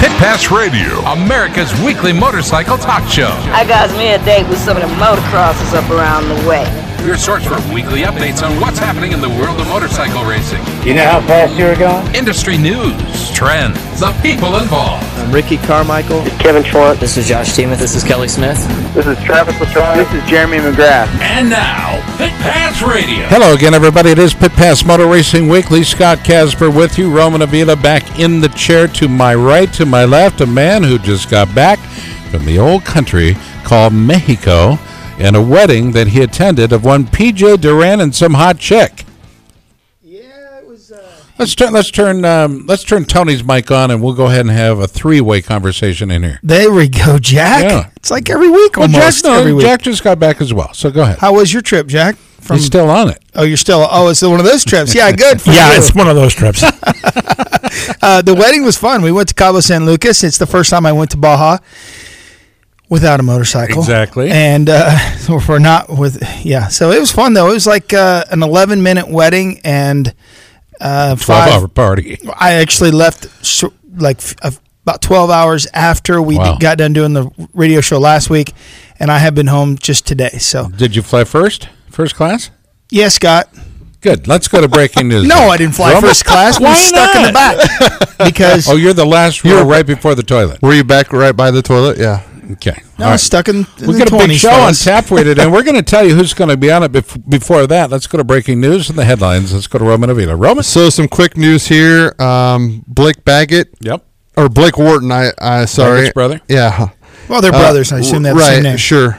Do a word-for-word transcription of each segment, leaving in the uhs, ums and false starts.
Pit Pass Radio, America's weekly motorcycle talk show. I got me a date with some of the motocrossers up around the way. Your source for weekly updates on what's happening in the world of motorcycle racing. You know how fast you're going? Industry news, trends, the people involved. I'm Ricky Carmichael. This is Kevin Schwartz. This is Josh Teemuth. This is Kelly Smith. This is Travis Latron. This is Jeremy McGrath. And now, Pit Pass Radio. Hello again, everybody. It is Pit Pass Motor Racing Weekly. Scott Casper with you. Roman Avila back in the chair to my right, to my left, a man who just got back from the old country called Mexico and a wedding that he attended of one P J Duran and some hot chick. Yeah, it was. Uh... Let's turn. Let's turn. Um, let's turn Tony's mic on, and we'll go ahead and have a three-way conversation in here. There we go, Jack. Yeah. It's like every week almost. Well, Jack, no, every week. Jack just got back as well. So go ahead. How was your trip, Jack? From... He's still on it. Oh, you're still. Oh, it's one of those trips. Yeah, good. For yeah, you. It's one of those trips. uh, the wedding was fun. We went to Cabo San Lucas. It's the first time I went to Baja without a motorcycle. Exactly. And uh, we're not with, yeah. So it was fun, though. It was like uh, an eleven-minute wedding and uh, twelve-hour party. I actually left sh- like f- about twelve hours after we wow. d- got done doing the radio show last week, and I have been home just today. So did you fly first, first class? Yes, Scott. Good. Let's go to breaking news. No, I didn't fly Roman? first class. We were stuck in the back because oh, you're the last row right before the toilet. Were you back right by the toilet? Yeah. Okay. No, right. stuck in the We've got a big show on tap for you today, and we're going to tell you who's going to be on it bef- before that. Let's go to breaking news and the headlines. Let's go to Roman Avila. Roman? So some quick news here. Um, Blake Baggett. Yep. Or Blake Wharton, I, I sorry. Baggett's brother? Yeah. Well, they're uh, brothers. I assume that's right, the same name. Sure.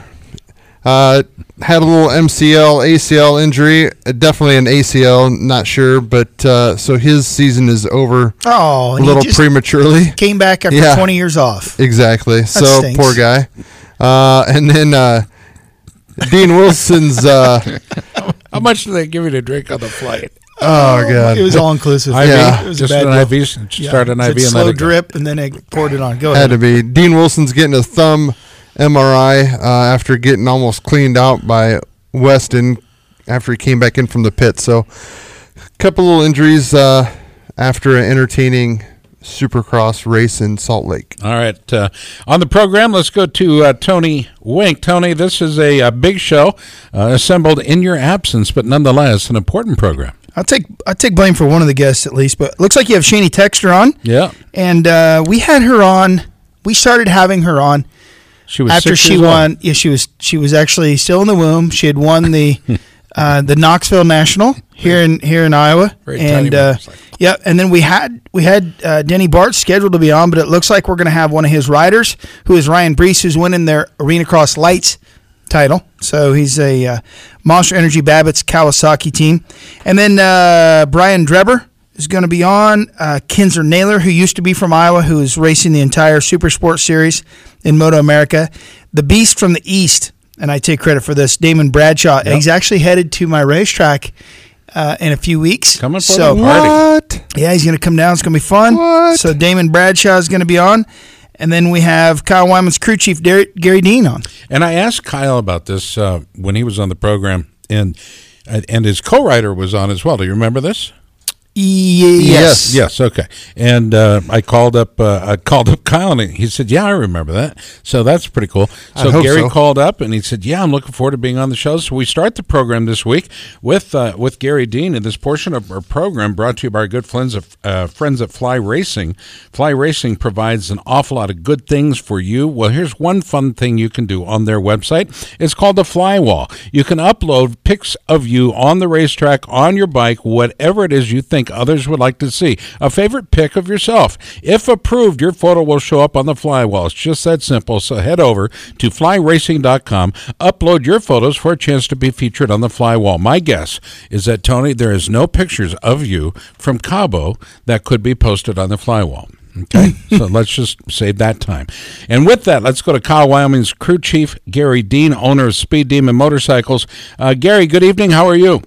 Uh, had a little M C L, A C L injury. Uh, definitely an A C L, not sure. But uh, so his season is over oh, a little prematurely. Came back after yeah, twenty years off. Exactly. That so stinks. Poor guy. Uh, and then uh, Dean Wilson's. Uh, How much do they give you to drink on the flight? Oh, oh God. It was all inclusive. Yeah. It was just a bad an I V. Start yeah. an I V and slow drip, go. And then they poured it on. Go ahead. Had to be. Dean Wilson's getting a thumb M R I uh, after getting almost cleaned out by Weston after he came back in from the pit. So a couple little injuries uh, after an entertaining Supercross race in Salt Lake. All right. Uh, on the program, let's go to uh, Tony Wink. Tony, this is a, a big show uh, assembled in your absence, but nonetheless an important program. I'll take I'll take blame for one of the guests at least, but it looks like you have Shani Texter on. Yeah. And uh, we had her on. We started having her on. She was after she won, old. yeah, she was she was actually still in the womb. She had won the uh, the Knoxville National here in here in Iowa, Very and tiny uh, yeah. And then we had we had uh, Denny Bartz scheduled to be on, but it looks like we're going to have one of his riders, who is Ryan Brees, who's winning their Arena Cross Lights title. So he's a uh, Monster Energy Babbitt's Kawasaki team, and then uh, Brian Drebber is going to be on. Uh, Kinzer Naylor, who used to be from Iowa, who is racing the entire Super Sport Series in Moto America. The Beast from the East, and I take credit for this, Damon Bradshaw. Yep. He's actually headed to my racetrack uh, in a few weeks. Coming for so, the party. What? Yeah, he's going to come down. It's going to be fun. What? So Damon Bradshaw is going to be on. And then we have Kyle Wyman's crew chief, Gary Dean, on. And I asked Kyle about this uh, when he was on the program, and and his co-writer was on as well. Do you remember this? Yes. yes yes okay and uh i called up uh i called up Kyle and he said yeah I remember that, so that's pretty cool. So Gary so. called up and he said yeah I'm looking forward to being on the show. So we start the program this week with uh with Gary Dean, and this portion of our program brought to you by our good friends of uh friends at Fly Racing. Fly Racing provides an awful lot of good things for you. Well, here's one fun thing you can do on their website. It's called the Fly Wall. You can upload pics of you on the racetrack, on your bike, whatever it is you think think others would like to see. A favorite pic of yourself. If approved, your photo will show up on the fly wall. It's just that simple. So head over to fly racing dot com, upload your photos for a chance to be featured on the fly wall. My guess is that, Tony, there is no pictures of you from Cabo that could be posted on the fly wall. Okay, so let's just save that time. And with that, let's go to Kyle Wyoming's crew chief, Gary Dean, owner of Speed Demon Motorcycles. Uh, Gary, good evening. How are you?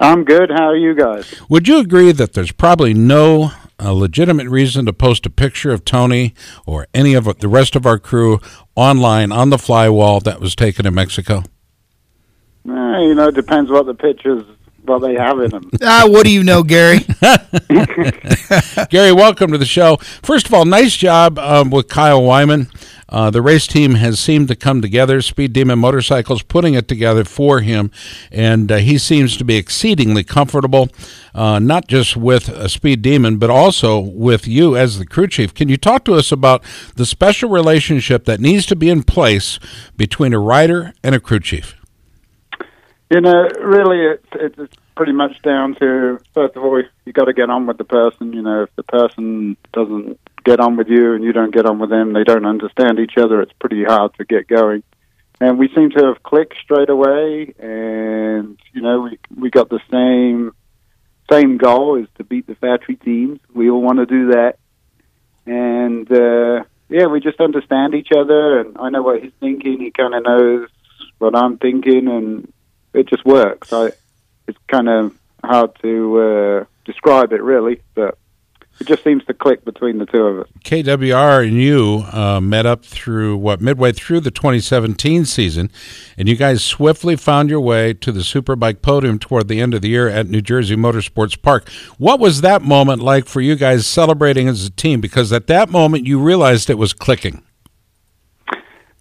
I'm good. How are you guys? Would you agree that there's probably no uh, legitimate reason to post a picture of Tony or any of the rest of our crew online on the fly wall that was taken in Mexico? Eh, you know, it depends what the pictures Well, they have in them. Ah, what do you know, Gary? Gary, welcome to the show. First of all, nice job um, with Kyle Wyman. Uh, the race team has seemed to come together. Speed Demon Motorcycles putting it together for him, and uh, he seems to be exceedingly comfortable, uh, not just with uh, Speed Demon, but also with you as the crew chief. Can you talk to us about the special relationship that needs to be in place between a rider and a crew chief? You know, really, it's it's pretty much down to, first of all, you got to get on with the person. You know, if the person doesn't get on with you and you don't get on with them, they don't understand each other, it's pretty hard to get going. And we seem to have clicked straight away, and, you know, we we got the same same goal, is to beat the factory teams. We all want to do that. And, uh, yeah, we just understand each other, and I know what he's thinking. He kind of knows what I'm thinking, and it just works. I, it's kind of hard to uh, describe it, really, but it just seems to click between the two of us. K W R and you uh, met up through, what, midway through the twenty seventeen season, and you guys swiftly found your way to the Superbike podium toward the end of the year at New Jersey Motorsports Park. What was that moment like for you guys celebrating as a team? Because at that moment, you realized it was clicking.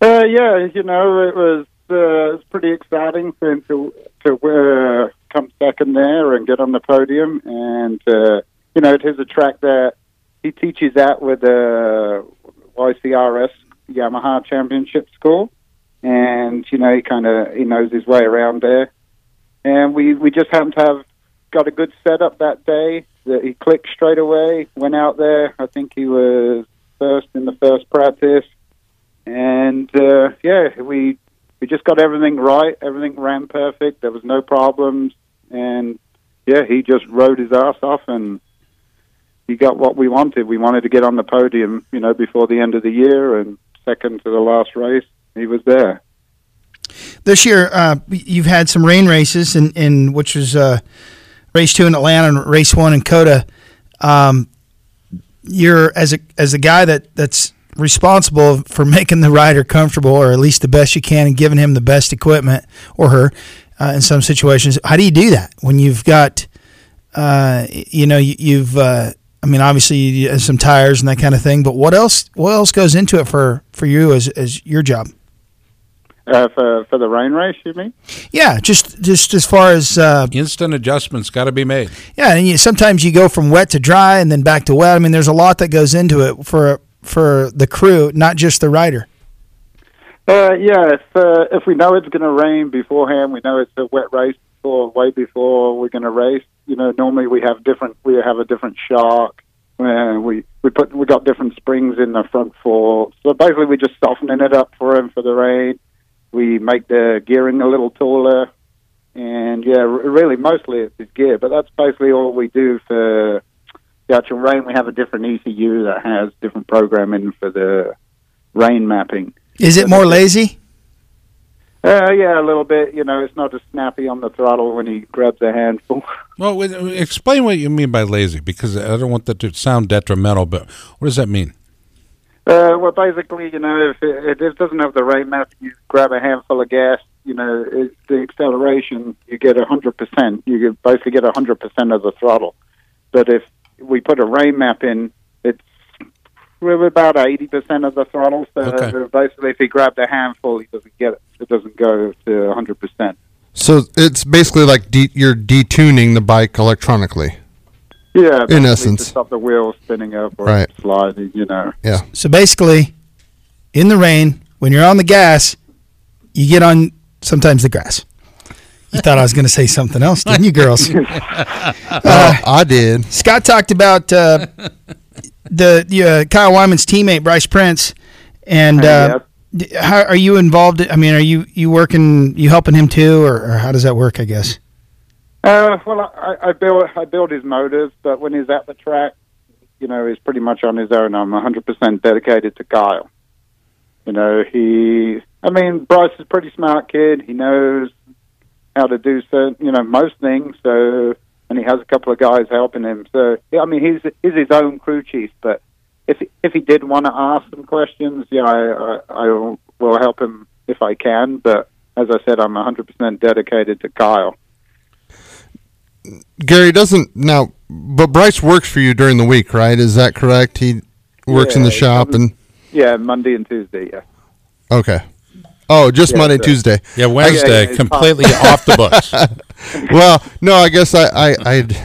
Uh, yeah, you know, it was Uh, it's pretty exciting for him to to uh, come second there and get on the podium. And, uh, you know, it is a track that he teaches at with the uh, Y C R S Yamaha Championship School. And, you know, he kind of he knows his way around there. And we, we just happened to have got a good setup that day. That he clicked straight away, went out there. I think he was first in the first practice. And, uh, yeah, we... We just got everything right. Everything ran perfect. There was no problems. And, yeah, he just rode his ass off, and he got what we wanted. We wanted to get on the podium, you know, before the end of the year, and second to the last race, he was there. This year, uh, you've had some rain races, in, in, which was uh, race two in Atlanta and race one in Coda. Um, you're, as a as a guy that, that's – responsible for making the rider comfortable, or at least the best you can, and giving him the best equipment, or her, uh, in some situations. How do you do that when you've got, uh, you know, you, you've, uh, I mean, obviously you have some tires and that kind of thing, but what else, what else goes into it for, for you as, as your job? Uh, for, for the rain race, you mean? Yeah, just just as far as... Uh, Instant adjustments got to be made. Yeah, and you, sometimes you go from wet to dry and then back to wet. I mean, there's a lot that goes into it for for the crew, not just the rider. Uh, yeah, if, uh, if we know it's going to rain beforehand, we know it's a wet race before, way before we're going to race. You know, normally we have different. We have a different shock. Uh, we we put we got different springs in the front fork. So basically, we're just softening it up for him for the rain. We make the gearing a little taller, and yeah, really mostly it's his gear. But that's basically all we do for the actual rain. We have a different E C U that has different programming for the rain mapping. Is it more lazy? Uh, yeah, a little bit. You know, it's not as snappy on the throttle when he grabs a handful. Well, explain what you mean by lazy, because I don't want that to sound detrimental, but what does that mean? Uh, well, basically, you know, if it, if it doesn't have the rain map, you grab a handful of gas, you know, it's the acceleration, you get one hundred percent. You basically get one hundred percent of the throttle. But if we put a rain map in, it's we're about eighty percent of the throttle, so okay. Basically if he grabbed a handful, he doesn't get it. It doesn't go to one hundred percent. So it's basically like de- you're detuning the bike electronically. Yeah, in essence. To stop the wheel spinning up or right. sliding, you know. Yeah. So basically, in the rain, when you're on the gas, you get on sometimes the grass. You thought I was going to say something else, didn't you, girls? uh, uh, I did. Scott talked about uh, the uh, Kyle Wyman's teammate, Bryce Prince, and uh, yep. how are you involved? I mean, are you, you working, you helping him too, or, or how does that work, I guess? Uh, well, I, I build I build his motors, but when he's at the track, you know, he's pretty much on his own. I'm one hundred percent dedicated to Kyle. You know, he, I mean, Bryce is a pretty smart kid. He knows how to do certain, you know, most things. So, and he has a couple of guys helping him. So, yeah, I mean, he's he's his own crew chief. But if if he did want to ask some questions, yeah, I, I, I will help him if I can. But as I said, I'm one hundred percent dedicated to Kyle. Gary doesn't now, but Bryce works for you during the week, right? Is that correct? He works yeah, in the shop and. Yeah, Monday and Tuesday, yeah. Okay. Oh, just yeah, Monday and so. Tuesday. Yeah, Wednesday, yeah, yeah, completely off the books. Well, no, I guess I, I, I'd,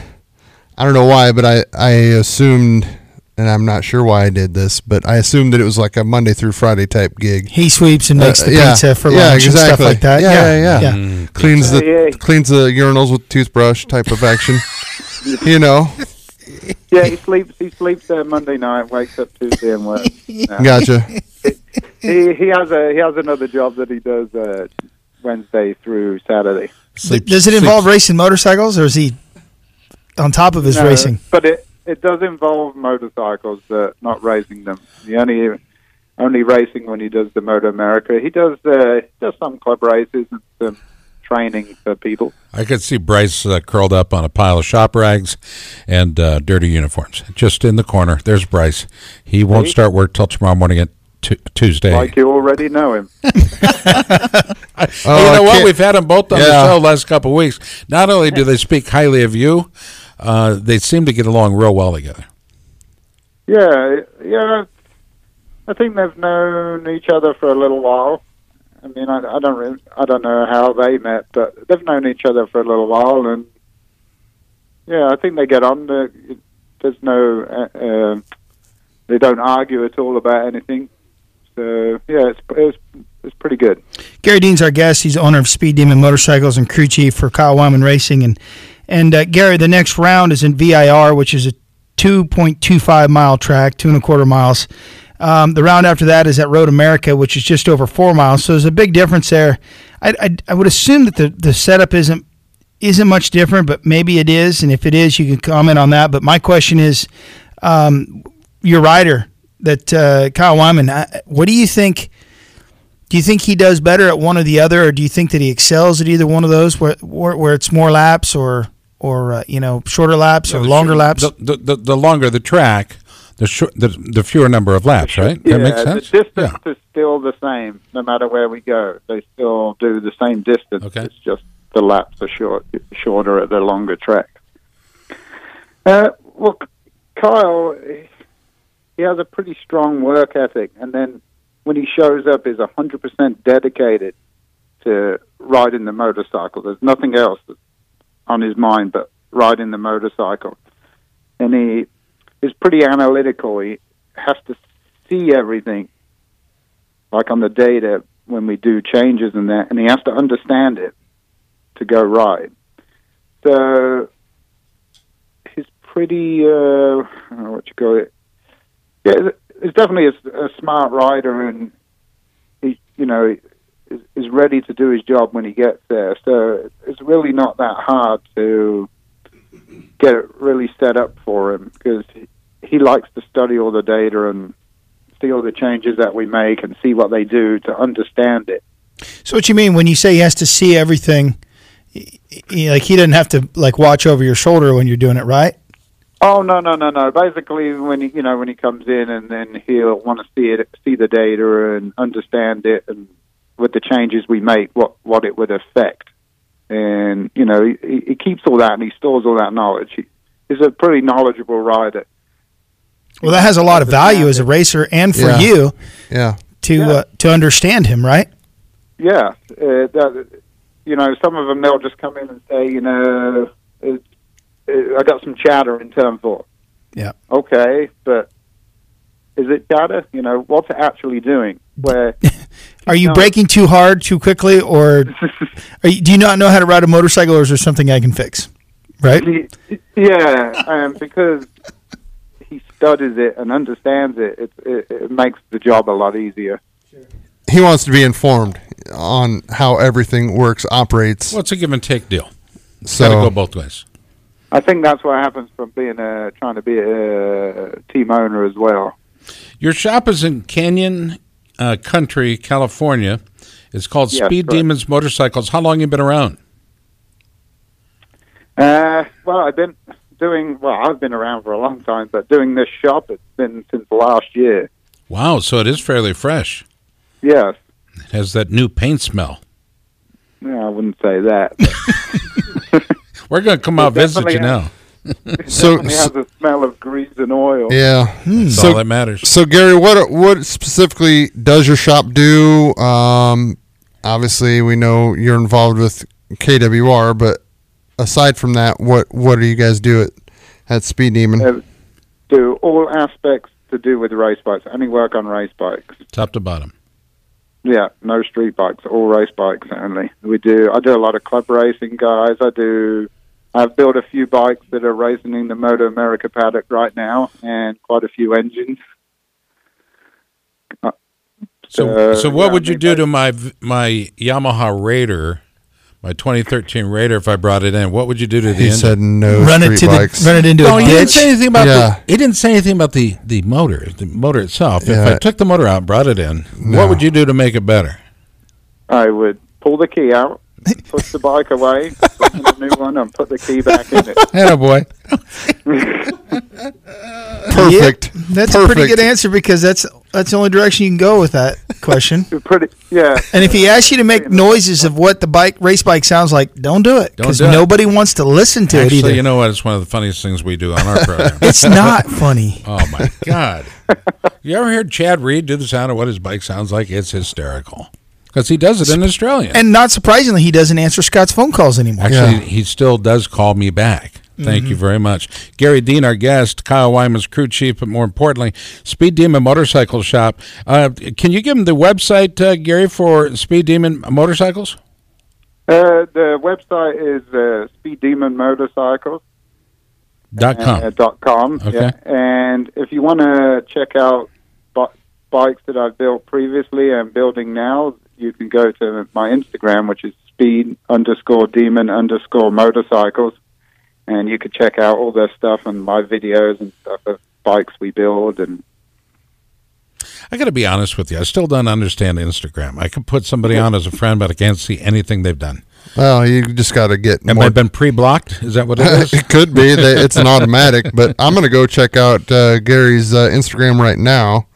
I don't know why, but I, I assumed, and I'm not sure why I did this, but I assumed that it was like a Monday through Friday type gig. He sweeps and makes uh, the yeah, pizza for lunch yeah, exactly. and stuff like that. Yeah, yeah, yeah. yeah. yeah. Mm, cleans the yeah, yeah. cleans the urinals with toothbrush type of action, you know. Yeah, he sleeps. He sleeps there Monday night, wakes up Tuesday and works. Yeah. Gotcha. He he has a he has another job that he does uh, Wednesday through Saturday. Sleep, does it involve sleep. racing motorcycles, or is he on top of his no, racing? But it, it does involve motorcycles, uh, not racing them. The only only racing when he does the Moto America. He does uh, does some club races and some training for people. I could see Bryce uh, curled up on a pile of shop rags and uh, dirty uniforms, just in the corner. There's Bryce. He won't hey. start work till tomorrow morning at t- Tuesday. Like you already know him. oh, you know what? We've had them both on yeah. the show last couple of weeks. Not only do they speak highly of you, uh, they seem to get along real well together. Yeah, yeah. I think they've known each other for a little while. I mean, I, I don't really, I don't know how they met, but they've known each other for a little while, and yeah, I think they get on. The, there's no, uh, uh, they don't argue at all about anything. So yeah, it's it's it's pretty good. Gary Dean's our guest. He's the owner of Speed Demon Motorcycles and crew chief for Kyle Wyman Racing, and and uh, Gary, the next round is in V I R, which is a two point two five mile track, two and a quarter miles. Um, the round after that is at Road America, which is just over four miles. So there's a big difference there. I, I, I would assume that the, the setup isn't isn't much different, but maybe it is. And if it is, you can comment on that. But my question is, um, your rider, that uh, Kyle Wyman, I, what do you think? Do you think he does better at one or the other, or do you think that he excels at either one of those, where where, where it's more laps or or uh, you know shorter laps yeah, or longer sure. laps? The, the, the, the longer the track. The, short, the the fewer number of laps, right? Yeah, that makes sense? The distance yeah. is still the same, no matter where we go. They still do the same distance. Okay. It's just the laps are short, shorter at the longer track. Uh, well, Kyle, he has a pretty strong work ethic, and then when he shows up, he's one hundred percent dedicated to riding the motorcycle. There's nothing else on his mind but riding the motorcycle. And he... is pretty analytical. He has to see everything, like on the data when we do changes and that, and he has to understand it to go right. So he's pretty, uh, I don't know what you call it. Yeah, he's definitely a, a smart rider, and he, you know, is, is ready to do his job when he gets there. So it's really not that hard to get it really set up for him, because he, he likes to study all the data and see all the changes that we make and see what they do to understand it. So what you mean when you say he has to see everything, he, he, like he doesn't have to like watch over your shoulder when you're doing it, right? Oh, no, no, no, no. Basically, when he, you know, when he comes in, and then he'll want to see it, see the data and understand it, and with the changes we make, what, what it would affect. And, you know, he, he keeps all that, and he stores all that knowledge. He, he's a pretty knowledgeable rider. Well, that has a lot of value as a racer and for yeah. you yeah. to yeah. Uh, to understand him, right? Yeah. Uh, that, you know, some of them, they'll just come in and say, you know, it, it, I got some chatter in turn four. Yeah. Okay, but is it chatter? You know, what's it actually doing? Where Are you no. braking too hard, too quickly, or are you, do you not know how to ride a motorcycle, or is there something I can fix? Right? Yeah, um, because he studies it and understands it, it, it, it makes the job a lot easier. He wants to be informed on how everything works, operates. Well, it's a give and take deal. So gotta go both ways. I think that's what happens from being a, trying to be a team owner as well. Your shop is in Canyon uh, Country, California. It's called yes, Speed correct. Demons Motorcycles. How long have you been around? Uh, well, I've been doing, well, I've been around for a long time, but doing this shop, it's been since last year. Wow, so it is fairly fresh. Yes. It has that new paint smell. Yeah, I wouldn't say that. We're going to come out and visit you has, now. It so, definitely has a smell of grease and oil. Yeah. Hmm. That's so, all that matters. So, Gary, what what specifically does your shop do? Um, obviously, we know you're involved with K W R, but aside from that, what, what do you guys do at, at Speed Demon? Uh, do all aspects to do with race bikes. Only work on race bikes. Top to bottom. Yeah, no street bikes, all race bikes only. We do. I do a lot of club racing, guys. I do. I've built a few bikes that are racing in the Moto America paddock right now, and quite a few engines. Uh, so, so what yeah, would you do to my my Yamaha Raider, my twenty thirteen Raider, if I brought it in? What would you do to the? He engine? Said no run street it to bikes. The, run it into no, a ditch. He didn't say anything about yeah. the, he didn't say anything about the, the motor, the motor itself. Yeah. If I took the motor out and brought it in, no. what would you do to make it better? I would pull the key out, push the bike away, put in a new one, and put the key back in it. Atta boy. Perfect. Yeah, that's Perfect. a pretty good answer, because that's that's the only direction you can go with that question. pretty, yeah. And if he asks you to make noises of what the bike race bike sounds like, don't do it, because nobody wants to listen to Actually, it either. You know what? It's one of the funniest things we do on our program. It's not funny. Oh, my God. You ever heard Chad Reed do the sound of what his bike sounds like? It's hysterical. Because he does it in Australian. And not surprisingly, he doesn't answer Scott's phone calls anymore. Actually, yeah. he still does call me back. Thank mm-hmm. you very much. Gary Dean, our guest, Kyle Wyman's crew chief, but more importantly, Speed Demon Motorcycle Shop. Uh, can you give them the website, uh, Gary, for Speed Demon Motorcycles? Uh, the website is uh, speed demon motorcycles dot com. Uh, dot com. Okay. Yeah. And if you want to check out b- bikes that I've built previously and building now, you can go to my Instagram, which is speed underscore demon underscore motorcycles, and you can check out all their stuff and my videos and stuff of bikes we build. And I got to be honest with you, I still don't understand Instagram. I could put somebody on as a friend, but I can't see anything they've done. Well, you just got to get Have more. Have I been pre-blocked? Is that what it is? It could be. It's an automatic, but I'm going to go check out uh, Gary's uh, Instagram right now.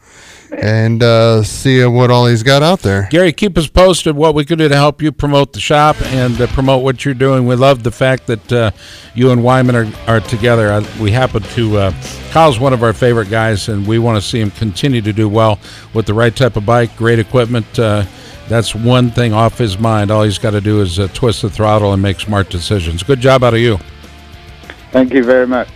And uh, see what all he's got out there. Gary, keep us posted what we can do to help you promote the shop and uh, promote what you're doing. We love the fact that uh, you and Wyman are, are together. I, we happen to, uh, Kyle's one of our favorite guys, and we want to see him continue to do well with the right type of bike, great equipment. Uh, that's one thing off his mind. All he's got to do is uh, twist the throttle and make smart decisions. Good job out of you. Thank you very much.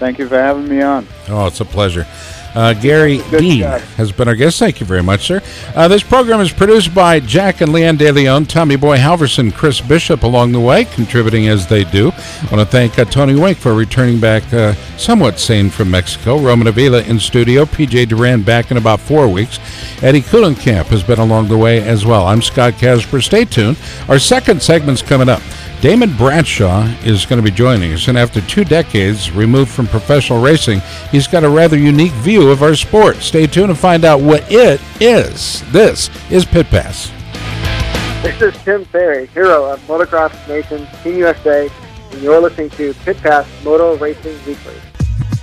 Thank you for having me on. Oh, it's a pleasure. Uh, Gary Dean has been our guest. Thank you very much, sir. Uh, this program is produced by Jack and Leanne DeLeon, Tommy Boy Halverson, Chris Bishop along the way, contributing as they do. I want to thank uh, Tony Wink for returning back uh, somewhat sane from Mexico. Roman Avila in studio. P J Duran back in about four weeks. Eddie Kuhlenkamp has been along the way as well. I'm Scott Casper. Stay tuned. Our second segment's coming up. Damon Bradshaw is going to be joining us, and after two decades removed from professional racing, he's got a rather unique view of our sport. Stay tuned and find out what it is. This is Pit Pass. This is Tim Ferry, hero of Motocross Nation, Team U S A, and you're listening to Pit Pass Moto Racing Weekly.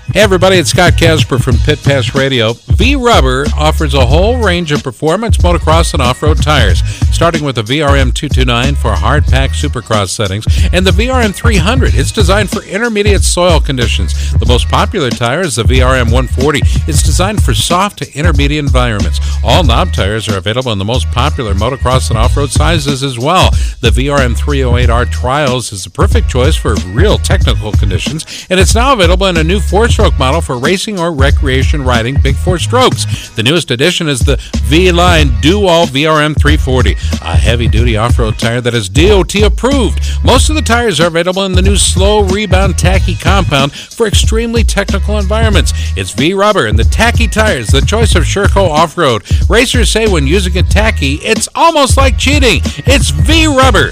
Hey everybody, it's Scott Casper from Pit Pass Radio. V-Rubber offers a whole range of performance motocross and off-road tires. starting with the V R M two twenty-nine for hard-pack supercross settings and the V R M three hundred. It's designed for intermediate soil conditions. The most popular tire is the V R M one forty. It's designed for soft to intermediate environments. All knob tires are available in the most popular motocross and off-road sizes as well. The V R M three oh eight R Trials is the perfect choice for real technical conditions, and it's now available in a new four-stroke model for racing or recreation riding big four strokes. The newest addition is the V-Line Do-All V R M three forty, a heavy-duty off-road tire that is D O T approved. Most of the tires are available in the new slow rebound tacky compound for extremely technical environments. It's V-Rubber and the tacky tires, the choice of Sherco off-road. Racers say when using a tacky, it's almost like cheating. It's V-Rubber.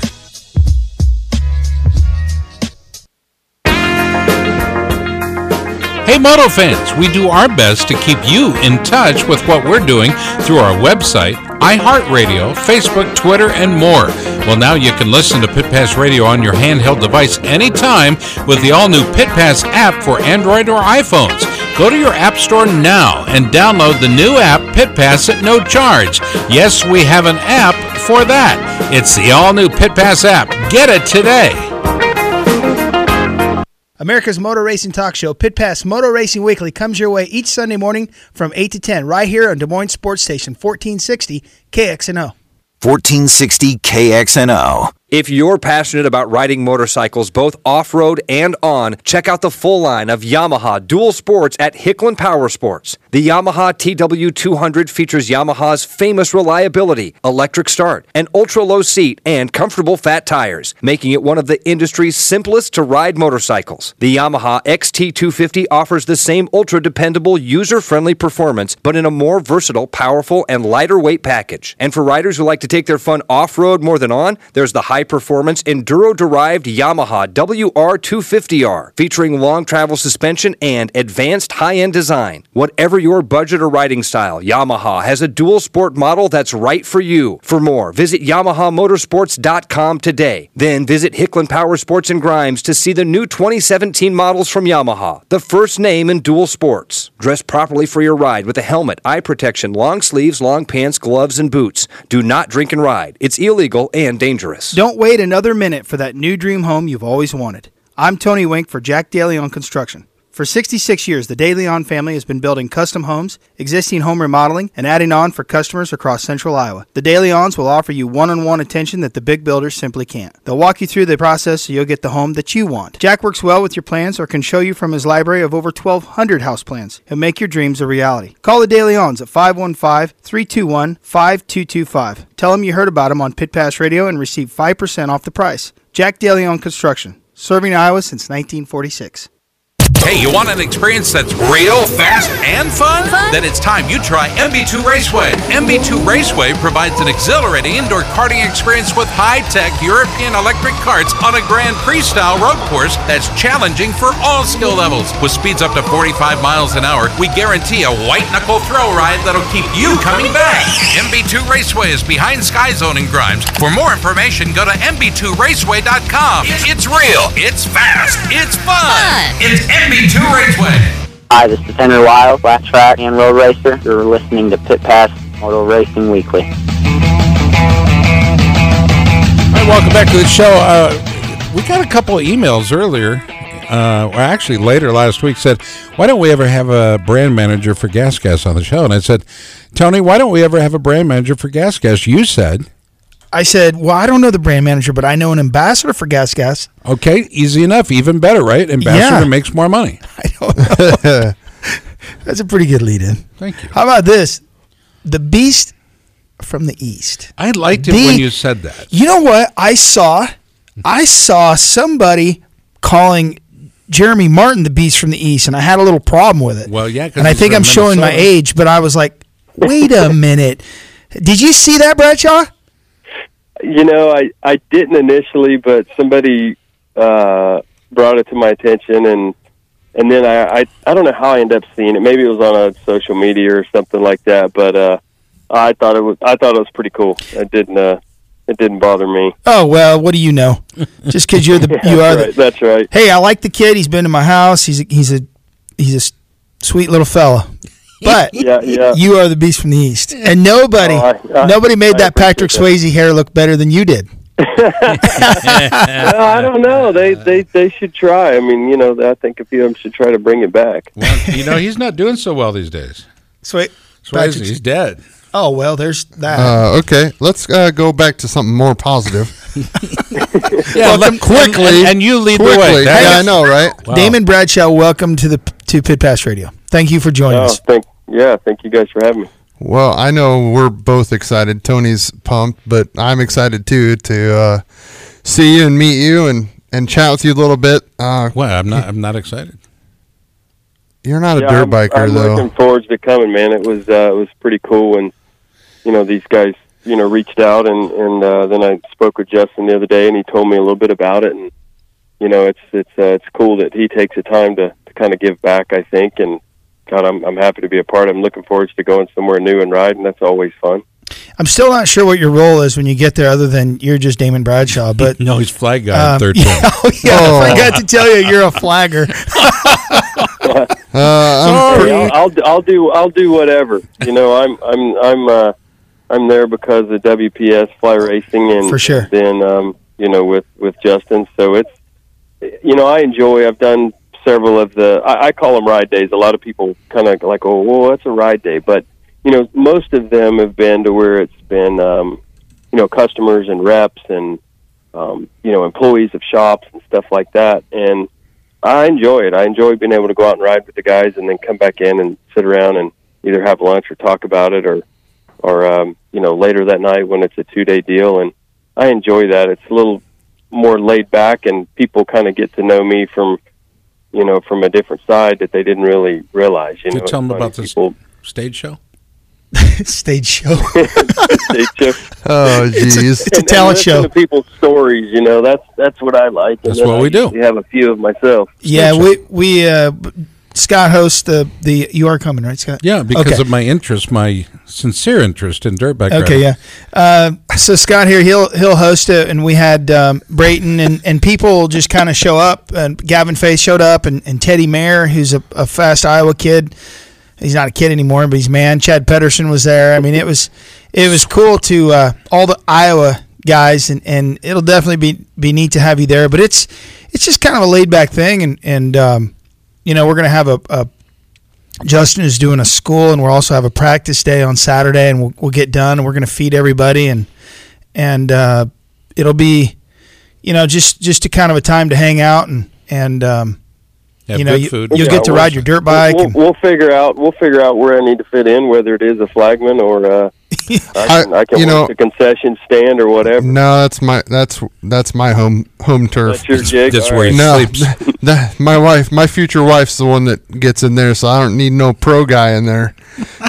Hey Moto fans, we do our best to keep you in touch with what we're doing through our website, iHeartRadio, Facebook, Twitter, and more. Well, now you can listen to Pit Pass Radio on your handheld device anytime with the all-new Pit Pass app for Android or iPhones. Go to your app store now and download the new app, Pit Pass, at no charge. Yes, we have an app for that. It's the all-new Pit Pass app. Get it today. America's Motor Racing Talk Show, Pit Pass Motor Racing Weekly, comes your way each Sunday morning from eight to ten, right here on Des Moines Sports Station, fourteen sixty K X N O. fourteen sixty K X N O. If you're passionate about riding motorcycles, both off-road and on, check out the full line of Yamaha Dual Sports at Hicklin Power Sports. The Yamaha T W two hundred features Yamaha's famous reliability, electric start, an ultra-low seat, and comfortable fat tires, making it one of the industry's simplest to ride motorcycles. The Yamaha X T two fifty offers the same ultra-dependable, user-friendly performance, but in a more versatile, powerful, and lighter weight package. And for riders who like to take their fun off-road more than on, there's the high performance enduro-derived Yamaha W R two fifty R, featuring long travel suspension and advanced high-end design. Whatever your budget or riding style, Yamaha has a dual sport model that's right for you. For more, visit Yamaha Motorsports dot com today. Then visit Hicklin Power Sports and Grimes to see the new twenty seventeen models from Yamaha, the first name in dual sports. Dress properly for your ride with a helmet, eye protection, long sleeves, long pants, gloves, and boots. Do not drink and ride. It's illegal and dangerous. Don't Don't wait another minute for that new dream home you've always wanted. I'm Tony Wink for Jack DeLeon Construction. For sixty-six years, the DeLeon family has been building custom homes, existing home remodeling, and adding on for customers across central Iowa. The DeLeons will offer you one-on-one attention that the big builders simply can't. They'll walk you through the process so you'll get the home that you want. Jack works well with your plans or can show you from his library of over twelve hundred house plans and make your dreams a reality. Call the DeLeons at five one five, three two one, five two two five. Tell them you heard about them on Pit Pass Radio and receive five percent off the price. Jack DeLeon Construction, serving Iowa since nineteen forty-six. Hey, you want an experience that's real, fast, and fun? fun? Then it's time you try M B two Raceway. M B two Raceway provides an exhilarating indoor karting experience with high-tech European electric karts on a Grand Prix-style road course that's challenging for all skill levels. With speeds up to forty-five miles an hour, we guarantee a white-knuckle thrill ride that'll keep you coming back. M B two Raceway is behind Sky Zone in Grimes. For more information, go to M B two raceway dot com. It's real, it's fast, it's fun, fun. It's M B two Raceway. Hi, this is Henry Wild, flat track and road racer. You're listening to Pit Pass Moto Racing Weekly. All right, welcome back to the show. Uh, we got a couple of emails earlier, uh, or actually later last week, said, why don't we ever have a brand manager for Gas Gas on the show? And I said, Tony, why don't we ever have a brand manager for Gas Gas? You said... I said, well, I don't know the brand manager, but I know an ambassador for Gas Gas. Okay, easy enough. Even better, right? Ambassador yeah. makes more money. I don't know. That's a pretty good lead-in. Thank you. How about this? The Beast from the East. I liked the, it when you said that. You know what? I saw, I saw somebody calling Jeremy Martin the Beast from the East, and I had a little problem with it. Well, yeah. And I think I'm Minnesota. showing my age, but I was like, wait a minute. Did you see that, Bradshaw? You know, I, I didn't initially, but somebody uh, brought it to my attention, and and then I, I I don't know how I ended up seeing it. Maybe it was on a social media or something like that. But uh, I thought it was I thought it was pretty cool. It didn't uh, it didn't bother me. Oh well, what do you know? Just because you're the yeah, you are right, the, that's right. Hey, I like the kid. He's been to my house. He's a, he's a he's a sweet little fella. But yeah, yeah. you are the beast from the East. And nobody, oh, I, I, nobody made I that Patrick that. Swayze hair look better than you did. Well, I don't know. They, they they should try. I mean, you know, I think a few of them should try to bring it back. Well, you know, he's not doing so well these days. Sweet. Swayze, he's dead. Oh, well, there's that. Uh, okay, let's uh, go back to something more positive. yeah, welcome, quickly. And, and, and you lead quickly. the way. That yeah, is, I know, right? Wow. Damon Bradshaw, welcome to the to Pit Pass Radio. Thank you for joining oh, us. Thank, yeah, thank you guys for having me. Well, I know we're both excited. Tony's pumped, but I'm excited, too, to uh, see you and meet you and, and chat with you a little bit. Uh, well, I'm not, I'm not excited. You're not yeah, a dirt I'm, biker, I'm though. I'm looking forward to coming, man. It was, uh, it was pretty cool and you know, these guys, you know, reached out and, and uh, then I spoke with Justin the other day and he told me a little bit about it. And, you know, it's, it's, uh, it's cool that he takes the time to, to kind of give back, I think. And God, I'm, I'm happy to be a part. I'm looking forward to going somewhere new and riding. That's always fun. I'm still not sure what your role is when you get there, other than you're just Damon Bradshaw. But no, he's flag guy um, third yeah, oh, yeah, oh. I forgot to tell you, you're a flagger. uh, Sorry, I'll, I'll I'll do I'll do whatever. You know, I'm I'm I'm uh, I'm there because of W P S Fly Racing and for sure. Then um, you know with, with Justin. So it's you know I enjoy. I've done several of the I, I call them ride days. A lot of people kind of like, oh, well, that's a ride day, but. You know, most of them have been to where it's been, um, you know, customers and reps and, um, you know, employees of shops and stuff like that. And I enjoy it. I enjoy being able to go out and ride with the guys and then come back in and sit around and either have lunch or talk about it or, or um, you know, later that night when it's a two-day deal. And I enjoy that. It's a little more laid back and people kind of get to know me from, you know, from a different side that they didn't really realize. You know, tell them about the people... stage show. Stage show. Stage show. Oh, geez. It's a, it's a talent and show. To people's stories, you know, that's that's what I like. That's what I we do. We have a few of myself. Yeah, Stage we show. we uh, Scott hosts the the. You are coming, right, Scott? Yeah, because okay. of my interest, my sincere interest in dirtbag. Okay, riding. yeah. Uh, so Scott here, he'll he'll host it, and we had um, Brayton and, and people just kind of show up, and Gavin Faith showed up, and, and Teddy Mayer, who's a, a fast Iowa kid. He's not a kid anymore, but he's man. Chad Pedersen was there. I mean, it was it was cool to uh, all the Iowa guys, and, and it'll definitely be, be neat to have you there. But it's it's just kind of a laid back thing, and and um, you know we're gonna have a, a Justin is doing a school, and we'll also have a practice day on Saturday, and we'll we'll get done, and we're gonna feed everybody, and and uh, it'll be you know just just a kind of a time to hang out and and. Um, Have you know, you, food. you'll yeah, get to ride your dirt bike. We'll, we'll, we'll figure out. We'll figure out where I need to fit in, whether it is a flagman or uh, I can, I, I can you know, a concession stand or whatever. No, that's my that's that's my home home turf. That's your jig. That's where right. he no, sleeps. That, my wife, my future wife's the one that gets in there, so I don't need no pro guy in there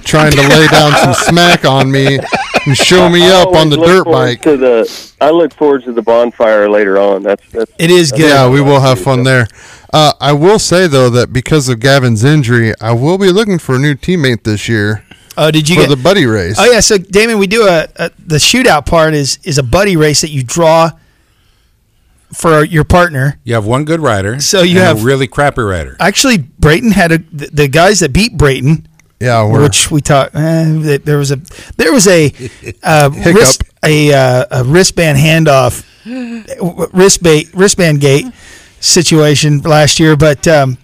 trying to lay down some smack on me and show me I up on the dirt bike. To the, I look forward to the bonfire later on. That's, that's it is that's good. Yeah, we will have fun there. Uh, I will say, though, that because of Gavin's injury, I will be looking for a new teammate this year. Oh, did you for get the buddy race? Oh, yeah. So, Damon, we do a, a the shootout part is is a buddy race that you draw for your partner. You have one good rider. So you and have a really crappy rider. Actually, Brayton had a the, the guys that beat Brayton. Yeah, we're, which we taught. Eh, there was a there was a uh, wrist a, uh, a wristband handoff wristband wristband gate. Situation last year, but um,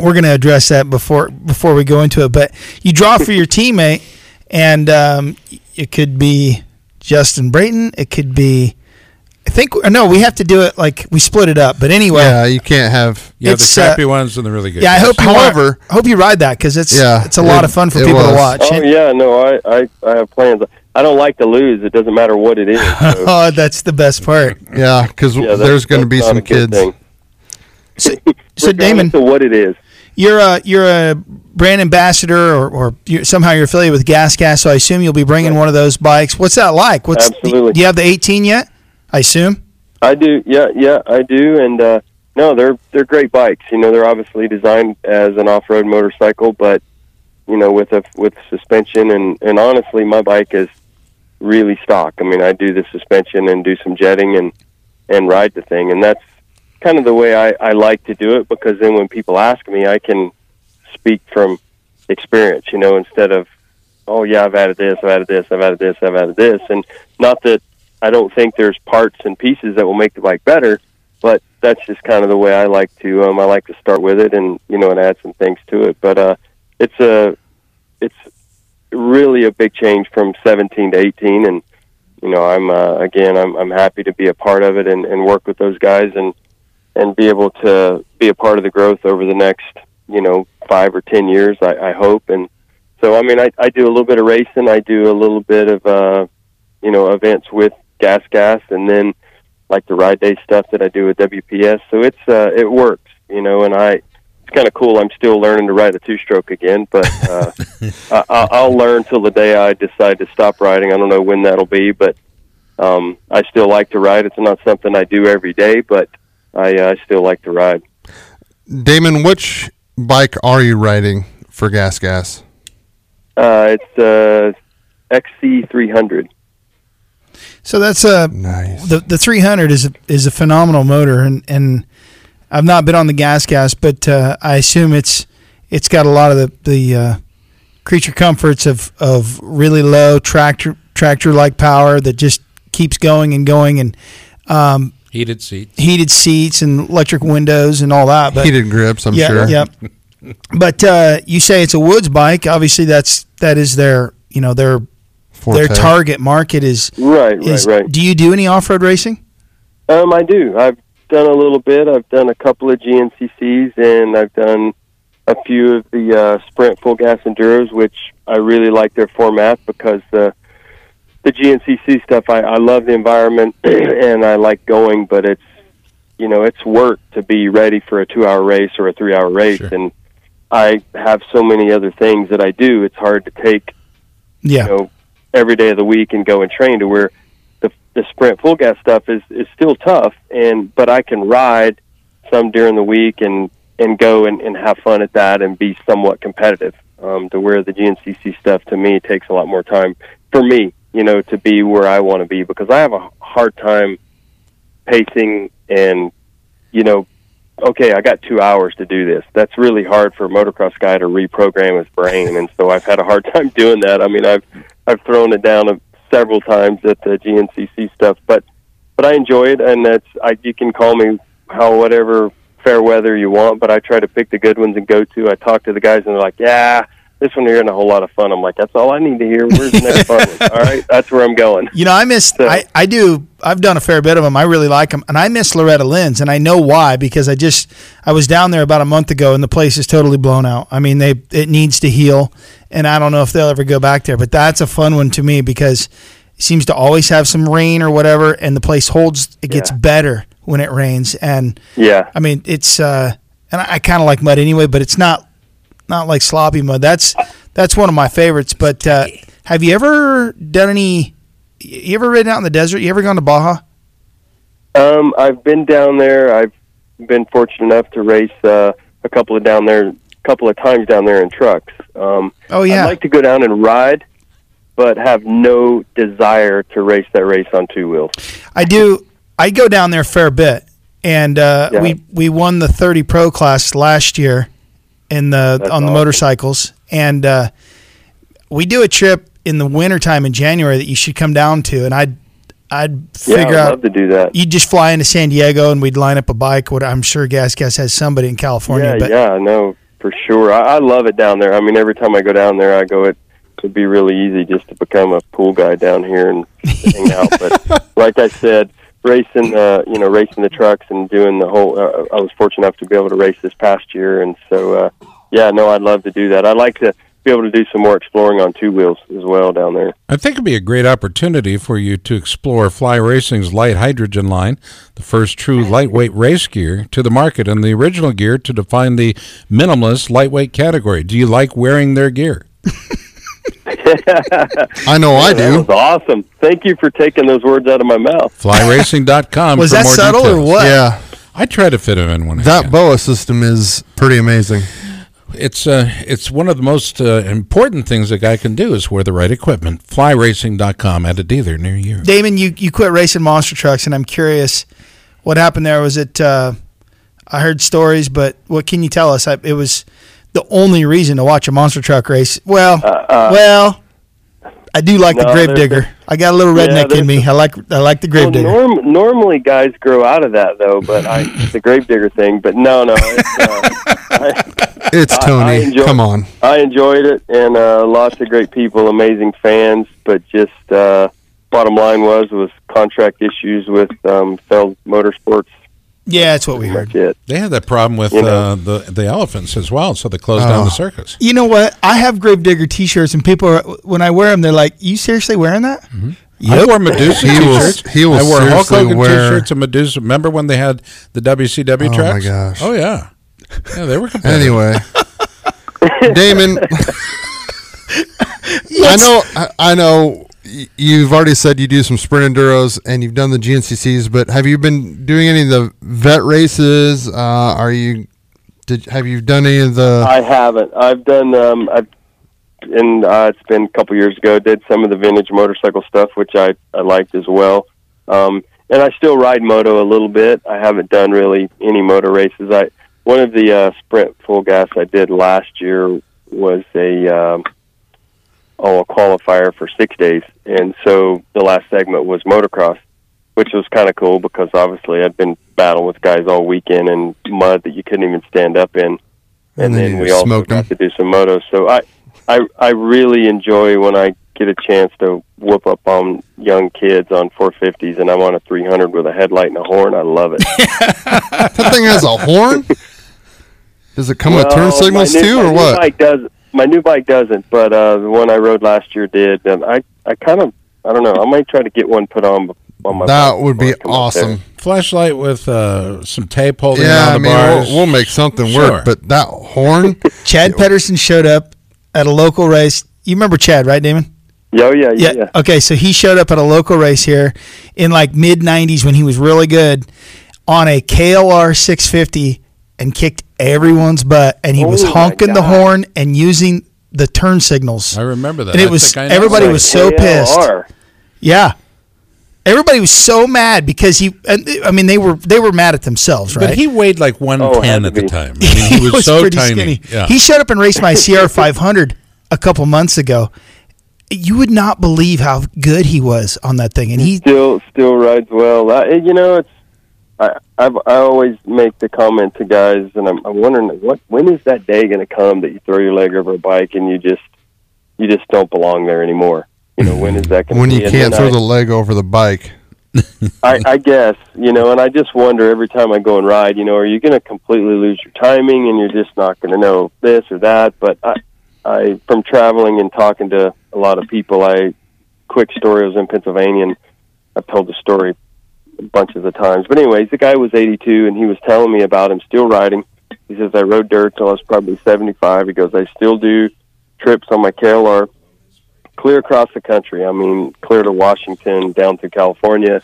we're going to address that before before we go into it. But you draw for your teammate, and um, it could be Justin Brayton. It could be, I think, no, we have to do it like we split it up. But anyway, yeah, you can't have you have the crappy uh, ones and the really good. Yeah, ones. I hope. You However, want, I hope you ride that because it's yeah, it's a lot it, of fun for people was. to watch. Oh and, yeah, no, I, I I have plans. I don't like to lose. It doesn't matter what it is. So. Oh, that's the best part. Yeah, because yeah, there's going to be some kids. So, so Damon, to what it is, you're a you're a brand ambassador, or, or you're, somehow you're affiliated with Gas Gas. So I assume you'll be bringing one of those bikes. What's that like? What's Absolutely. The, do you have the eighteen yet? I assume. I do. Yeah, yeah, I do. And uh, no, they're they're great bikes. You know, they're obviously designed as an off-road motorcycle, but you know, with a with suspension and and honestly, my bike is. Really stock. I mean, I do the suspension and do some jetting and, and ride the thing. And that's kind of the way I, I like to do it because then when people ask me, I can speak from, experience, you know, instead of, oh, yeah, I've added this, I've added this, I've added this, I've added this. And not that I don't think there's parts and pieces that will make the bike better, but that's just kind of the way I like to, um, I like to start with it and, you know, and add some things to it. But uh, it's a, it's really a big change from seventeen to eighteen. And, you know, I'm, uh, again, I'm, I'm happy to be a part of it and, and work with those guys and, and be able to be a part of the growth over the next, you know, five or ten years, I, I hope. And so, I mean, I, I do a little bit of racing. I do a little bit of, uh, you know, events with Gas Gas, and then like the ride day stuff that I do with W P S. So it's, uh, it works, you know, and I, it's kind of cool. I'm still learning to ride a two-stroke again, but uh, I, I'll learn till the day I decide to stop riding. I don't know when that'll be, but um, I still like to ride. It's not something I do every day, but I, uh, I still like to ride. Damon, which bike are you riding for Gas Gas? Uh, it's uh, X C three hundred. So that's a uh, nice. the the three hundred is a, is a phenomenal motor, and and I've not been on the Gas Gas, but uh, I assume it's it's got a lot of the the uh, creature comforts of of really low tractor tractor like power that just keeps going and going, and um, heated seats, heated seats, and electric windows, and all that. But heated grips, I'm yeah, sure. Yep. Yeah. But uh, you say it's a woods bike. Obviously, that's that is their you know their Forte. their target market is right, is, right, right. Do you do any off road racing? Um, I do. I've done a little bit. I've done a couple of G N C Cs, and I've done a few of the uh, Sprint Full Gas Enduros, which I really like their format because the the G N C C stuff, I, I love the environment and I like going, but it's, you know, it's work to be ready for a two-hour race or a three-hour race, sure. And I have so many other things that I do, it's hard to take yeah. you know, every day of the week and go and train to where the, the Sprint Full Gas stuff is, is still tough, and but I can ride some during the week and, and go and, and have fun at that and be somewhat competitive, um, to where the G N C C stuff, to me, takes a lot more time for me, you know, to be where I want to be, because I have a hard time pacing and, you know, okay, I got two hours to do this. That's really hard for a motocross guy to reprogram his brain, and so I've had a hard time doing that. I mean, I've I've thrown it down several times at the G N C C stuff, but but I enjoy it, and that's I, you can call me how whatever fair weather you want, but I try to pick the good ones and go to. I talk to the guys, and they're like, yeah, this one here isn't a whole lot of fun. I'm like, that's all I need to hear. Where's the next fun one? All right, that's where I'm going. You know, I miss so. – I, I do – I've done a fair bit of them. I really like them. And I miss Loretta Lynn's, and I know why, because I just – I was down there about a month ago, and the place is totally blown out. I mean, they it needs to heal, and I don't know if they'll ever go back there. But that's a fun one to me because it seems to always have some rain or whatever, and the place holds – it gets yeah. better when it rains. And, yeah. I mean, it's uh, – and I, I kind of like mud anyway, but it's not – not like sloppy mud. That's that's one of my favorites. But uh, have you ever done any? You ever ridden out in the desert? You ever gone to Baja? Um, I've been down there. I've been fortunate enough to race uh, a couple of down there, couple of times down there in trucks. Um, oh yeah. I'd like to go down and ride, but have no desire to race that race on two wheels. I do. I go down there a fair bit, and uh, yeah. we we won the thirty Pro class last year. In the That's on the awesome. motorcycles, and uh, we do a trip in the wintertime in January that you should come down to, and I'd I'd figure yeah, I'd love out to do that. You'd just fly into San Diego, and we'd line up a bike. What I'm sure Gas Gas has somebody in California. Yeah, but, yeah, no, for sure. I, I love it down there. I mean, every time I go down there, I go. It would be really easy just to become a pool guy down here and hang out. But like I said, racing, uh, you know, racing the trucks and doing the whole, uh, I was fortunate enough to be able to race this past year. And so, uh, yeah, no, I'd love to do that. I'd like to be able to do some more exploring on two wheels as well down there. I think it'd be a great opportunity for you to explore Fly Racing's light hydrogen line, the first true lightweight race gear to the market, and the original gear to define the minimalist lightweight category. Do you like wearing their gear? I know yeah, I do. That was awesome. Thank you for taking those words out of my mouth. fly racing dot com Was for that more subtle details. Or what? Yeah. I try to fit them in one. That again. B O A system is pretty amazing. It's uh, it's one of the most uh, important things a guy can do is wear the right equipment. fly racing dot com at a dealer near you. Damon, you, you quit racing monster trucks, and I'm curious what happened there. Was it, uh, I heard stories, but what can you tell us? I, it was the only reason to watch a monster truck race. Well, uh, uh, well, I do like no, the Grave Digger. I got a little redneck yeah, in me. I like I like the Grave Digger. Well, norm, normally guys grow out of that though, but I, the Grave Digger thing. But no, no, it's, uh, I, it's I, Tony. I enjoyed, Come on, I enjoyed it, and uh, lots of great people, amazing fans. But just uh, bottom line was was contract issues with um, Feld Motorsports. Yeah, that's what we heard. They had that problem with you know, uh, the the elephants as well, so they closed uh, down the circus. You know what? I have Gravedigger T-shirts, and people, are, when I wear them, they're like, "You seriously wearing that?" Mm-hmm. Yep. I wore Medusa he T-shirts. Was, he was I wore Hulk Hogan wear... T-shirts and Medusa. Remember when they had the W C W oh tracks? Oh my gosh! Oh yeah, yeah, they were competitive. Anyway, Damon, I know, I, I know. You've already said you do some sprint enduros and you've done the G N C Cs, but have you been doing any of the vet races? Uh, are you? Did have you done any of the? I haven't. I've done. Um, I've, and uh, it's been a couple years ago. Did some of the vintage motorcycle stuff, which I, I liked as well. Um, and I still ride moto a little bit. I haven't done really any moto races. I one of the uh, sprint full gas I did last year was a. Um, Oh, a qualifier for six days, and so the last segment was motocross, which was kind of cool because obviously I'd been battling with guys all weekend and mud that you couldn't even stand up in, and, and then we all got them. to do some motos. So I, I, I really enjoy when I get a chance to whoop up on young kids on four fifties, and I'm on a three hundred with a headlight and a horn. I love it. That thing has a horn. Does it come well, with turn signals new, too, or what? It does. My new bike doesn't, but uh, the one I rode last year did. And I, I kind of, I don't know. I might try to get one put on on my. That would be awesome. Flashlight with uh, some tape holding yeah, on the I mean, bars. We'll, we'll make something sure. work. But that horn. Chad Pedersen showed up at a local race. You remember Chad, right, Damon? Yeah, yeah, yeah, yeah. Okay, so he showed up at a local race here in like mid nineties when he was really good on a K L R six fifty and kicked everyone's butt, and he oh was honking the horn and using the turn signals. I remember that. And it I was everybody was so K L R. pissed. Yeah, everybody was so mad because he. I mean, they were they were mad at themselves, right? But he weighed like one oh, ten at the time. I mean, he was, was so tiny. Yeah. He showed up and raced my C R five hundred a couple months ago. You would not believe how good he was on that thing, and he, he still still rides well. I, you know, it's. I I've, I always make the comment to guys, and I'm, I'm wondering what when is that day going to come that you throw your leg over a bike and you just you just don't belong there anymore. You know, when is that going to when you be? Can't throw I, the leg over the bike? I, I guess you know, and I just wonder every time I go and ride. You know, are you going to completely lose your timing and you're just not going to know this or that? But I, I from traveling and talking to a lot of people, I quick story I was in Pennsylvania, and I've told the story a bunch of the times, but anyways, the guy was eighty-two and he was telling me about him still riding. He says, I rode dirt till I was probably seventy-five. He goes, I still do trips on my K L R clear across the country. I mean, clear to Washington, down through California.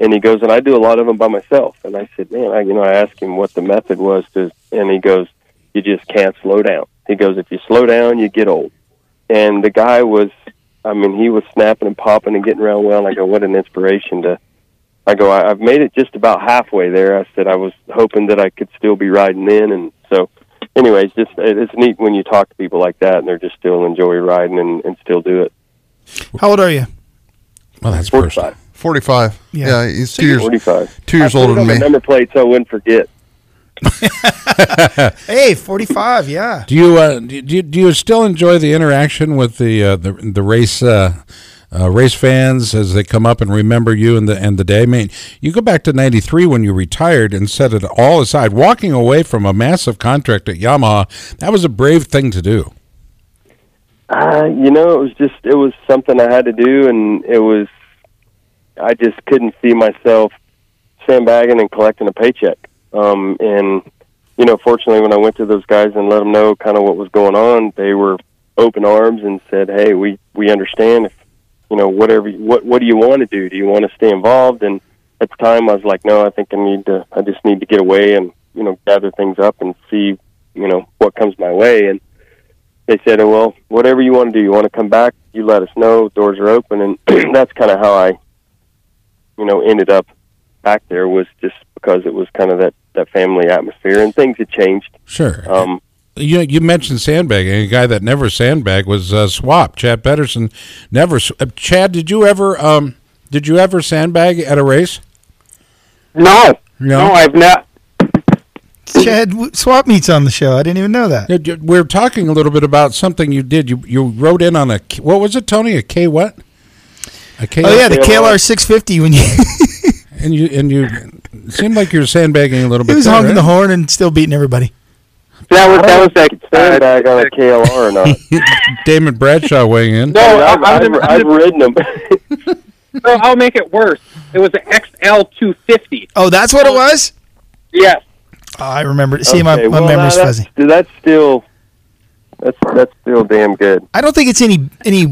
And he goes, and I do a lot of them by myself. And I said, man, I, you know, I asked him what the method was to, and he goes, you just can't slow down. He goes, if you slow down, you get old. And the guy was, I mean, he was snapping and popping and getting around well. And I go, what an inspiration to, I go, I've made it just about halfway there. I said I was hoping that I could still be riding then. And so anyways, just it's neat when you talk to people like that and they're just still enjoy riding and, and still do it. How old are you? Well, that's forty-five. Personal. forty-five. Yeah. yeah, he's two years, forty-five. Two years older than me. I put it on the number plate so I wouldn't forget. Hey, forty-five, yeah. Do you, uh, do you do you still enjoy the interaction with the, uh, the, the race uh Uh, race fans as they come up and remember you and the and the day? I mean, you go back to ninety-three when you retired and set it all aside, walking away from a massive contract at Yamaha. That was a brave thing to do. Uh, you know, it was just, it was something I had to do, and it was, I just couldn't see myself sandbagging and collecting a paycheck. Um, and, you know, fortunately, when I went to those guys and let them know kind of what was going on, they were open arms and said, hey, we, we understand if you know, whatever, what, what do you want to do? Do you want to stay involved? And at the time I was like, no, I think I need to, I just need to get away and, you know, gather things up and see, you know, what comes my way. And they said, oh, well, whatever you want to do, you want to come back, you let us know, doors are open. And that's kind of how I, you know, ended up back there, was just because it was kind of that, that family atmosphere and things had changed. Sure. Um, You you mentioned sandbagging. A guy that never sandbagged was uh, Swap. Chad Pedersen never. Uh, Chad, did you ever um did you ever sandbag at a race? No, no, no I've not. Chad, Swap Meet's on the show. I didn't even know that. We're talking a little bit about something you did. You you rode in on a, what was it, Tony? A K what? A K. Oh yeah, the K L R six fifty. When you and you and you it seemed like you were sandbagging a little bit. He was there, honking right? the horn and still beating everybody. That was that was that sandbag on a K L R or not? Damon Bradshaw weighing in. No, I've, I've, I've, I've ridden him. No, I'll make it worse. It was an X L two fifty. Oh, that's what it was. Yes. Oh, I remember. See, okay, my, my well, memory's no, that's, fuzzy. That's still, that's that's still damn good. I don't think it's any any.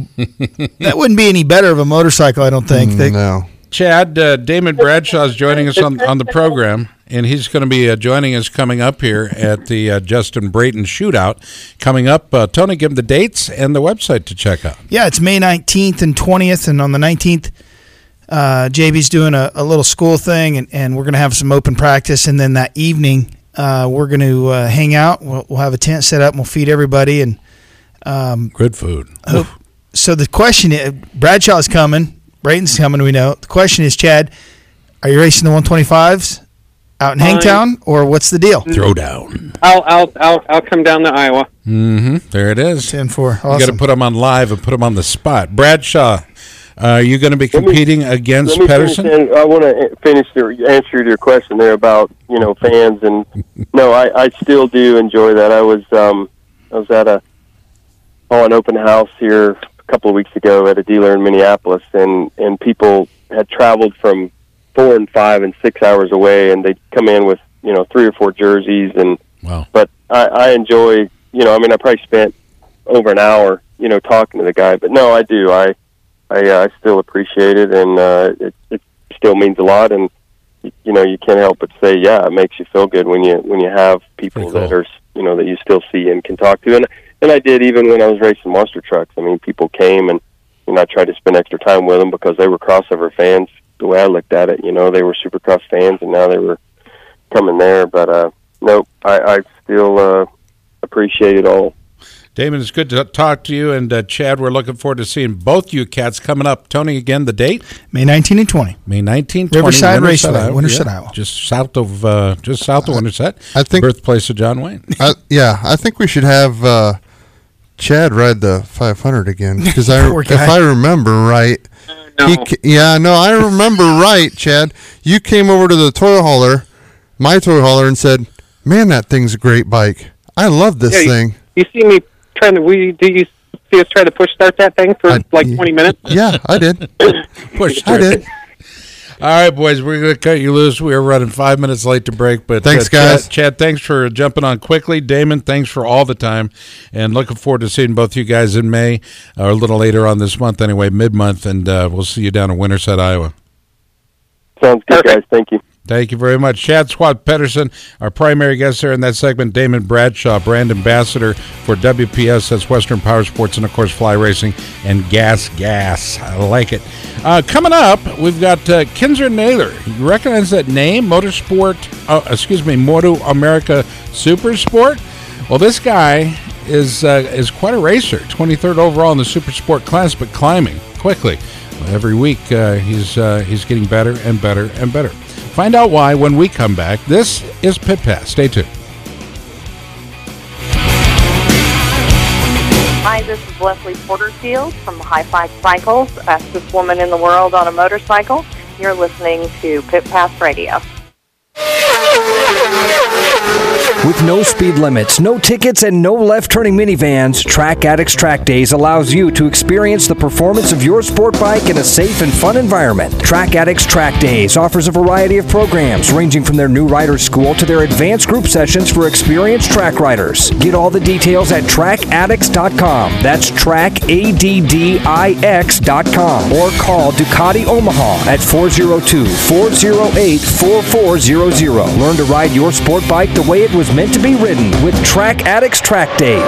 That wouldn't be any better of a motorcycle. I don't think. Mm, they, no. Chad, uh, Damon Bradshaw's joining us on on the program, and he's going to be uh, joining us coming up here at the uh, Justin Brayton Shootout coming up. Uh, Tony, give him the dates and the website to check out. Yeah, it's May nineteenth and twentieth, and on the nineteenth. Uh, J B's doing a, a little school thing, and, and we're going to have some open practice. And then that evening, uh, we're going to uh, hang out. We'll, we'll have a tent set up, and we'll feed everybody. And um, good food. Hope, so the question is, Bradshaw's coming. Brayton's coming, we know. The question is, Chad, are you racing the one twenty-fives out in Hangtown, or what's the deal? Throw down. I'll I'll I'll, I'll come down to Iowa. Mm-hmm. There it is. ten four. Awesome. You got to put them on live and put them on the spot. Bradshaw. Uh, are you going to be competing let me, against Pedersen? I want to finish the answer to your question there about, you know, fans. And no, I, I still do enjoy that. I was um, I was at a oh, an open house here a couple of weeks ago at a dealer in Minneapolis, and, and people had traveled from four and five and six hours away, and they'd come in with, you know, three or four jerseys. And wow. But I, I enjoy, you know, I mean, I probably spent over an hour, you know, talking to the guy. But no, I do. I I, uh, I still appreciate it, and uh, it, it still means a lot. And you, you know, you can't help but say, yeah, it makes you feel good when you when you have people cool. that are, you know, that you still see and can talk to. And and I did even when I was racing monster trucks. I mean, people came, and you know, I tried to spend extra time with them because they were crossover fans. The way I looked at it, you know, they were Supercross fans, and now they were coming there. But uh, no, I, I still uh, appreciate it all. Damon, it's good to talk to you, and uh, Chad, we're looking forward to seeing both you cats coming up. Tony, again, the date? May nineteenth and twentieth. May nineteenth, Riverside Raceway, Winterset, Iowa. Winterset, Iowa. Yeah, just south of uh, just south of Winterset. I think birthplace of John Wayne. I, yeah, I think we should have uh, Chad ride the five hundred again because I, if I remember right, uh, no. He, yeah, no, I remember right, Chad. You came over to the toy hauler, my toy hauler, and said, "Man, that thing's a great bike. I love this yeah, thing." You, you see me. Trying to, we do you see us try to push start that thing for I, like twenty minutes? Yeah, I did. Push start. I did. All right, boys, we're going to cut you loose. We are running five minutes late to break, but thanks, uh, guys. Chad, Chad, thanks for jumping on quickly. Damon, thanks for all the time, and looking forward to seeing both you guys in May or a little later on this month, anyway, mid month, and uh, we'll see you down in Winterset, Iowa. Sounds good, guys. Thank you. Thank you very much. Chad Swat Pedersen, our primary guest there in that segment. Damon Bradshaw, brand ambassador for W P S, that's Western Power Sports, and, of course, Fly Racing and Gas Gas. I like it. Uh, coming up, we've got uh, Kinzer Naylor. You recognize that name? Motorsport, uh, excuse me, Moto America Supersport? Well, this guy is, uh, is quite a racer, twenty-third overall in the Supersport class, but climbing quickly. Every week, uh, he's uh, he's getting better and better and better. Find out why when we come back. This is Pit Pass. Stay tuned. Hi, this is Leslie Porterfield from High Five Cycles, fastest woman in the world on a motorcycle. You're listening to Pit Pass Radio. With no speed limits, no tickets, and no left-turning minivans, Track Addicts Track Days allows you to experience the performance of your sport bike in a safe and fun environment. Track Addicts Track Days offers a variety of programs, ranging from their new rider school to their advanced group sessions for experienced track riders. Get all the details at track addicts dot com. That's track, A D D I X dot com. Or call Ducati Omaha at four oh two, four oh eight, four four zero zero. Learn to ride your sport bike the way it was meant to be ridden with Track Addicts Track Days.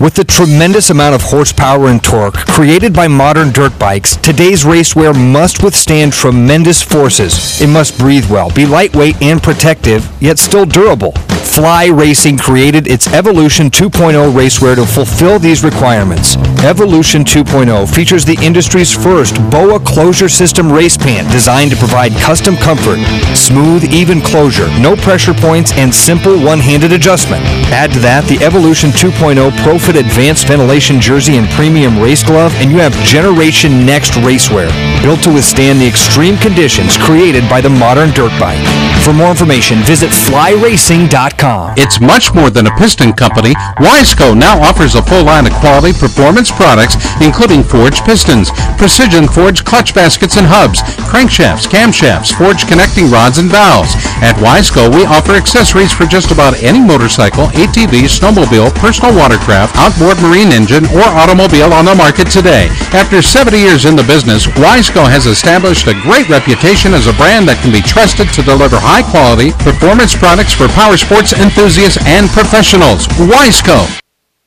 With the tremendous amount of horsepower and torque created by modern dirt bikes, today's racewear must withstand tremendous forces. It must breathe well, be lightweight and protective, yet still durable. Fly Racing created its Evolution two point oh racewear to fulfill these requirements. Evolution two point oh features the industry's first B O A closure system race pant designed to provide custom comfort, smooth, even closure, no pressure points, and simple one-handed adjustment. Add to that the Evolution two point oh ProFit Advanced Ventilation jersey and premium race glove, and you have Generation Next racewear, built to withstand the extreme conditions created by the modern dirt bike. For more information, visit fly racing dot com. It's much more than a piston company. Wiseco now offers a full line of quality performance products, including forged pistons, precision forged clutch baskets and hubs, crankshafts, camshafts, forged connecting rods and valves. At Wiseco, we offer accessories for just about any motorcycle, A T V, snowmobile, personal watercraft, outboard marine engine, or automobile on the market today. After seventy years in the business, Wiseco has established a great reputation as a brand that can be trusted to deliver high-quality performance products for power sports enthusiasts and professionals. Wiseco.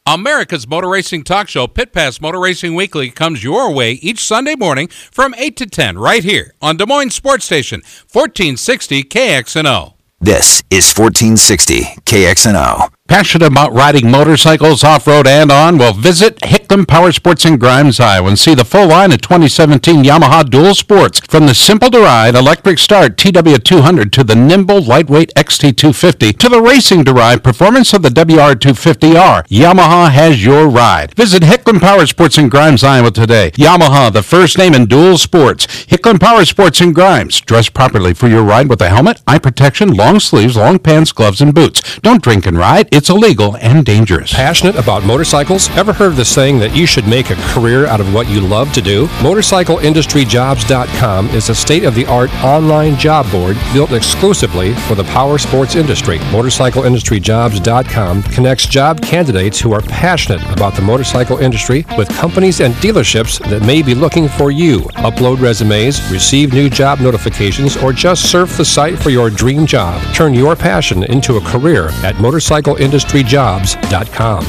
America's Motor Racing Talk Show, Pit Pass Motor Racing Weekly, comes your way each Sunday morning from eight to ten right here on Des Moines Sports Station, fourteen sixty K X N O. This is fourteen sixty K X N O. Passionate about riding motorcycles off-road and on? Well, visit Hickman Power Sports in Grimes, Iowa, and see the full line of twenty seventeen Yamaha Dual Sports. From the simple-to-ride electric start T W two hundred to the nimble, lightweight X T two fifty to the racing-to-ride performance of the W R two fifty R, Yamaha has your ride. Visit Hickman Power Sports in Grimes, Iowa today. Yamaha, the first name in dual sports. Hickman Power Sports in Grimes. Dress properly for your ride with a helmet, eye protection, long sleeves, long pants, gloves, and boots. Don't drink and ride. It's illegal and dangerous. Passionate about motorcycles? Ever heard the saying that you should make a career out of what you love to do? motorcycle industry jobs dot com is a state-of-the-art online job board built exclusively for the power sports industry. motorcycle industry jobs dot com connects job candidates who are passionate about the motorcycle industry with companies and dealerships that may be looking for you. Upload resumes, receive new job notifications, or just surf the site for your dream job. Turn your passion into a career at motorcycle industry jobs dot com.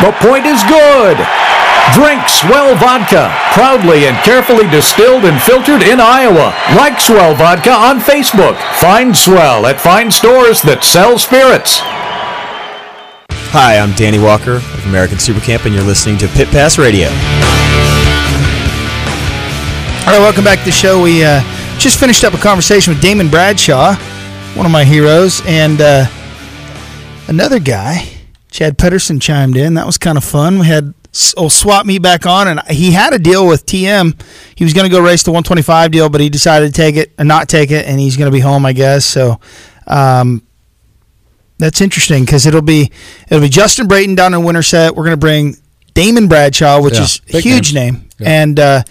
The point is good. Drink Swell Vodka, proudly and carefully distilled and filtered in Iowa. Like Swell Vodka on Facebook. Find Swell at fine stores that sell spirits. Hi, I'm Danny Walker of American Supercamp, and you're listening to Pit Pass Radio. All right, welcome back to the show. We uh, just finished up a conversation with Damon Bradshaw, one of my heroes, and uh, another guy, Chad Pedersen, chimed in. That was kind of fun. We had old Swap Me back on, and he had a deal with T M. He was going to go race the one twenty-five deal, but he decided to take it and not take it, and he's going to be home, I guess. So um, that's interesting because it'll be it'll be Justin Brayton down in Winterset. We're going to bring Damon Bradshaw, which yeah, is a huge name, name. Yeah. and. Uh,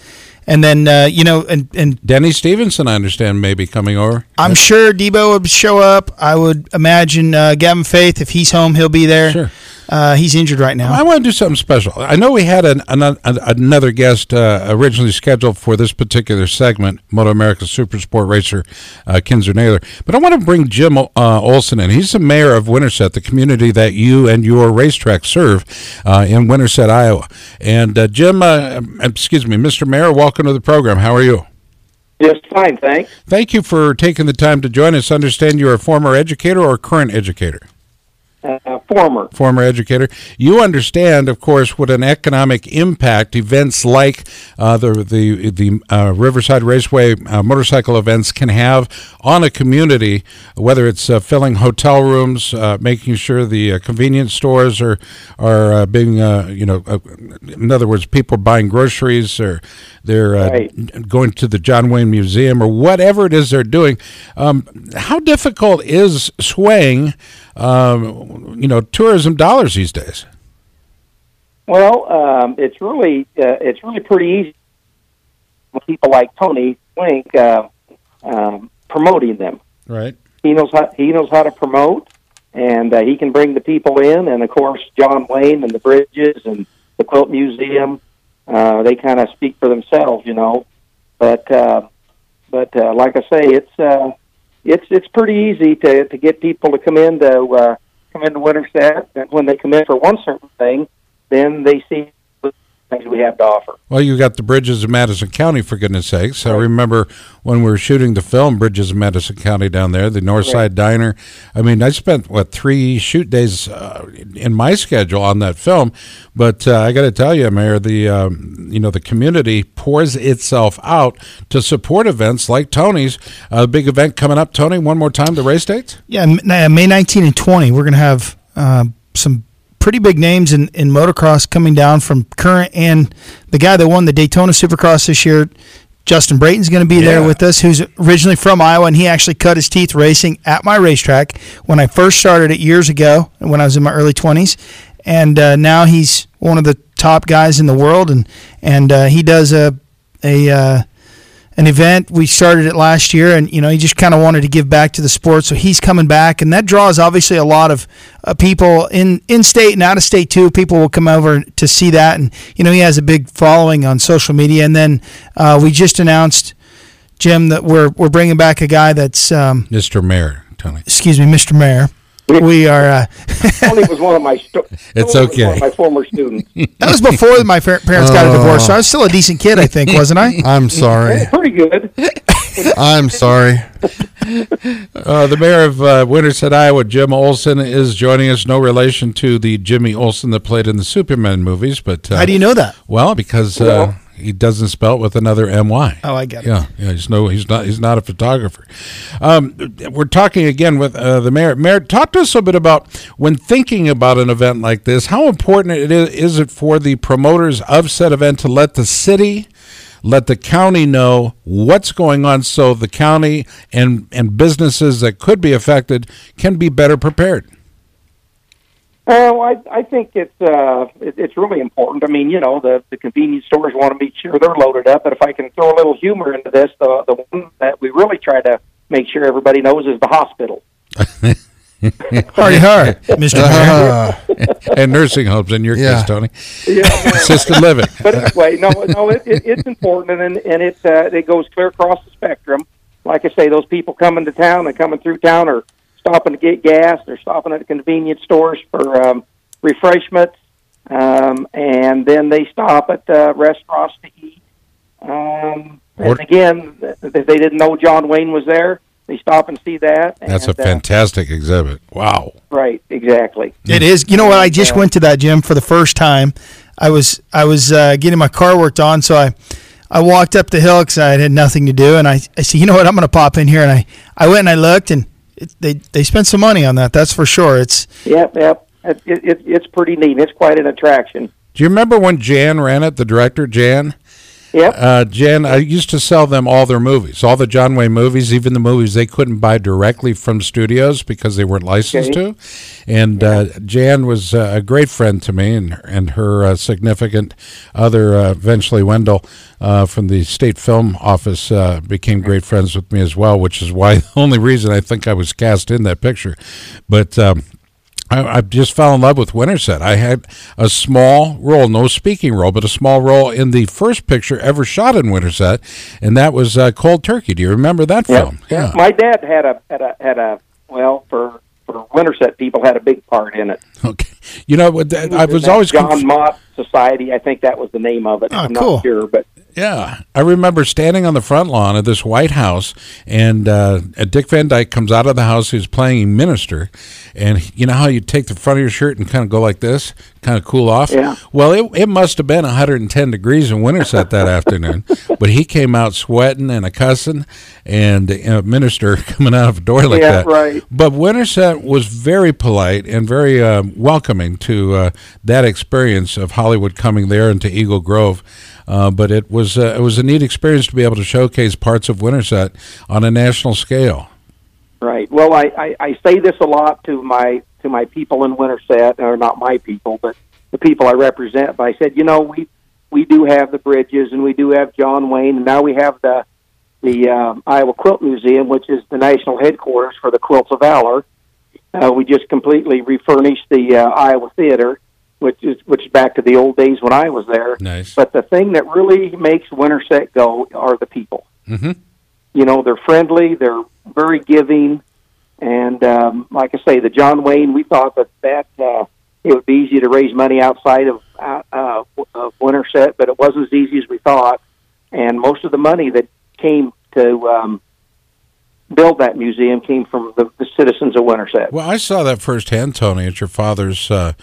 And then, uh, you know, and, and... Denny Stevenson, I understand, may be coming over. I'm yep. sure Debo would show up. I would imagine uh, Gavin Faith, if he's home, he'll be there. Sure. Uh, he's injured right now. I want to do something special. I know we had an, an, an, another guest uh, originally scheduled for this particular segment, Moto America Super Sport Racer uh, Kinzer Naylor, but I want to bring Jim uh, Olson in. He's the mayor of Winterset, the community that you and your racetrack serve uh, in Winterset, Iowa. And uh, Jim, uh, excuse me, Mister Mayor, welcome to the program. How are you? Just fine, thanks. Thank you for taking the time to join us. I understand you're a former educator or current educator? Uh, former. Former educator. You understand, of course, what an economic impact events like uh, the the the uh, Riverside Raceway uh, motorcycle events can have on a community, whether it's uh, filling hotel rooms, uh, making sure the uh, convenience stores are are uh, being, uh, you know, uh, in other words, people buying groceries, or they're uh, right. going to the John Wayne Museum, or whatever it is they're doing. Um, how difficult is swaying Um, you know, tourism dollars these days? Well, um, it's really uh, it's really pretty easy with people like Tony Wink uh, um, promoting them. Right. He knows how he knows how to promote, and uh, he can bring the people in. And of course, John Wayne and the bridges and the Quilt Museum, uh, they kind of speak for themselves, you know. But uh, but uh, like I say, it's. Uh, It's it's pretty easy to, to get people to come in to uh, come into Winterset, and when they come in for one certain thing, then they see things we have to offer. Well, you got the Bridges of Madison County, for goodness sakes. Right. I remember when we were shooting the film Bridges of Madison County down there, the Northside right. Diner. I mean, I spent, what, three shoot days uh, in my schedule on that film. But uh, I got to tell you, Mayor, the um, you know the community pours itself out to support events like Tony's. A uh, big event coming up, Tony, one more time, the race dates? Yeah, May nineteenth and twentieth, we're going to have uh, some pretty big names in, in motocross coming down from current, and the guy that won the Daytona Supercross this year, Justin Brayton's going to be yeah. there with us, who's originally from Iowa, and he actually cut his teeth racing at my racetrack when I first started it years ago, when I was in my early twenties, and uh, now he's one of the top guys in the world, and and uh, he does a a uh, an event. We started it last year, and you know he just kind of wanted to give back to the sport, so he's coming back, and that draws obviously a lot of uh, people in in state and out of state too. People will come over to see that, and you know he has a big following on social media. And then uh, we just announced, Jim, that we're we're bringing back a guy that's um, Mister Mayor, Tony. Excuse me, Mister Mayor. We are. Uh, Tony was one of my. Stu- it's okay. One of my former students. That was before my parents got a divorce. So I was still a decent kid, I think, wasn't I? I'm sorry. Pretty good. I'm sorry. Uh, the mayor of uh, Winterset, Iowa, Jim Olson, is joining us. No relation to the Jimmy Olsen that played in the Superman movies, but uh, how do you know that? Well, because. Uh, He doesn't spell it with another M Y. Oh, I get it. Yeah, yeah. He's no, he's not, he's not a photographer. Um, we're talking again with uh, the mayor. Mayor, talk to us a bit about when thinking about an event like this. How important it is, is it for the promoters of said event to let the city, let the county know what's going on, so the county and and businesses that could be affected can be better prepared. Oh, I, I think it's uh, it, it's really important. I mean, you know, the, the convenience stores want to make sure they're loaded up. But if I can throw a little humor into this, the the one that we really try to make sure everybody knows is the hospital. Hardy hard, Mister Uh, and nursing homes in your yeah. case, Tony. Yeah, no, assisted right. living. But anyway, no, no, it, it, it's important, and and it uh, it goes clear across the spectrum. Like I say, those people coming to town and coming through town are stopping to get gas. They're stopping at convenience stores for um, refreshments, um, and then they stop at uh, restaurants to eat. Um, and again, if they didn't know John Wayne was there, they stop and see that. And that's a fantastic uh, exhibit. Wow! Right, exactly. It is. You know what? I just went to that gym for the first time. I was I was uh, getting my car worked on, so I. I walked up the hill because I had nothing to do, and I I said, you know what? I'm going to pop in here, and I I went and I looked and. It, they they spent some money on that. That's for sure. It's yep, yep. It, it, it's pretty neat. It's quite an attraction. Do you remember when Jan ran it? The director Jan. Yep. Uh, Jan, I used to sell them all their movies, all the John Wayne movies, even the movies they couldn't buy directly from studios because they weren't licensed okay. to. And yeah. uh, Jan was uh, a great friend to me, and and her uh, significant other, uh, eventually Wendell, uh, from the state film office, uh, became great friends with me as well, which is why the only reason I think I was cast in that picture. But um, I, I just fell in love with Winterset. I had a small role, no speaking role, but a small role in the first picture ever shot in Winterset, and that was uh, Cold Turkey. Do you remember that yeah. film? Yeah. My dad had a had a had a well for for Winterset people had a big part in it. Okay, you know what? I was always John conf- Mott Society. I think that was the name of it. Oh, I'm cool. not sure, but. Yeah, I remember standing on the front lawn of this White House, and uh, Dick Van Dyke comes out of the house. He's playing minister, and you know how you take the front of your shirt and kind of go like this, kind of cool off? Yeah. Well, it, it must have been one hundred ten degrees in Winterset that afternoon, but he came out sweating and a-cussing, and you know, minister coming out of a door like yeah, that. Yeah, right. But Winterset was very polite and very uh, welcoming to uh, that experience of Hollywood coming there into Eagle Grove. Uh, but it was uh, it was a neat experience to be able to showcase parts of Winterset on a national scale. Right. Well, I, I, I say this a lot to my to my people in Winterset, or not my people, but the people I represent. But I said, you know, we we do have the Bridges, and we do have John Wayne, and now we have the the um, Iowa Quilt Museum, which is the national headquarters for the Quilts of Valor. Uh, we just completely refurnished the uh, Iowa Theater, which is which is back to the old days when I was there. Nice. But the thing that really makes Winterset go are the people. Mm-hmm. You know, they're friendly, they're very giving, and um, like I say, the John Wayne, we thought that that uh, it would be easy to raise money outside of, uh, of Winterset, but it wasn't as easy as we thought. And most of the money that came to um, build that museum came from the, the citizens of Winterset. Well, I saw that firsthand, Tony, at your father's uh,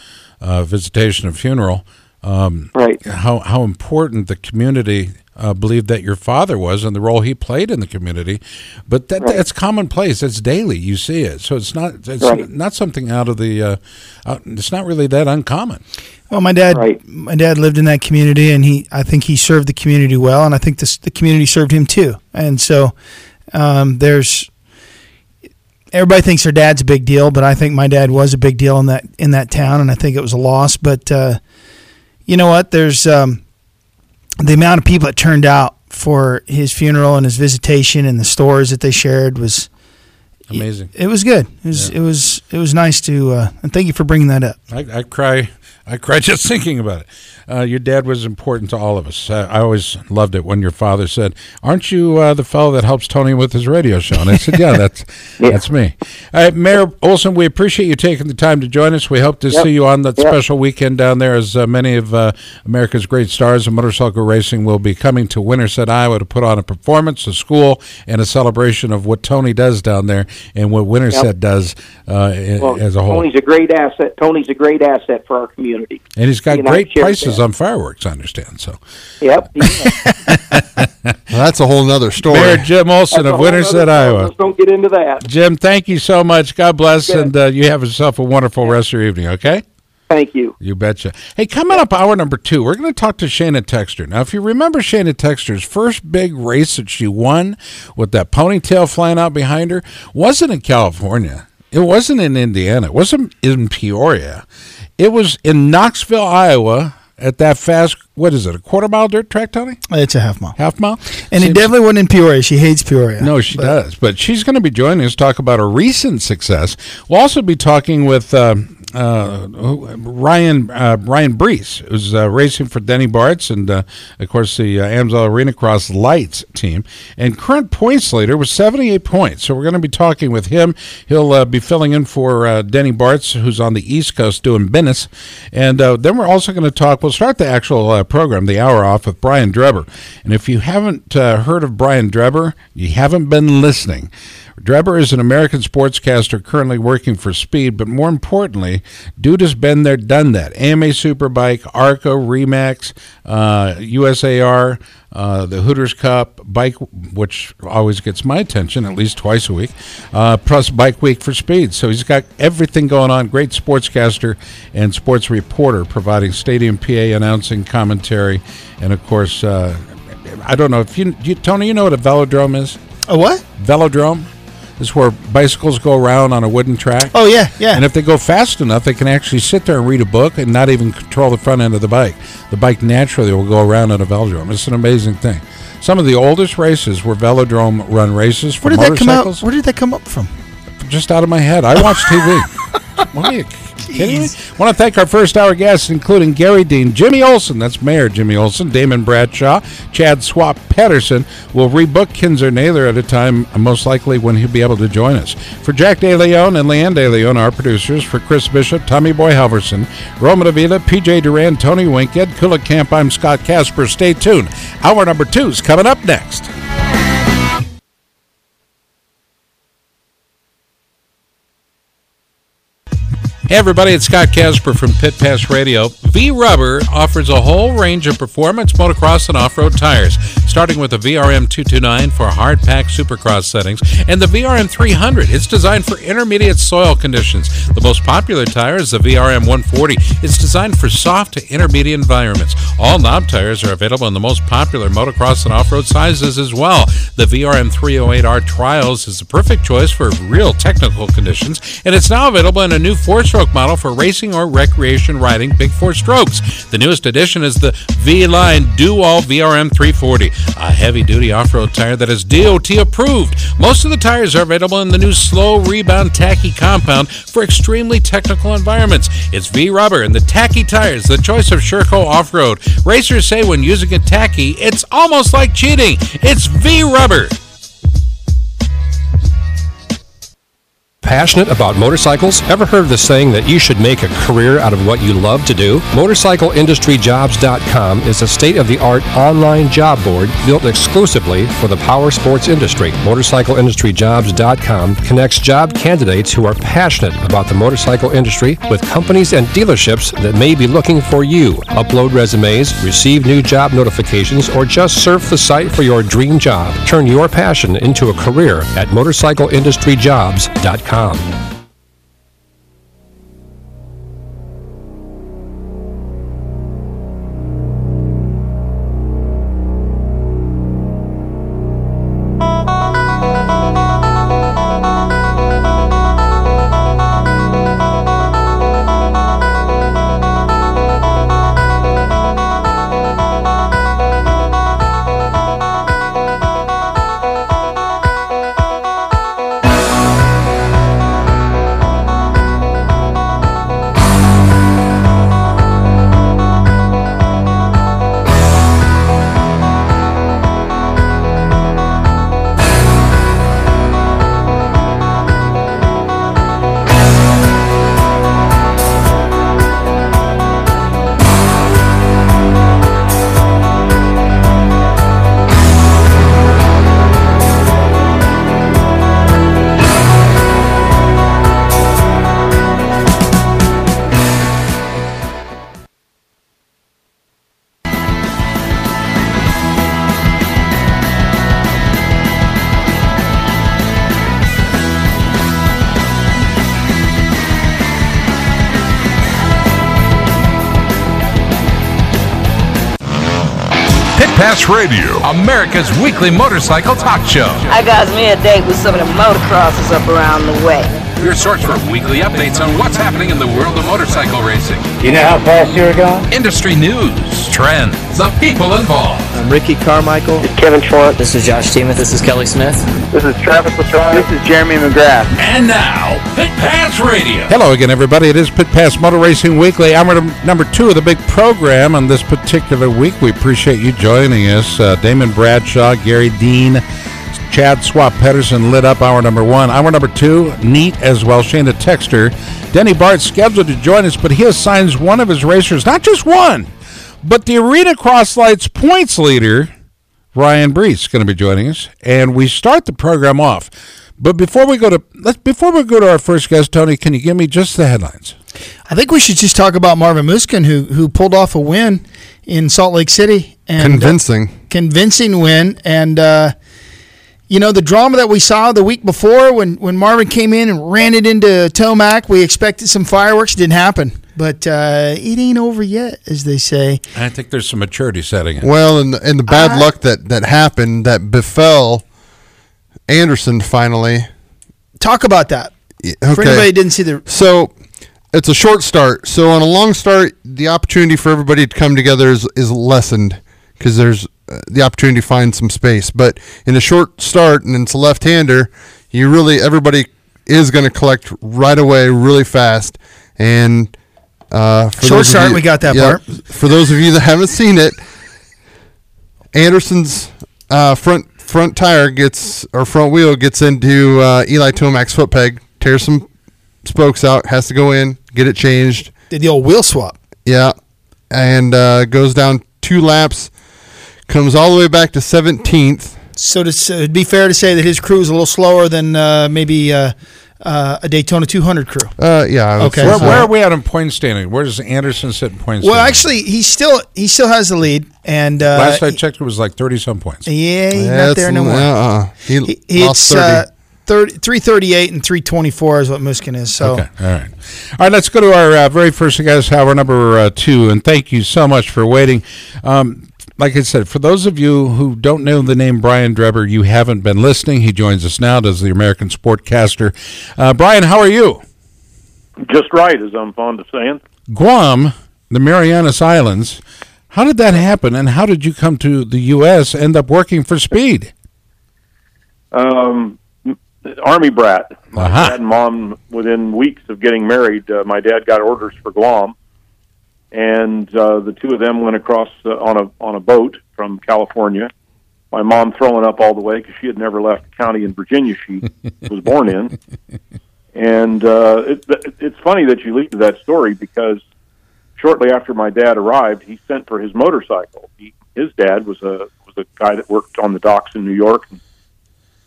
uh, visitation and funeral. Um, right. How, how important the community uh, believed that your father was and the role he played in the community. But that, right. that's commonplace. It's daily. You see it. So it's not it's right. not something out of the uh, – it's not really that uncommon. Well, my dad right. my dad lived in that community, and he I think he served the community well, and I think this, the community served him too. And so um, there's – everybody thinks their dad's a big deal, but I think my dad was a big deal in that in that town, and I think it was a loss. But uh, you know what, there's um, the amount of people that turned out for his funeral and his visitation and the stories that they shared was – amazing. It, it was good. It was, yeah. it was it was nice to uh, and thank you for bringing that up. I, I cry I cry just thinking about it. Uh, your dad was important to all of us. Uh, I always loved it when your father said, "Aren't you uh, the fellow that helps Tony with his radio show?" And I said, "Yeah, that's yeah. that's me." All right, Mayor Olson, we appreciate you taking the time to join us. We hope to yep. see you on that yep. special weekend down there, as uh, many of uh, America's great stars of motorcycle racing will be coming to Winterset, Iowa, to put on a performance, a school, and a celebration of what Tony does down there. And what Winterset yep. does uh, well, as a whole. Tony's a great asset. Tony's a great asset for our community. And he's got he great prices that. on fireworks, I understand. So, Yep. Yeah. Well, that's a whole other story. Mayor Jim Olson that's of Winterset, Iowa. Let's don't get into that. Jim, thank you so much. God bless. Okay. And uh, you have yourself a wonderful yeah. rest of your evening, okay? Thank you. You betcha. Hey, coming up hour number two, we're going to talk to Shani Texter. Now, if you remember Shani Texter's first big race that she won with that ponytail flying out behind her, wasn't in California. It wasn't in Indiana. It wasn't in Peoria. It was in Knoxville, Iowa, at that fast, what is it, a quarter-mile dirt track, Tony? It's a half-mile. Half-mile? And Seems it definitely wasn't in Peoria. She hates Peoria. No, she but. does. But she's going to be joining us to talk about her recent success. We'll also be talking with... Uh, Uh, Ryan uh, Ryan Brees was uh, racing for Denny Bartz and, uh, of course, the uh, Amsoil Arena Cross Lights team. And current points leader was seventy-eight points. So we're going to be talking with him. He'll uh, be filling in for uh, Denny Bartz, who's on the East Coast doing business. And uh, then we're also going to talk, we'll start the actual uh, program, the hour off, with Brian Drebber. And if you haven't uh, heard of Brian Drebber, you haven't been listening. Drebber is an American sportscaster currently working for Speed, but more importantly, dude has been there, done that. A M A Superbike, ARCA, REMAX, uh, U S A R, uh, the Hooters Cup, Bike, which always gets my attention at least twice a week, uh, plus Bike Week for Speed. So he's got everything going on. Great sportscaster and sports reporter, providing stadium P A announcing, commentary, and, of course, uh, I don't know if you, you, Tony, you know what a velodrome is? A what? Velodrome. It's where bicycles go around on a wooden track. Oh, yeah, yeah. And if they go fast enough, they can actually sit there and read a book and not even control the front end of the bike. The bike naturally will go around at a velodrome. It's an amazing thing. Some of the oldest races were velodrome run races for where did motorcycles. That come out? Where did that come up from? Just out of my head. I watch T V. What are you kidding me? I want to thank our first hour guests, including Gary Dean, Jimmy Olson, that's Mayor Jimmy Olson, Damon Bradshaw, Chad Swap Patterson. We'll rebook Kinzer Naylor at a time, most likely, when he'll be able to join us. For Jack DeLeon and Leanne DeLeon, our producers, for Chris Bishop, Tommy Boy Halverson, Roman Avila, P J Duran, Tony Wink, Ed Kulikamp, I'm Scott Casper. Stay tuned. Hour number two is coming up next. Hey everybody, it's Scott Casper from Pit Pass Radio. V-Rubber offers a whole range of performance motocross and off-road tires, starting with the V R M two twenty-nine for hard-pack supercross settings and the V R M three hundred. It's designed for intermediate soil conditions. The most popular tire is the V R M one forty. It's designed for soft to intermediate environments. All knob tires are available in the most popular motocross and off-road sizes as well. The V R M three oh eight R Trials is the perfect choice for real technical conditions, and it's now available in a new four-stroke model for racing or recreation riding big four strokes. The newest addition is the V-Line Do-All V R M three forty, a heavy-duty off-road tire that is D O T approved. Most of the tires are available in the new slow rebound tacky compound for extremely technical environments. It's V-Rubber and the tacky tires, the choice of Sherco off-road. Racers say when using a tacky, it's almost like cheating. It's V-Rubber. passionate about motorcycles? Ever heard the saying that you should make a career out of what you love to do? motorcycle industry jobs dot com is a state-of-the-art online job board built exclusively for the power sports industry. motorcycle industry jobs dot com connects job candidates who are passionate about the motorcycle industry with companies and dealerships that may be looking for you. Upload resumes, receive new job notifications, or just surf the site for your dream job. Turn your passion into a career at motorcycle industry jobs dot com. Pass Radio, America's weekly motorcycle talk show. I got me a date with some of the motocrossers up around the way. Your source for weekly updates on what's happening in the world of motorcycle racing. You know how fast you're going? Industry news, trends, the people involved. I'm Ricky Carmichael. This is Kevin Schwartz. This is Josh Teemuth. This is Kelly Smith. This is Travis Latron. This is Jeremy McGrath. And now, Pit Pass Radio. Hello again, everybody. It is Pit Pass Motor Racing Weekly. I'm number two of the big program on this particular week. We appreciate you joining us. Uh, Damon Bradshaw, Gary Dean, Chad Swap Pedersen lit up hour number one. Hour number two, neat as well. Shani Texter. Denny Bartz scheduled to join us, but he assigns one of his racers, not just one, but the Arena Cross Lights points leader, Ryan Brees, is going to be joining us. And we start the program off. But before we go to let's before we go to our first guest, Tony, can you give me just the headlines? I think we should just talk about Marvin Muskin, who who pulled off a win in Salt Lake City. And convincing. Uh, convincing win. And uh you know, the drama that we saw the week before when, when Marvin came in and ran it into Tomac, we expected some fireworks. Didn't happen. But uh, it ain't over yet, as they say. I think there's some maturity setting in. Well, and, and the bad I, luck that, that happened, that befell Anderson finally. Talk about that. Okay. For anybody who didn't see the... So, it's a short start. So, on a long start, the opportunity for everybody to come together is, is lessened because there's... the opportunity to find some space. But in a short start and it's a left-hander, you really everybody is going to collect right away really fast. And uh for short start, you, we got that yeah, part. For those of you that haven't seen it, Anderson's uh front front tire gets or front wheel gets into uh Eli Tomac's foot peg, tears some spokes out, has to go in, get it changed. Did the old wheel swap. Yeah. And uh goes down two laps. Comes all the way back to seventeenth. So to, so it'd be fair to say that his crew is a little slower than uh, maybe uh, uh, a Daytona two hundred crew. Uh, yeah. Okay. Where, so. where are we at in point standing? Where does Anderson sit in point standing? Well, actually, he still he still has the lead. And uh, last I checked, it was like thirty some points. Yeah, he's That's, not there no more. Uh-uh. He, he it's, lost thirty. Uh, thirty, three thirty-eight and three twenty-four is what Muskin is. So. Okay, all right. All right, let's go to our uh, very first guest, hour number uh, two, and thank you so much for waiting. Um, like I said, for those of you who don't know the name Brian Drebber, you haven't been listening. He joins us now as the American Sportcaster. Uh, Brian, how are you? Just right, as I'm fond of saying. Guam, the Marianas Islands, how did that happen, and how did you come to the U S, end up working for Speed? Um... Army brat. My uh-huh. dad and mom, within weeks of getting married, uh, my dad got orders for Guam, and uh, the two of them went across uh, on a on a boat from California. My mom throwing up all the way because she had never left the county in Virginia she was born in, And uh, it, it's funny that you lead to that story, because shortly after my dad arrived, he sent for his motorcycle. He, his dad was a was a guy that worked on the docks in New York.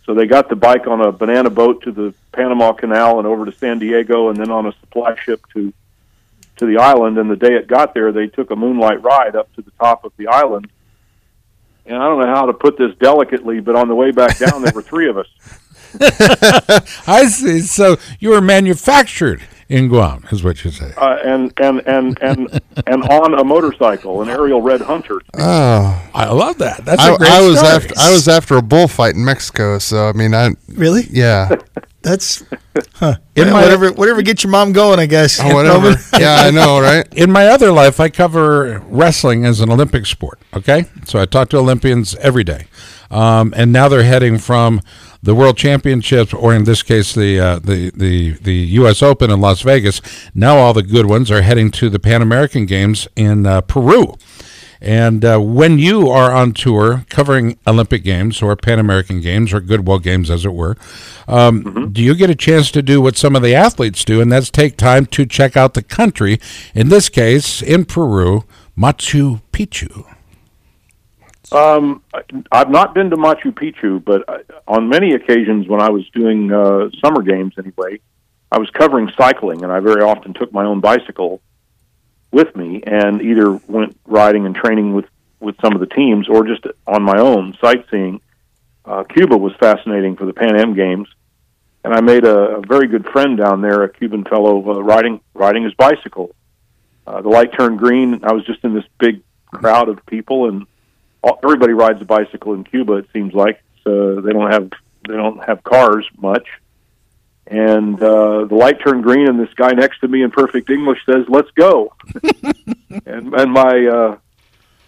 So they got the bike on a banana boat to the Panama Canal and over to San Diego, and then on a supply ship to to the island. And the day it got there, they took a moonlight ride up to the top of the island. And I don't know how to put this delicately, but on the way back down, there were three of us. I see. So you were manufactured in Guam, is what you say. Uh, and, and, and, and, and on a motorcycle, an aerial red hunter. Oh, I love that. That's I, a great I was story. After, I was after a bullfight in Mexico, so, I mean, I... Really? Yeah. That's... Huh. In my, whatever whatever gets your mom going, I guess. Oh, whatever. Yeah, I know, right? In my other life, I cover wrestling as an Olympic sport, okay? So I talk to Olympians every day. Um, and now they're heading from the World Championships, or in this case, the, uh, the the the U S Open in Las Vegas. Now all the good ones are heading to the Pan American Games in uh, Peru. And uh, when you are on tour covering Olympic Games or Pan American Games or Goodwill Games, as it were, um, mm-hmm. do you get a chance to do what some of the athletes do, and that's take time to check out the country, in this case, in Peru, Machu Picchu? Um, I've not been to Machu Picchu, but I, on many occasions when I was doing uh, summer games anyway, I was covering cycling, and I very often took my own bicycle with me and either went riding and training with, with some of the teams or just on my own sightseeing. Uh, Cuba was fascinating for the Pan Am Games, and I made a, a very good friend down there, a Cuban fellow uh, riding riding his bicycle. Uh, the light turned green. I was just in this big crowd of people, and everybody rides a bicycle in Cuba, it seems like. So they don't have they don't have cars much. And uh, the light turned green, and this guy next to me in perfect English says, "Let's go." and, and my uh,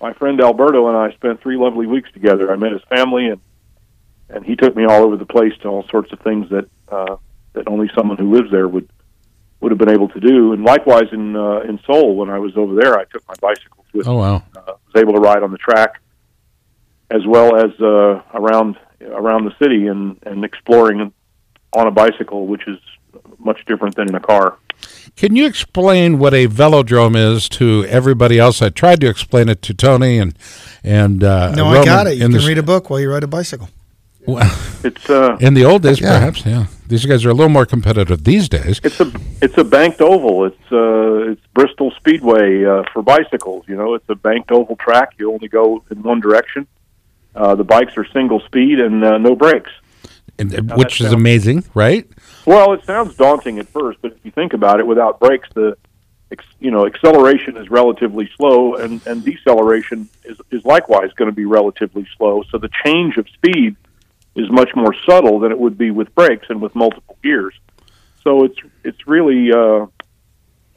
my friend Alberto and I spent three lovely weeks together. I met his family, and and he took me all over the place to all sorts of things that uh, that only someone who lives there would would have been able to do. And likewise in uh, in Seoul, when I was over there, I took my bicycles with me. Oh wow! Uh, was able to ride on the track as well as uh, around around the city and and exploring on a bicycle, which is much different than in a car. Can you explain what a velodrome is to everybody else? I tried to explain it to Tony and and uh, no, Roman. I got it. You in can the... read a book while you ride a bicycle. Well, it's uh, in the old days, yeah. perhaps. Yeah, these guys are a little more competitive these days. It's a it's a banked oval. It's uh, it's Bristol Speedway uh, for bicycles. You know, it's a banked oval track. You only go in one direction. Uh, the bikes are single speed and uh, no brakes. And, now, which is sounds, amazing, right? Well, it sounds daunting at first, but if you think about it, without brakes, the you know acceleration is relatively slow, and, and deceleration is, is likewise going to be relatively slow. So the change of speed is much more subtle than it would be with brakes and with multiple gears. So it's it's really uh,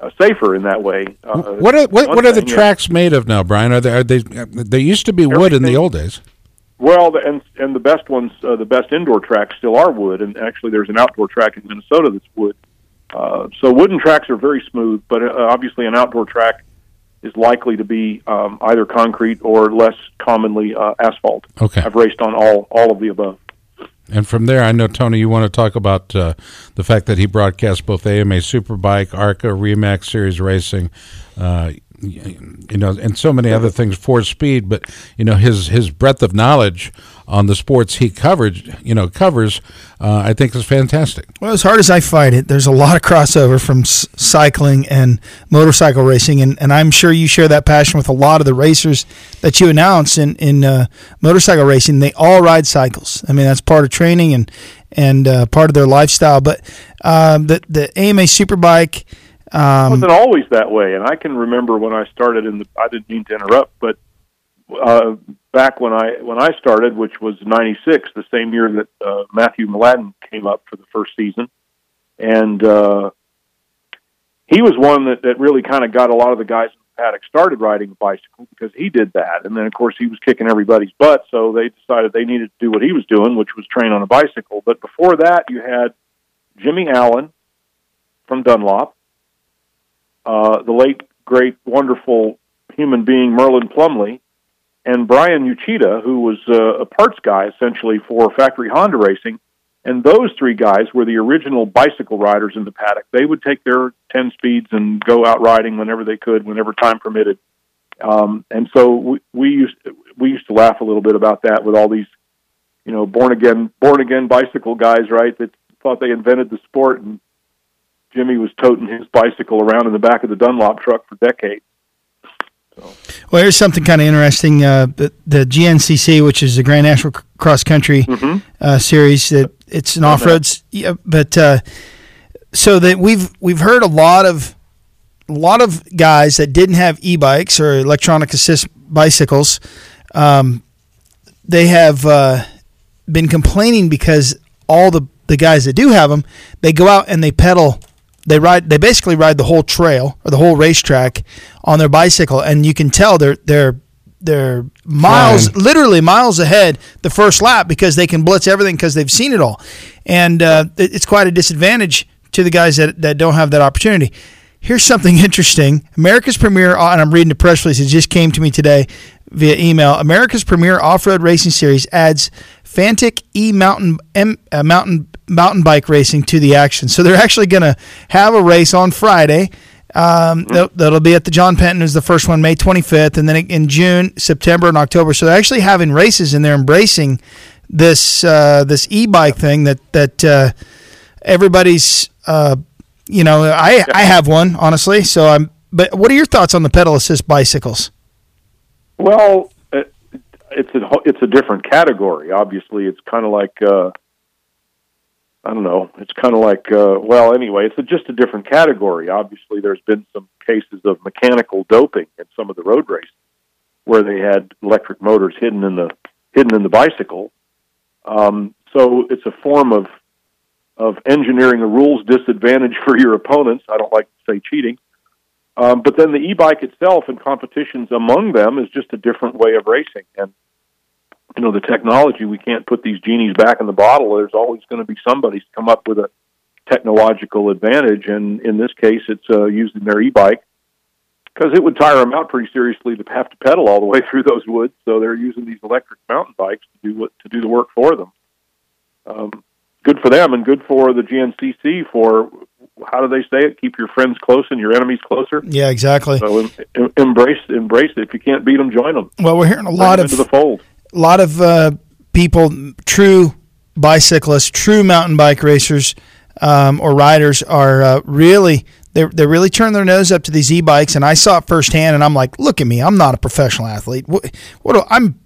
uh, safer in that way. Uh, what are what, what are the thing, tracks yeah. made of now, Brian? Are they, are they they used to be Everything. wood in the old days? Well, and and the best ones, uh, the best indoor tracks still are wood, and actually there's an outdoor track in Minnesota that's wood. Uh, so wooden tracks are very smooth, but uh, obviously an outdoor track is likely to be um, either concrete or less commonly uh, asphalt. Okay. I've raced on all, all of the above. And from there, I know, Tony, you want to talk about uh, the fact that he broadcasts both A M A Superbike, ARCA, REMAX Series Racing, uh you know, and so many other things for speed, but you know his his breadth of knowledge on the sports he covered, you know, covers. Uh, I think is fantastic. Well, as hard as I fight it, there's a lot of crossover from s- cycling and motorcycle racing, and, and I'm sure you share that passion with a lot of the racers that you announce in in uh, motorcycle racing. They all ride cycles. I mean, that's part of training and and uh, part of their lifestyle. But um, the the A M A Superbike. Um, it wasn't always that way, and I can remember when I started in the, I didn't mean to interrupt, but uh, back when I when I started, which was ninety-six, the same year that uh, Matthew Mladen came up for the first season, and uh, he was one that, that really kind of got a lot of the guys in the paddock started riding a bicycle because he did that, and then, of course, he was kicking everybody's butt, so they decided they needed to do what he was doing, which was train on a bicycle. But before that, you had Jimmy Allen from Dunlop, Uh, the late, great, wonderful human being Merlin Plumley, and Brian Uchida, who was uh, a parts guy, essentially, for factory Honda racing, And those three guys were the original bicycle riders in the paddock. They would take their ten speeds and go out riding whenever they could, whenever time permitted. Um, and so we, we used we used to laugh a little bit about that with all these, you know, born again born again bicycle guys, right? That thought they invented the sport, and Jimmy was toting his bicycle around in the back of the Dunlop truck for decades. So. Well, here's something kind of interesting. Uh, the, the G N C C, which is the Grand National Cross Country mm-hmm. uh, Series, that it's an oh, off-roads. Yeah, but uh, so that we've we've heard a lot of a lot of guys that didn't have e-bikes or electronic assist bicycles. Um, they have uh, been complaining because all the the guys that do have them, they go out and they pedal. They ride. They basically ride the whole trail or the whole racetrack on their bicycle, and you can tell they're they're they're miles, Fine. literally miles ahead the first lap because they can blitz everything because they've seen it all, and uh, it's quite a disadvantage to the guys that that don't have that opportunity. Here's something interesting: America's premier, and I'm reading the press release. It just came to me today via email. America's premier off-road racing series adds Fantic E mountain M, uh, mountain. mountain bike racing to the action. So they're actually going to have a race on Friday. Um, mm-hmm. That'll be at the John Penton, who's the first one, May twenty-fifth, and then in June, September, and October. So they're actually having races, and they're embracing this uh, this e-bike thing that that uh, everybody's. Uh, you know, I yeah. I have one honestly. So I'm. But what are your thoughts on the pedal assist bicycles? Well, it, it's a it's a different category. Obviously, it's kind of like. Uh, I don't know. It's kind of like, uh, well, anyway, it's a, just a different category. Obviously, there's been some cases of mechanical doping in some of the road races where they had electric motors hidden in the hidden in the bicycle. Um, so it's a form of of engineering a rules disadvantage for your opponents. I don't like to say cheating, um, but then the e-bike itself and competitions among them is just a different way of racing. And you know, the technology, we can't put these genies back in the bottle. There's always going to be somebody to come up with a technological advantage, and in this case, it's uh, using their e-bike, because it would tire them out pretty seriously to have to pedal all the way through those woods, so they're using these electric mountain bikes to do what, to do the work for them. Um, good for them, and good for the G N C C for, how do they say it, keep your friends close and your enemies closer? Yeah, exactly. So em- em- embrace, embrace it. If you can't beat them, join them. Well, we're hearing a lot of... into the fold. A lot of uh, people, true bicyclists, true mountain bike racers um, or riders are uh, really, they they really turn their nose up to these e-bikes. And I saw it firsthand, and I'm like, look at me. I'm not a professional athlete. What, what do, I'm,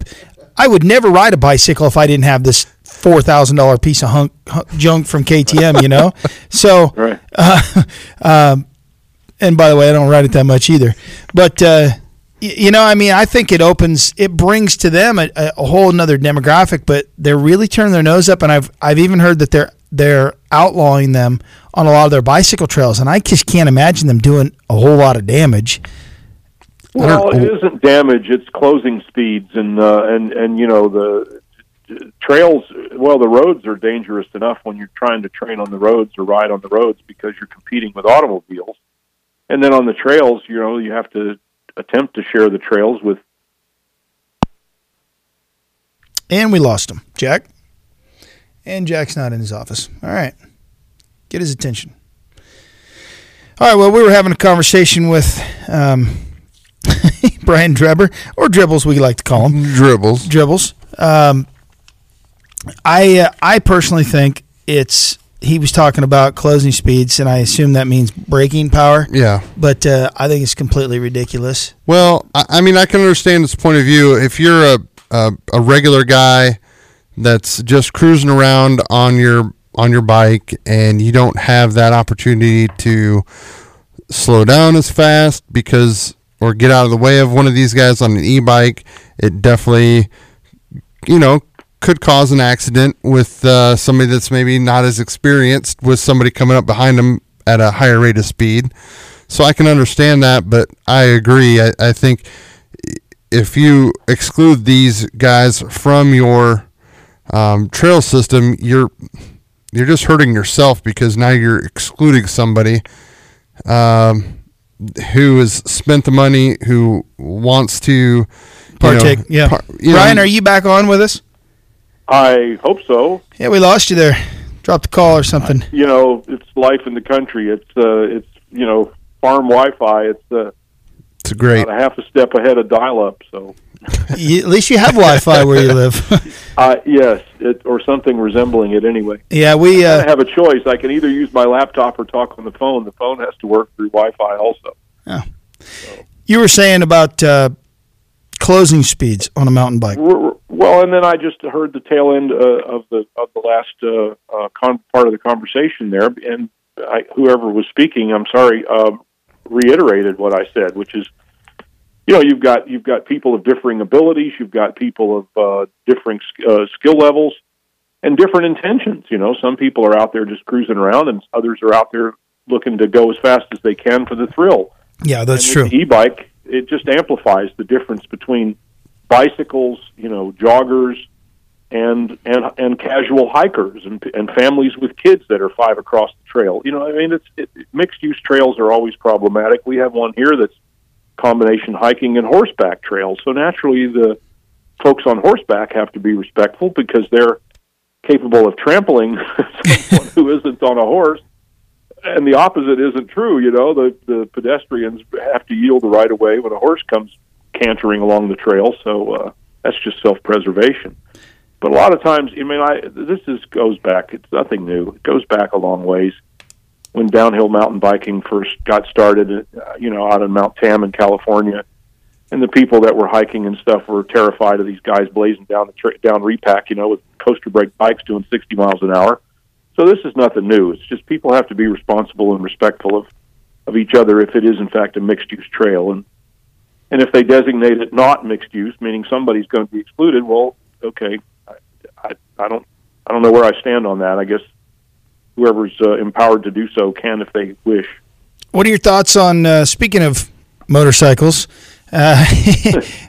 I would never ride a bicycle if I didn't have this four thousand dollars piece of hunk, hunk, junk from K T M, you know? So, right. uh, um, and by the way, I don't ride it that much either. But, uh, you know, I mean, I think it opens, it brings to them a, a whole another demographic, but they're really turning their nose up, and I've I've even heard that they're they're outlawing them on a lot of their bicycle trails, and I just can't imagine them doing a whole lot of damage. Well, it isn't damage; it's closing speeds, and uh, and and you know the trails. Well, the roads are dangerous enough when you're trying to train on the roads or ride on the roads because you're competing with automobiles, and then on the trails, you know, you have to attempt to share the trails with. And we lost him, Jack. And Jack's not in his office. All right. Get his attention. All right, well, we were having a conversation with um, Brian Drebber, or Dribbles, we like to call him. Dribbles. Dribbles. Um, I, uh, I personally think it's... He was talking about closing speeds, and I assume that means braking power. Yeah. But uh, I think it's completely ridiculous. Well, I, I mean, I can understand this point of view. If you're a, a a regular guy that's just cruising around on your on your bike and you don't have that opportunity to slow down as fast because or get out of the way of one of these guys on an e-bike, it definitely, you know, could cause an accident with uh, somebody that's maybe not as experienced with somebody coming up behind them at a higher rate of speed. So I can understand that, but I agree. I, I think if you exclude these guys from your um, trail system, you're you're just hurting yourself because now you're excluding somebody um, who has spent the money, who wants to partake. You know, yeah, par- you Brian, know, are you back on with us? I hope so. Yeah, we lost you there. Drop the call or something. You know, it's life in the country. It's, uh, it's you know, farm Wi-Fi. It's, uh, it's great. About a half a step ahead of dial-up, so. You, at least you have Wi-Fi where you live. uh, yes, it, or something resembling it anyway. Yeah, we uh, I have a choice. I can either use my laptop or talk on the phone. The phone has to work through Wi-Fi also. Yeah. So. You were saying about uh, closing speeds on a mountain bike. We're, well, and then I just heard the tail end uh, of the of the last uh, uh, con- part of the conversation there, and I, whoever was speaking, I'm sorry, uh, reiterated what I said, which is, you know, you've got you've got people of differing abilities, you've got people of uh, differing uh, skill levels, and different intentions. You know, some people are out there just cruising around, and others are out there looking to go as fast as they can for the thrill. Yeah, that's and true. The e-bike, it just amplifies the difference between bicycles, you know, joggers, and and and casual hikers, and and families with kids that are five across the trail. You know, I mean, it's it, mixed-use trails are always problematic. We have one here that's combination hiking and horseback trails. So naturally, the folks on horseback have to be respectful because they're capable of trampling someone who isn't on a horse. And the opposite isn't true. You know, the, the pedestrians have to yield the right of way when a horse comes cantering along the trail. So uh, that's just self-preservation. But a lot of times, I mean, I, this is goes back. It's nothing new. It goes back a long ways. When downhill mountain biking first got started, you know, out in Mount Tam in California, and the people that were hiking and stuff were terrified of these guys blazing down the tra- down repack, you know, with coaster brake bikes doing sixty miles an hour. So this is nothing new. It's just people have to be responsible and respectful of, of each other if it is in fact a mixed use trail, and and if they designate it not mixed use, meaning somebody's going to be excluded. Well, okay, I I, I don't I don't know where I stand on that. I guess. Whoever's uh, empowered to do so can if they wish. What are your thoughts on, uh, speaking of motorcycles, uh,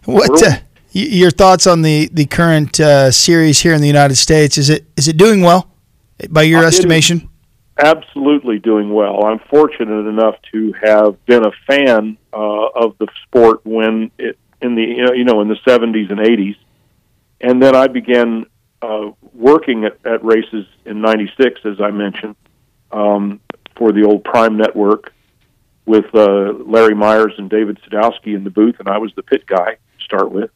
what uh, your thoughts on the, the current uh, series here in the United States? Is it is it doing well by your I estimation? Absolutely doing well. I'm fortunate enough to have been a fan uh, of the sport when it, in the you know in the seventies and eighties, and then I began Uh, working at, at races in ninety-six, as I mentioned, um, for the old Prime Network with uh, Larry Myers and David Sadowski in the booth, and I was the pit guy to start with.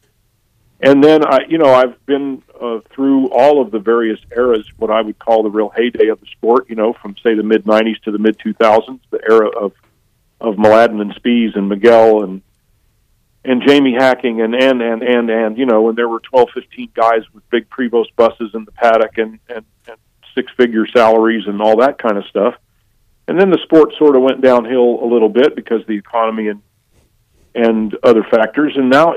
And then, I, you know, I've been uh, through all of the various eras, what I would call the real heyday of the sport, you know, from, say, the mid-nineties to the mid two thousands, the era of, of Mladen and Spies and Miguel and And Jamie Hacking and, and, and, and, and, you know, when there were twelve, fifteen guys with big Prevost buses in the paddock and, and, and six-figure salaries and all that kind of stuff. And then the sport sort of went downhill a little bit because of the economy and and other factors. And now,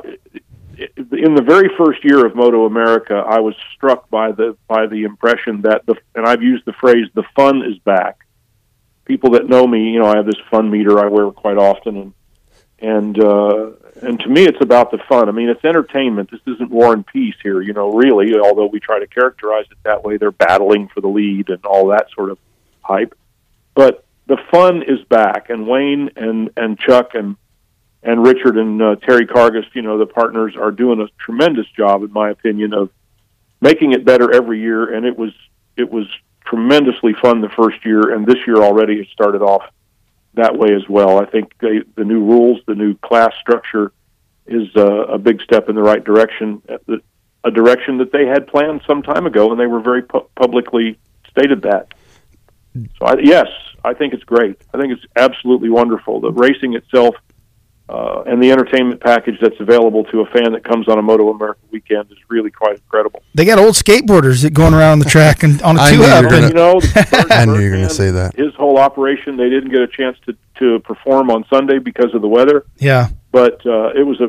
in the very first year of Moto America, I was struck by the by the impression that, the and I've used the phrase, the fun is back. People that know me, you know, I have this fun meter I wear quite often, and And uh, and to me, it's about the fun. I mean, it's entertainment. This isn't War and Peace here, you know, really, although we try to characterize it that way. They're battling for the lead and all that sort of hype. But the fun is back. And Wayne and, and Chuck and and Richard and uh, Terry Cargas, you know, the partners are doing a tremendous job, in my opinion, of making it better every year. And it was it was tremendously fun the first year. And this year already it started off that way as well. I think they, the new rules, the new class structure is uh, a big step in the right direction, a direction that they had planned some time ago, and they were very pu- publicly stated that. So, I, yes, I think it's great. I think it's absolutely wonderful. The racing itself uh, and the entertainment package that's available to a fan that comes on a Moto America weekend is really quite incredible. They got old skateboarders that going around on the track and on a two-up. And, you know, I knew you were going to say that. His whole operation, they didn't get a chance to, to perform on Sunday because of the weather. Yeah. But uh, it was a,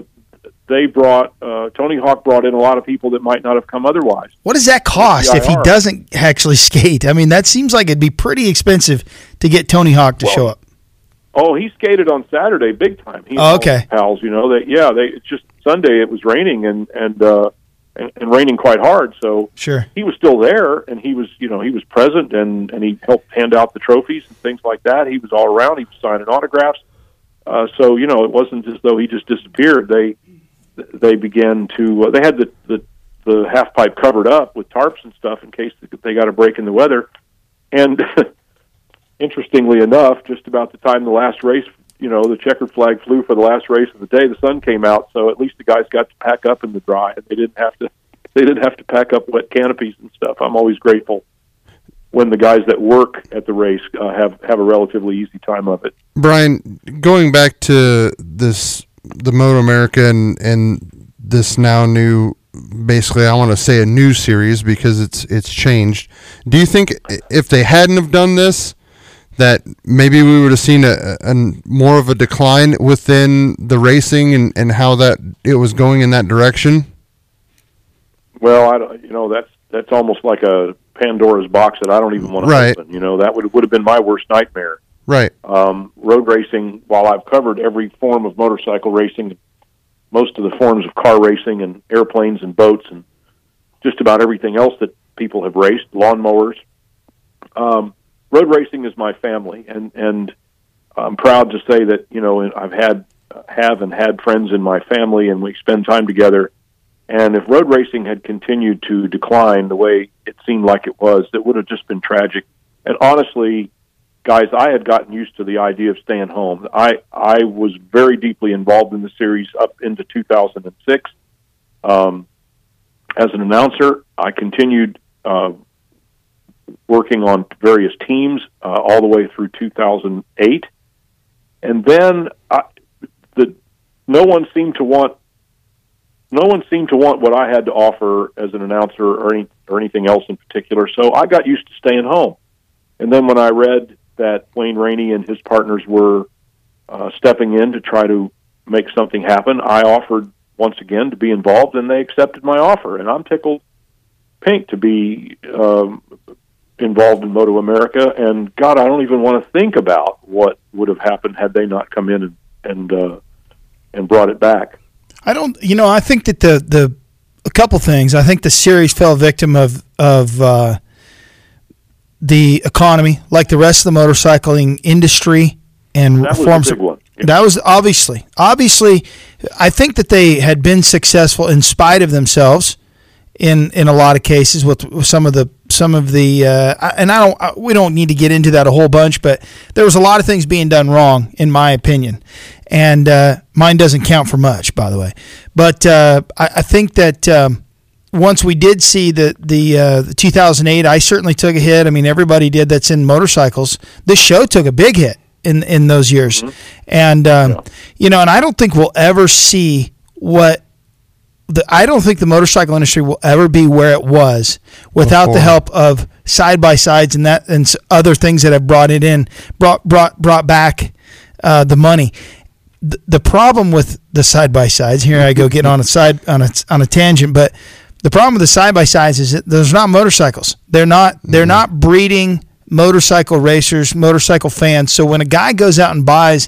they brought, uh, Tony Hawk brought in a lot of people that might not have come otherwise. What does that cost if he doesn't actually skate? I mean, that seems like it'd be pretty expensive to get Tony Hawk to well, show up. Oh, he skated on Saturday big time. He oh, okay. Pals, you know, they, yeah, they it's just Sunday it was raining and, and, uh, and, and raining quite hard. So sure. He was still there and he was, you know, he was present and, and he helped hand out the trophies and things like that. He was all around. He was signing autographs. Uh, so, you know, it wasn't as though he just disappeared. They, they began to, uh, they had the, the, the half pipe covered up with tarps and stuff in case they got a break in the weather. And interestingly enough, just about the time the last race, you know, the checkered flag flew for the last race of the day, the sun came out, so at least the guys got to pack up in the dry, and they didn't have to they didn't have to pack up wet canopies and stuff. I'm always grateful when the guys that work at the race uh, have, have a relatively easy time of it. Brian, going back to this, the Moto America and, and this now new, basically I want to say a new series because it's it's changed. Do you think if they hadn't have done this, that maybe we would have seen a, a more of a decline within the racing and, and how that it was going in that direction? Well, I don't, you know, that's that's almost like a Pandora's box that I don't even want to right. open. You know, that would would have been my worst nightmare. Right. Um, road racing, while I've covered every form of motorcycle racing, most of the forms of car racing and airplanes and boats and just about everything else that people have raced, lawnmowers. Um, road racing is my family, and, and I'm proud to say that, you know, I've had have and had friends in my family, and we spend time together. And if road racing had continued to decline the way it seemed like it was, that would have just been tragic. And honestly, guys, I had gotten used to the idea of staying home. I, I was very deeply involved in the series up into two thousand six. Um, as an announcer, I continued uh, working on various teams uh, all the way through two thousand eight. And then I, the, no one seemed to want... No one seemed to want what I had to offer as an announcer or any, or anything else in particular, so I got used to staying home. And then when I read that Wayne Rainey and his partners were uh, stepping in to try to make something happen, I offered once again to be involved, and they accepted my offer. And I'm tickled pink to be um, involved in Moto America. And, God, I don't even want to think about what would have happened had they not come in and and, uh, and brought it back. I don't, you know, I think that the, the, a couple things. I think the series fell victim of, of, uh, the economy, like the rest of the motorcycling industry and that forms. Was a big one. Yeah. That was obviously, obviously, I think that they had been successful in spite of themselves in, in a lot of cases with, with some of the, some of the, uh, and I don't, I, we don't need to get into that a whole bunch, but there was a lot of things being done wrong, in my opinion. And uh, mine doesn't count for much, by the way. But uh, I, I think that um, once we did see the the, uh, the two thousand eight, I certainly took a hit. I mean, everybody did that's in motorcycles. This show took a big hit in, in those years. Mm-hmm. And, um, yeah. you know, and I don't think we'll ever see what the, I don't think the motorcycle industry will ever be where it was without Before. the help of side-by-sides and that and other things that have brought it in, brought brought brought back uh, the money. The problem with the side by sides here, I go get on a side on a on a tangent, but the problem with the side by sides is that there's not motorcycles. They're not they're mm-hmm. not breeding motorcycle racers, motorcycle fans. So when a guy goes out and buys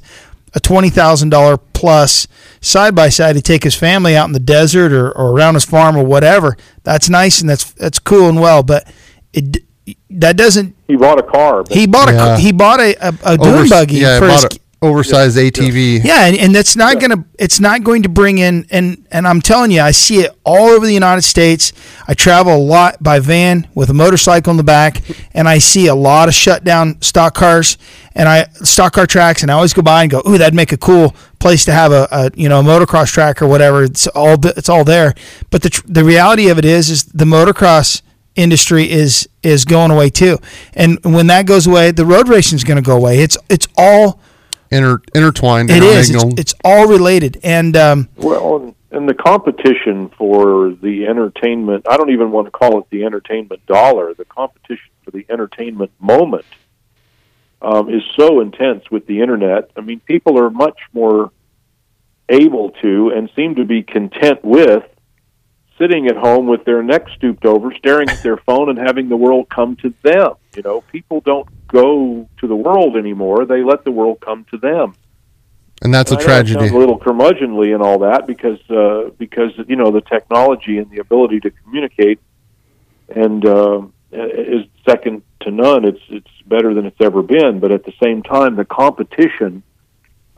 a twenty thousand dollar plus side by side to take his family out in the desert or, or around his farm or whatever, that's nice and that's that's cool and well, but it. That doesn't. He bought a car. He bought a yeah. he bought a a, a dune buggy yeah, for his. A- Oversized yeah. A T V. Yeah, and, and that's not yeah. gonna it's not going to bring in and, and I'm telling you, I see it all over the United States. I travel a lot by van with a motorcycle in the back, and I see a lot of shut down stock cars and I stock car tracks, and I always go by and go, ooh, that'd make a cool place to have a, a you know a motocross track or whatever. It's all it's all there. But the tr- the reality of it is is the motocross industry is is going away too. And when that goes away, the road racing is going to go away. It's it's all Inter, intertwined. It is. It's, it's all related. And um, well, and the competition for the entertainment, I don't even want to call it the entertainment dollar, the competition for the entertainment moment um, is so intense with the internet. I mean, people are much more able to and seem to be content with sitting at home with their neck stooped over, staring at their phone and having the world come to them. You know, people don't go to the world anymore. They let the world come to them. And that's and a tragedy. A little curmudgeonly and all that because, uh, because you know, the technology and the ability to communicate and uh, is second to none. It's, it's better than it's ever been. But at the same time, the competition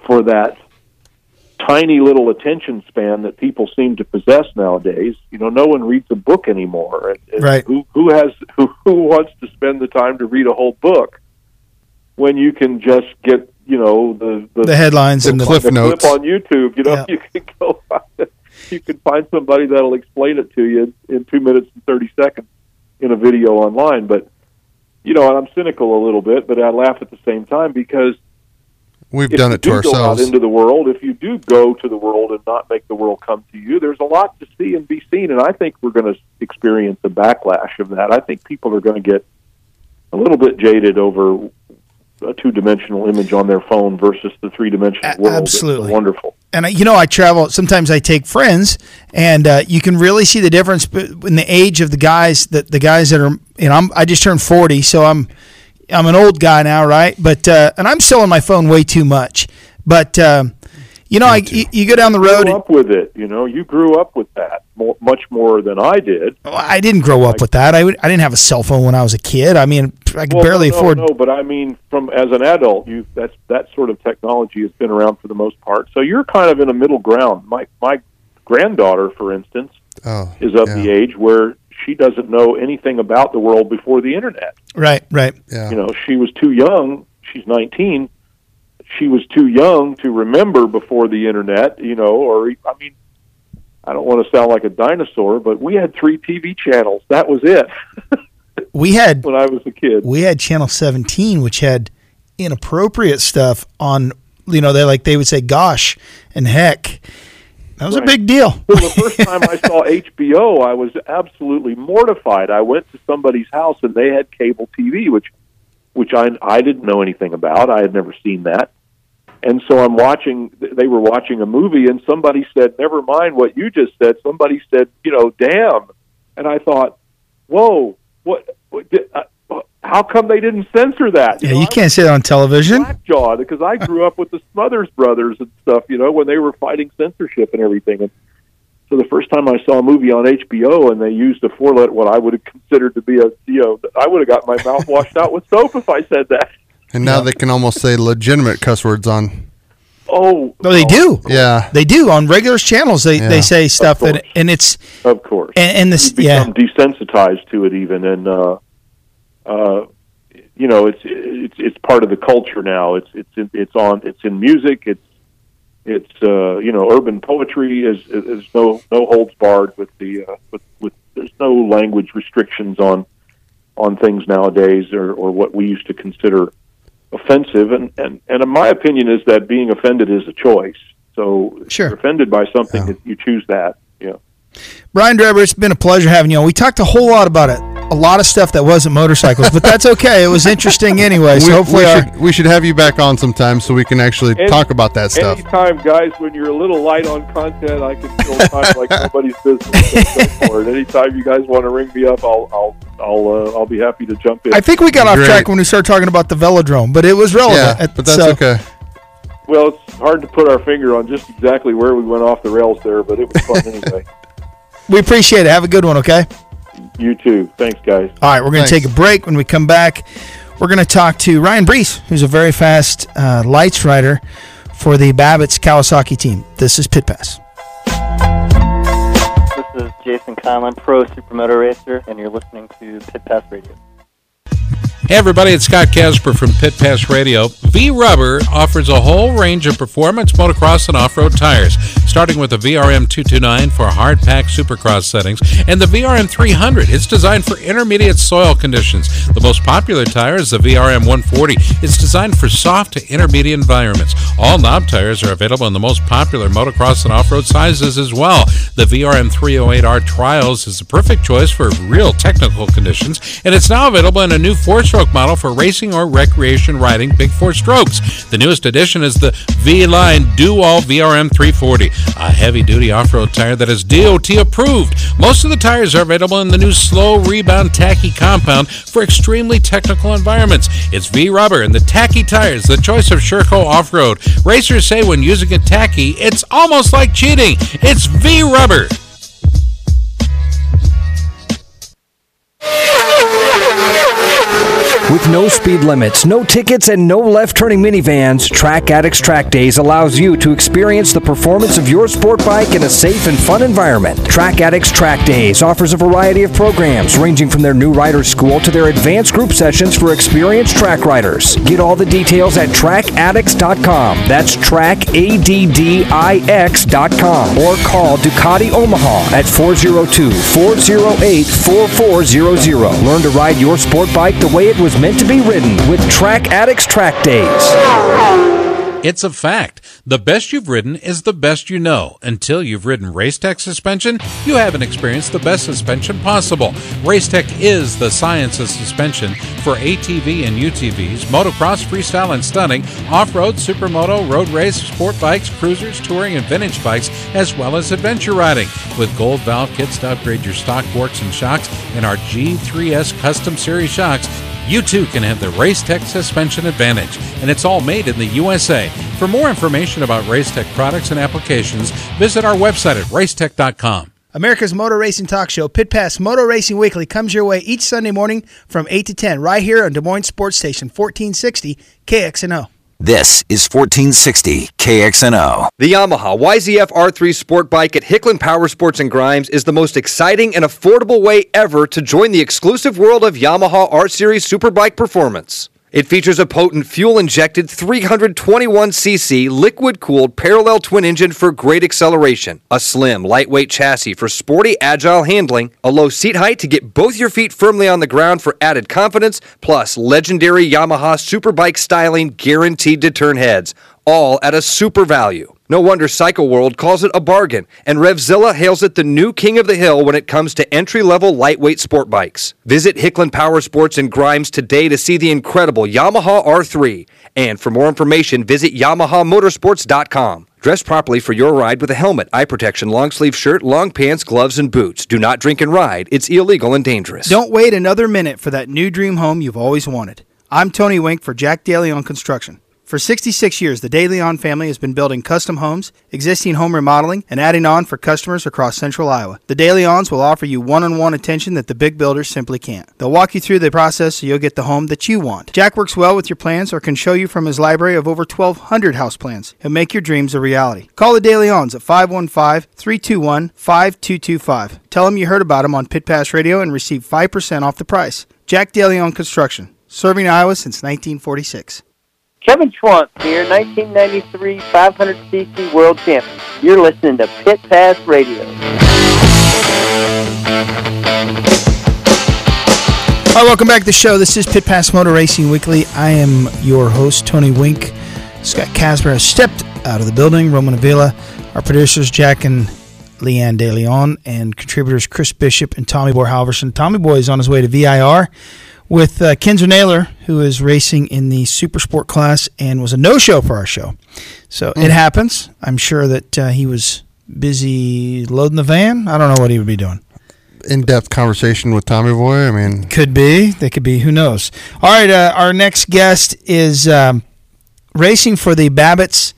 for that tiny little attention span that people seem to possess nowadays. You know, no one reads a book anymore. And, and right. Who, who has who, who wants to spend the time to read a whole book when you can just get, you know, the the, the headlines the, and the cliff the notes clip on YouTube? You know, yeah. You can go. You can find somebody that'll explain it to you in, in two minutes and thirty seconds in a video online. But you know, and I'm cynical a little bit, but I laugh at the same time because. We've if done it to ourselves. Go out into the world, if you do go to the world and not make the world come to you, there's a lot to see and be seen, and I think we're going to experience a backlash of that. I think people are going to get a little bit jaded over a two-dimensional image on their phone versus the three-dimensional world. Absolutely. It's wonderful. And, I, you know, I travel. Sometimes I take friends, and uh, you can really see the difference in the age of the guys that the guys that are – you know, I'm, I just turned forty, so I'm – I'm an old guy now, right? But uh, and I'm still on my phone way too much. But um, you know, I, you, you go down the road. You grew up with it, you know. You grew up with that more, much more than I did. Well, I didn't grow up I, with that. I, would, I didn't have a cell phone when I was a kid. I mean, I could well, barely no, afford. No, but I mean, from as an adult, you that's that sort of technology has been around for the most part. So you're kind of in a middle ground. My my granddaughter, for instance, oh, is of yeah. the age where. She doesn't know anything about the world before the internet. Right, right. Yeah. You know, she was too young. She's nineteen. She was too young to remember before the internet, you know, or, I mean, I don't want to sound like a dinosaur, but we had three T V channels. That was it. We had... When I was a kid. We had Channel seventeen, which had inappropriate stuff on, you know, they like they would say, gosh, and heck. That was right. a big deal. Well, the first time I saw H B O, I was absolutely mortified. I went to somebody's house, and they had cable T V, which which I, I didn't know anything about. I had never seen that. And so I'm watching, they were watching a movie, and somebody said, never mind what you just said. Somebody said, you know, damn. And I thought, whoa, what? what did, uh, how come they didn't censor that? You yeah, know, you can't say that on television. Blackjaw, because I grew up with the Smothers Brothers and stuff, you know, when they were fighting censorship and everything. And so the first time I saw a movie on H B O and they used a four-letter, what I would have considered to be a, you know, I would have got my mouth washed out with soap if I said that. And now yeah. they can almost say legitimate cuss words on. Oh, no, they do. Yeah, they do on regular channels. They yeah. they say stuff that, and it's of course, and, and this yeah, desensitized to it even, and. uh Uh, you know, it's it's it's part of the culture now. It's it's it's on. It's in music. It's it's uh, you know, urban poetry is is no no holds barred with the uh, with with there's no language restrictions on on things nowadays or, or what we used to consider offensive. And, and and my opinion is that being offended is a choice. So sure. if you're offended by something, yeah. you choose that. Yeah. Brian Drebber, it's been a pleasure having you on. We talked a whole lot about it. A lot of stuff that wasn't motorcycles, but that's okay. It was interesting anyway. So we, hopefully, we should, we should have you back on sometime so we can actually any, talk about that stuff. Anytime, guys. When you're a little light on content, I can kill time like nobody's business. So anytime you guys want to ring me up, I'll, I'll, I'll, uh, I'll be happy to jump in. I think we got Great. off track when we started talking about the velodrome, but it was relevant. Yeah, but that's so. okay. Well, it's hard to put our finger on just exactly where we went off the rails there, but it was fun anyway. We appreciate it. Have a good one. Okay. You too. Thanks, guys. All right, we're going to take a break. When we come back, we're going to talk to Ryan Brees, who's a very fast uh, lights rider for the Babbitt's Kawasaki team. This is Pit Pass. This is Jason Conlon, pro supermoto racer, and you're listening to Pit Pass Radio. Hey everybody, it's Scott Casper from Pit Pass Radio. V-Rubber offers a whole range of performance motocross and off-road tires, starting with the V R M two twenty-nine for hard-pack supercross settings and the V R M three hundred. It's designed for intermediate soil conditions. The most popular tire is the V R M one forty. It's designed for soft to intermediate environments. All knob tires are available in the most popular motocross and off-road sizes as well. The V R M three oh eight R Trials is the perfect choice for real technical conditions, and it's now available in a new four-stroke model for racing or recreation riding big four strokes. The newest addition is the V-Line Dual V R M three forty, a heavy-duty off-road tire that is D O T approved. Most of the tires are available in the new slow rebound tacky compound for extremely technical environments. It's V-Rubber and the tacky tires, the choice of Sherco off-road. Racers say when using a tacky, it's almost like cheating. It's V-Rubber. With no speed limits, no tickets, and no left-turning minivans, Track Addicts Track Days allows you to experience the performance of your sport bike in a safe and fun environment. Track Addicts Track Days offers a variety of programs, ranging from their new rider school to their advanced group sessions for experienced track riders. Get all the details at track addicts dot com. That's track addicts dot com. Or call Ducati Omaha at four oh two, four oh eight, four four zero zero. Learn to ride your sport bike the way it was meant to be ridden with Track Addicts Track Days. It's a fact. The best you've ridden is the best you know. Until you've ridden Racetech suspension, you haven't experienced the best suspension possible. Racetech is the science of suspension for A T V and U T Vs, motocross, freestyle, and stunning, off-road, supermoto, road race, sport bikes, cruisers, touring, and vintage bikes, as well as adventure riding. With gold valve kits to upgrade your stock forks and shocks and our G three S Custom Series shocks, you too can have the Racetech suspension advantage, and it's all made in the U S A. For more information about Racetech products and applications, visit our website at racetech dot com. America's Motor Racing Talk Show, Pit Pass Motor Racing Weekly, comes your way each Sunday morning from eight to ten, right here on Des Moines Sports Station, fourteen sixty K X N O. This is fourteen sixty K X N O. The Yamaha Y Z F R three Sport Bike at Hicklin Power Sports and Grimes is the most exciting and affordable way ever to join the exclusive world of Yamaha R-Series Superbike performance. It features a potent fuel-injected three twenty-one c c liquid-cooled parallel twin engine for great acceleration, a slim, lightweight chassis for sporty, agile handling, a low seat height to get both your feet firmly on the ground for added confidence, plus legendary Yamaha Superbike styling guaranteed to turn heads, all at a super value. No wonder Cycle World calls it a bargain, and RevZilla hails it the new king of the hill when it comes to entry-level lightweight sport bikes. Visit Hicklin Power Sports and Grimes today to see the incredible Yamaha R three. And for more information, visit Yamaha Motorsports dot com. Dress properly for your ride with a helmet, eye protection, long-sleeve shirt, long pants, gloves, and boots. Do not drink and ride. It's illegal and dangerous. Don't wait another minute for that new dream home you've always wanted. I'm Tony Wink for Jack Daly on Construction. For sixty-six years, the De Leon family has been building custom homes, existing home remodeling, and adding on for customers across central Iowa. The De Leons will offer you one-on-one attention that the big builders simply can't. They'll walk you through the process so you'll get the home that you want. Jack works well with your plans or can show you from his library of over twelve hundred house plans and make your dreams a reality. Call the De Leons at five one five, three two one, five two two five. Tell them you heard about them on Pit Pass Radio and receive five percent off the price. Jack De Leon Construction, serving Iowa since nineteen forty-six. Kevin Schwartz here, nineteen ninety-three five hundred c c world champion. You're listening to Pit Pass Radio. All right, welcome back to the show. This is Pit Pass Motor Racing Weekly. I am your host, Tony Wink. Scott Casper has stepped out of the building. Roman Avila, our producers, Jack and Leanne De Leon, and contributors Chris Bishop and Tommy Boy Halverson. Tommy Boy is on his way to V I R with uh, Kinzer Naylor, who is racing in the super sport class and was a no-show for our show. So mm. it happens. I'm sure that uh, he was busy loading the van. I don't know what he would be doing. In-depth conversation with Tommy Boy. I mean, could be. They could be. Who knows? All right. Uh, our next guest is um, racing for the Babbitt's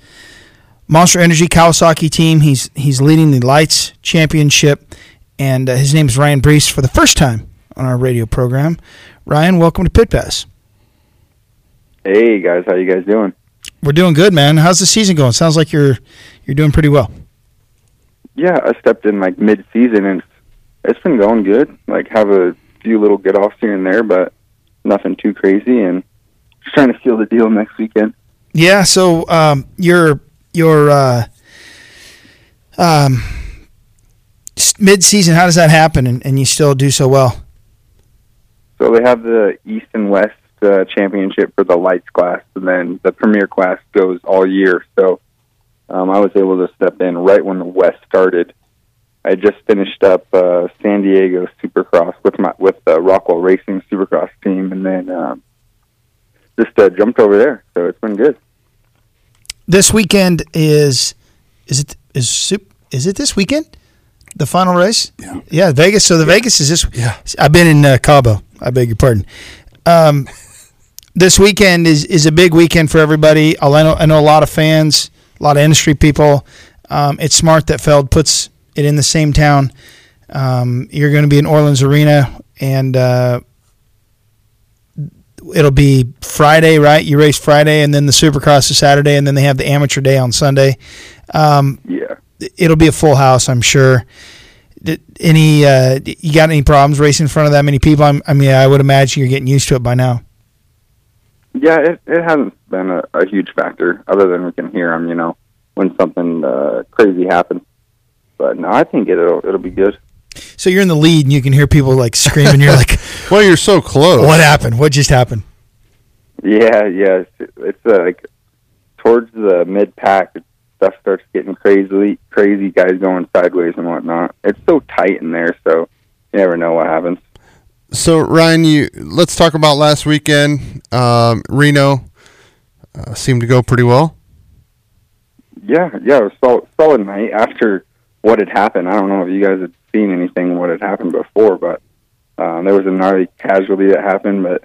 Monster Energy Kawasaki team. He's he's leading the Lights Championship, and uh, his name is Ryan Brees for the first time on our radio program. Ryan, welcome to Pit Pass. Hey guys, how you guys doing? We're doing good, man. How's the season going? Sounds like you're you're doing pretty well. Yeah, I stepped in like mid-season, and it's been going good. Like, have a few little get-offs here and there, but nothing too crazy, and just trying to seal the deal next weekend. Yeah, so um, your your uh, um, mid-season, how does that happen, and, and you still do so well? So they have the East and West uh, championship for the Lights class, and then the Premier class goes all year. So um, I was able to step in right when the West started. I just finished up uh, San Diego Supercross with my with the Rockwell Racing Supercross team, and then um, just uh, jumped over there. So it's been good. This weekend is is it is is it this weekend? The final race? Yeah, yeah, Vegas. So the yeah. Vegas is this. Yeah, I've been in uh, Cabo. I beg your pardon. Um, this weekend is, is a big weekend for everybody. I know, I know a lot of fans, a lot of industry people. Um, it's smart that Feld puts it in the same town. Um, you're going to be in Orleans Arena, and uh, it'll be Friday, right? You race Friday, and then the Supercross is Saturday, and then they have the amateur day on Sunday. Um, yeah. It'll be a full house, I'm sure. Did any uh, you got any problems racing in front of that many people? I'm, I mean, I would imagine you're getting used to it by now. Yeah, it, it hasn't been a, a huge factor, other than we can hear them, you know, when something uh, crazy happens. But no, I think it'll it'll be good. So you're in the lead, and you can hear people like screaming. You're like, "Well, you're so close. What happened? What just happened?" Yeah, yeah. It's, it's uh, like towards the mid pack, stuff starts getting crazy, crazy guys going sideways and whatnot. It's so tight in there, so you never know what happens. So Ryan, you let's talk about last weekend. Um, Reno uh, seemed to go pretty well. Yeah, yeah, it was solid, solid night after what had happened. I don't know if you guys had seen anything what had happened before, but um, there was a gnarly casualty that happened. But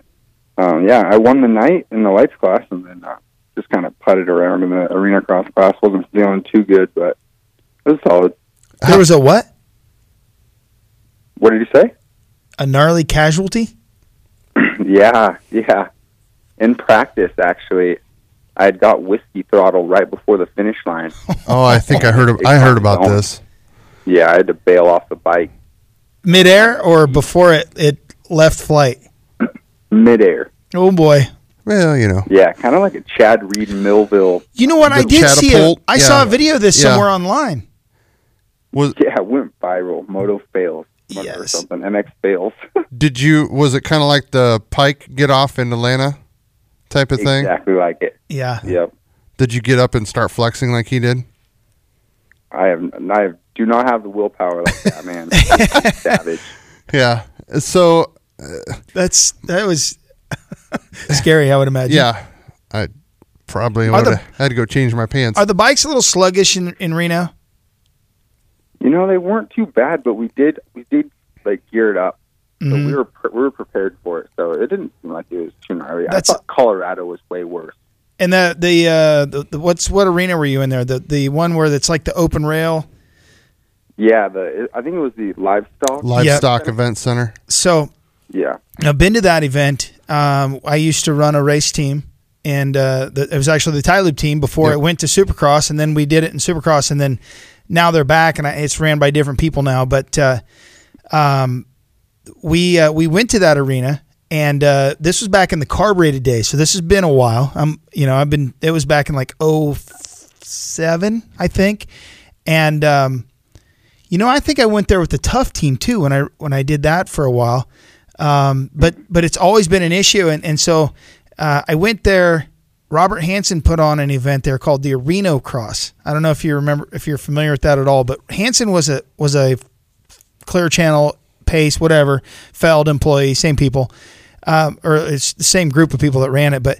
um, yeah, I won the night in the lights class, and then uh, just kind of putted around in the arena cross class. Wasn't feeling too good, but it was solid. There was a what? What did you say? A gnarly casualty? yeah, yeah. In practice, actually, I had got whiskey throttle right before the finish line. oh, I think I heard. Of, I heard about this. Yeah, I had to bail off the bike. Midair or before it, it left flight? Midair. Oh boy. Well, you know. Yeah, kind of like a Chad Reed Millville. You know what? I did Chatapult. see it. I yeah. saw a video of this yeah. somewhere online. Was yeah, it went viral. Moto fails. Yes. Or something. M X fails. Did you, was it kind of like the Pike get off in Atlanta type of exactly thing? Exactly like it. Yeah. Yep. Did you get up and start flexing like he did? I have, I have, do not have the willpower like that, man. It's savage. Yeah. So. Uh, That's, that was scary, I would imagine. Yeah. I probably would have had to go change my pants. Are the bikes a little sluggish in, in Reno? You know, they weren't too bad, but we did we did like gear it up. So mm. we were pre- we were prepared for it. So it didn't seem like it was too gnarly. That's, I thought Colorado was way worse. And the the, uh, the the what's what arena were you in there? The the one where it's like the open rail. Yeah, the I think it was the livestock livestock yep. event center. So yeah, I've been to that event. Um, I used to run a race team. And uh, the, it was actually the Ty Lube team before yep. it went to Supercross, and then we did it in Supercross, and then now they're back, and I, it's ran by different people now. But uh, um, we uh, we went to that arena, and uh, this was back in the carbureted days, so this has been a while. I'm, you know, I've been it was back in like oh seven, I think, and um, you know, I think I went there with the Tough team too when I when I did that for a while. Um, but but it's always been an issue, and and so. Uh, I went there. Robert Hansen put on an event there called the Reno Cross. I don't know if you remember, if you're familiar with that at all, but Hansen was a was a Clear Channel, Pace, whatever, Feld employee, same people, um, or it's the same group of people that ran it, but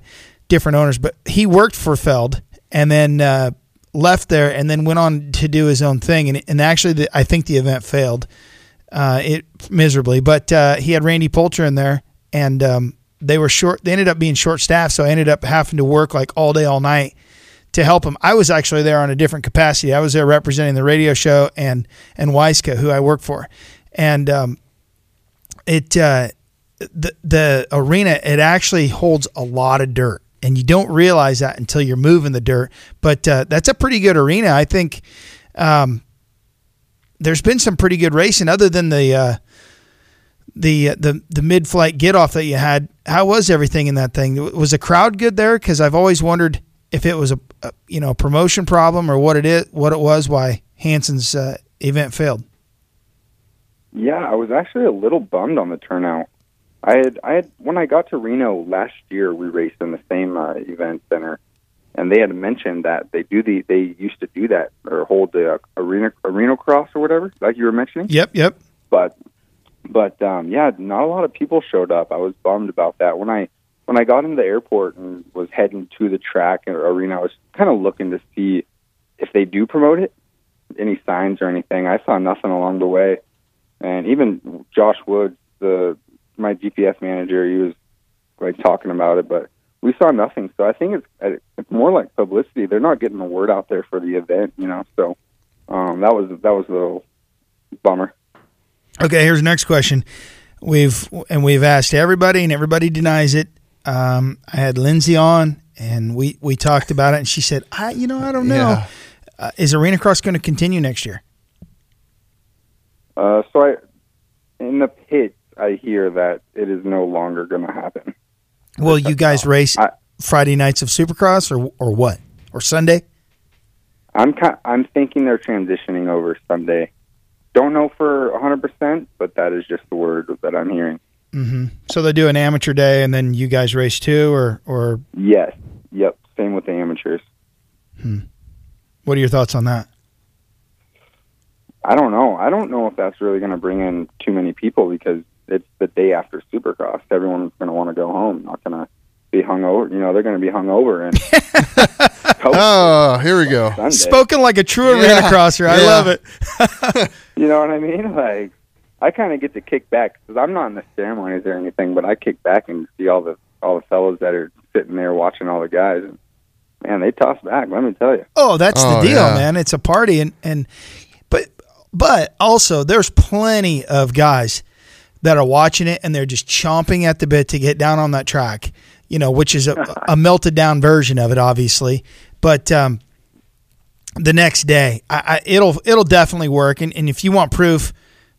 different owners. But he worked for Feld and then uh, left there and then went on to do his own thing. And and actually, the, I think the event failed uh, it miserably. But uh, he had Randy Poulter in there and. Um, They were short. They ended up being short staffed, so I ended up having to work like all day, all night to help them. I was actually there on a different capacity. I was there representing the radio show and and Wyska, who I work for, and um, it uh, the the arena. It actually holds a lot of dirt, and you don't realize that until you're moving the dirt. But uh, that's a pretty good arena, I think. Um, there's been some pretty good racing, other than the. Uh, The, the the mid-flight get-off that you had, how was everything in that thing? Was the crowd good there? Because I've always wondered if it was a, a you know promotion problem or what it is, what it was, why Hansen's uh, event failed. Yeah, I was actually a little bummed on the turnout. I had I had when I got to Reno last year, we raced in the same uh, event center, and they had mentioned that they do the they used to do that or hold the uh, arena arena cross or whatever, like you were mentioning. Yep, yep. But But, um, yeah, not a lot of people showed up. I was bummed about that. When I when I got into the airport and was heading to the track or arena, I was kind of looking to see if they do promote it, any signs or anything. I saw nothing along the way. And even Josh Woods, the my G P S manager, he was like talking about it, but we saw nothing. So I think it's, it's more like publicity. They're not getting the word out there for the event, you know. So um, that was that was a little bummer. Okay, here's the next question. We've and we've asked everybody, and everybody denies it. um, I had Lindsay on, and we, we talked about it, and she said, I, you know, I don't know. Yeah. Uh, is Arena Cross going to continue next year? Uh, so I, in the pit, I hear that it is no longer going to happen. Will you guys race I, Friday nights of Supercross, or or what, or Sunday? I'm kind, I'm thinking they're transitioning over Sunday. Don't know for one hundred percent, but that is just the word that I'm hearing. Mm-hmm. So they do an amateur day, and then you guys race too, or or yes, yep, same with the amateurs. Hmm. What are your thoughts on that? I don't know. I don't know if that's really going to bring in too many people, because it's the day after Supercross. Everyone's going to want to go home. Not going to be hungover. You know, they're going to be hungover. And oh, here we go. Sunday. Spoken like a true yeah. arena crosser. Yeah. I love it. You know what I mean? Like, I kind of get to kick back, because I'm not in the ceremonies or anything, but I kick back and see all the all the fellows that are sitting there watching all the guys. And, man, they toss back. Let me tell you. Oh, that's oh, the deal, yeah. man. It's a party, and and but but also there's plenty of guys that are watching it, and they're just chomping at the bit to get down on that track, you know, which is a, a melted down version of it, obviously. But um, the next day, I, I, it'll it'll definitely work. And, and if you want proof,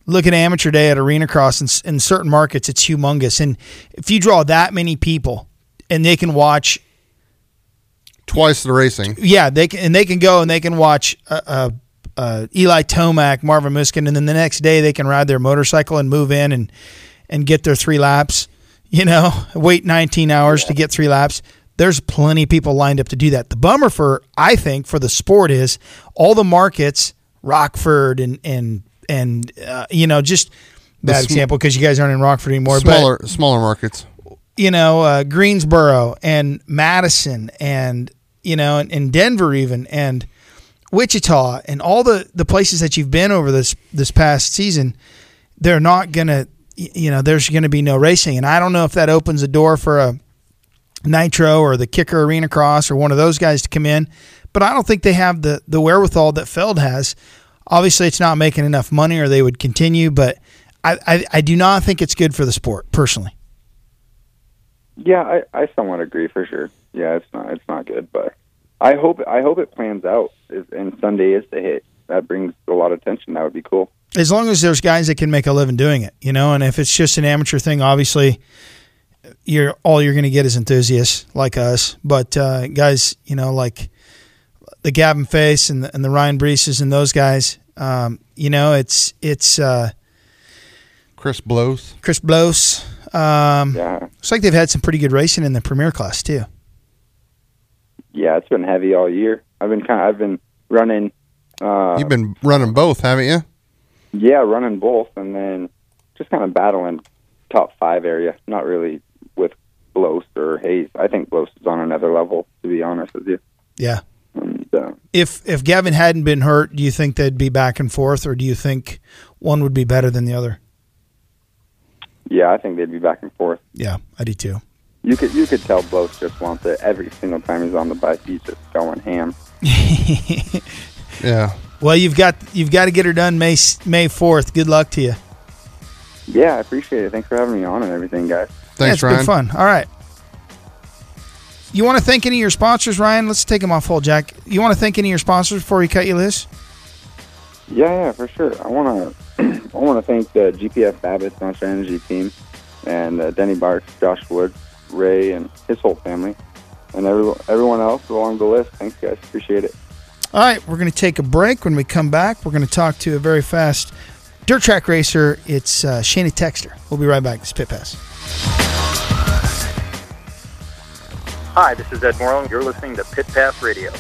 look at Amateur Day at Arena Cross. In, in certain markets, it's humongous. And if you draw that many people, and they can watch twice the racing, yeah, they can, and they can go and they can watch. Uh, uh, Uh, Eli Tomac, Marvin Muskin, and then the next day they can ride their motorcycle and move in and, and get their three laps, you know, wait nineteen hours yeah. to get three laps. There's plenty of people lined up to do that. The bummer for, I think, for the sport is all the markets, Rockford and, and, and uh, you know, just bad sm- example because you guys aren't in Rockford anymore. Smaller, but, smaller markets. You know, uh, Greensboro and Madison and, you know, and, and Denver even and Wichita and all the, the places that you've been over this this past season, they're not going to, you know, there's going to be no racing. And I don't know if that opens the door for a Nitro or the Kicker Arena Cross or one of those guys to come in, but I don't think they have the, the wherewithal that Feld has. Obviously, it's not making enough money or they would continue, but I, I, I do not think it's good for the sport, personally. Yeah, I, I somewhat agree for sure. Yeah, it's not it's not good, but I hope I hope it plans out, and Sunday is the hit. That brings a lot of attention. That would be cool. As long as there's guys that can make a living doing it, you know, and if it's just an amateur thing, obviously you're all you're going to get is enthusiasts like us. But uh, guys, you know, like the Gavin Face and the, and the Ryan Breeses and those guys, um, you know, it's it's uh, Chris Blose. Chris Blose. Um, yeah. It's like they've had some pretty good racing in the premier class too. Yeah, it's been heavy all year. I've been kind of, I've been running. Uh, You've been running both, haven't you? Yeah, running both, and then just kind of battling top five area. Not really with Blost or Hayes. I think Blost is on another level, to be honest with you. Yeah. And, uh, if if Gavin hadn't been hurt, do you think they'd be back and forth, or do you think one would be better than the other? Yeah, I think they'd be back and forth. Yeah, I do too. You could you could tell Blost just wants it every single time he's on the bike. He's just going ham. Yeah. Well, you've got you've got to get her done May May fourth. Good luck to you. Yeah, I appreciate it. Thanks for having me on and everything, guys. Thanks, yeah, Ryan. It's been fun. All right. You want to thank any of your sponsors, Ryan? Let's take them off hold, Jack. You want to thank any of your sponsors before we cut you loose? Yeah, yeah, for sure. I want to I want to thank the G P F Babbitt Monster Energy team and uh, Denny Bartz, Josh Wood, Ray and his whole family, and everyone everyone else along the list. Thanks, guys. Appreciate it. All right, we're going to take a break. When we come back, we're going to talk to a very fast dirt track racer. It's uh, Shani Texter. We'll be right back. This is Pit Pass. Hi, this is Ed Moreland. You're listening to Pit Pass Radio.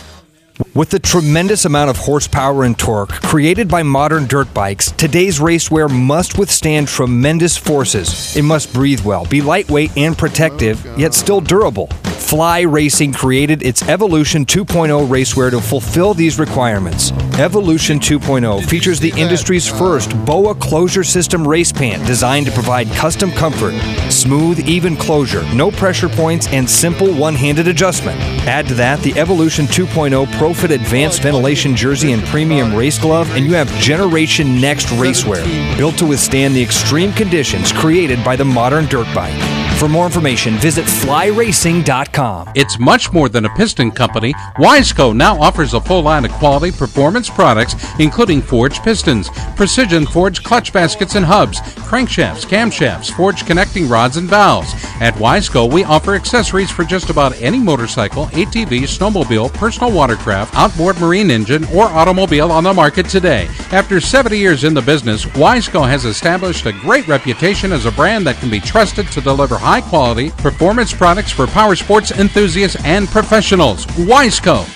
With the tremendous amount of horsepower and torque created by modern dirt bikes, today's racewear must withstand tremendous forces. It must breathe well, be lightweight and protective, yet still durable. Fly Racing created its Evolution two point oh racewear to fulfill these requirements. Evolution two point oh features the industry's first B O A closure system race pant designed to provide custom comfort, smooth, even closure, no pressure points, and simple one-handed adjustment. Add to that the Evolution two point oh ProFit Advanced Ventilation Jersey and Premium Race Glove, and you have Generation Next racewear, built to withstand the extreme conditions created by the modern dirt bike. For more information, visit fly racing dot com. It's much more than a piston company. Wiseco now offers a full line of quality performance products, including forged pistons, precision forged clutch baskets and hubs, crankshafts, camshafts, forged connecting rods and valves. At Wiseco, we offer accessories for just about any motorcycle, A T V, snowmobile, personal watercraft, outboard marine engine, or automobile on the market today. After seventy years in the business, Wiseco has established a great reputation as a brand that can be trusted to deliver high-quality performance products for power sports enthusiasts and professionals. Wiseco.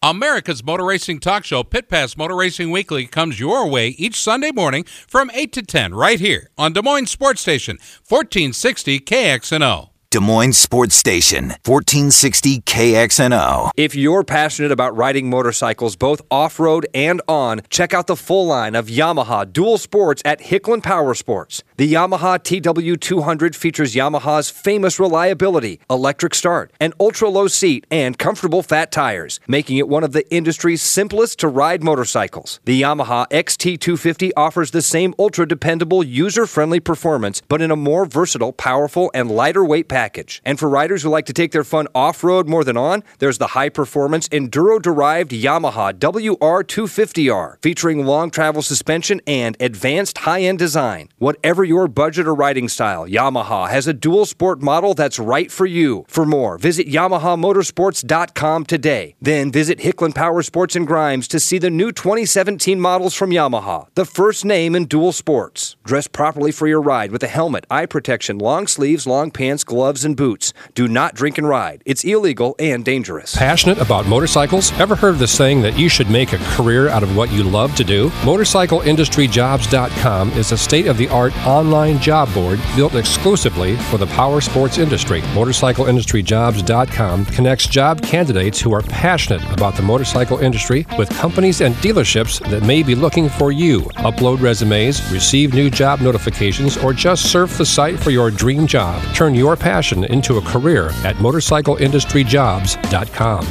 America's Motor Racing Talk Show, Pit Pass Motor Racing Weekly, comes your way each Sunday morning from eight to ten right here on Des Moines Sports Station, fourteen sixty K X N O. Des Moines Sports Station, fourteen sixty K X N O. If you're passionate about riding motorcycles, both off-road and on, check out the full line of Yamaha Dual Sports at Hicklin Power Sports. The Yamaha T W two hundred features Yamaha's famous reliability, electric start, an ultra-low seat, and comfortable fat tires, making it one of the industry's simplest to ride motorcycles. The Yamaha X T two fifty offers the same ultra-dependable, user-friendly performance, but in a more versatile, powerful, and lighter-weight package. Package. And for riders who like to take their fun off-road more than on, there's the high-performance enduro-derived Yamaha W R two fifty R, featuring long-travel suspension and advanced high-end design. Whatever your budget or riding style, Yamaha has a dual-sport model that's right for you. For more, visit Yamaha Motorsports dot com today. Then visit Hicklin Power Sports and Grimes to see the new twenty seventeen models from Yamaha, the first name in dual sports. Dress properly for your ride with a helmet, eye protection, long sleeves, long pants, gloves, gloves and boots. Do not drink and ride. It's illegal and dangerous. Passionate about motorcycles? Ever heard of the saying that you should make a career out of what you love to do? motorcycle industry jobs dot com is a state-of-the-art online job board built exclusively for the power sports industry. motorcycle industry jobs dot com connects job candidates who are passionate about the motorcycle industry with companies and dealerships that may be looking for you. Upload resumes, receive new job notifications, or just surf the site for your dream job. Turn your passion passion into a career at motorcycle industry jobs dot com.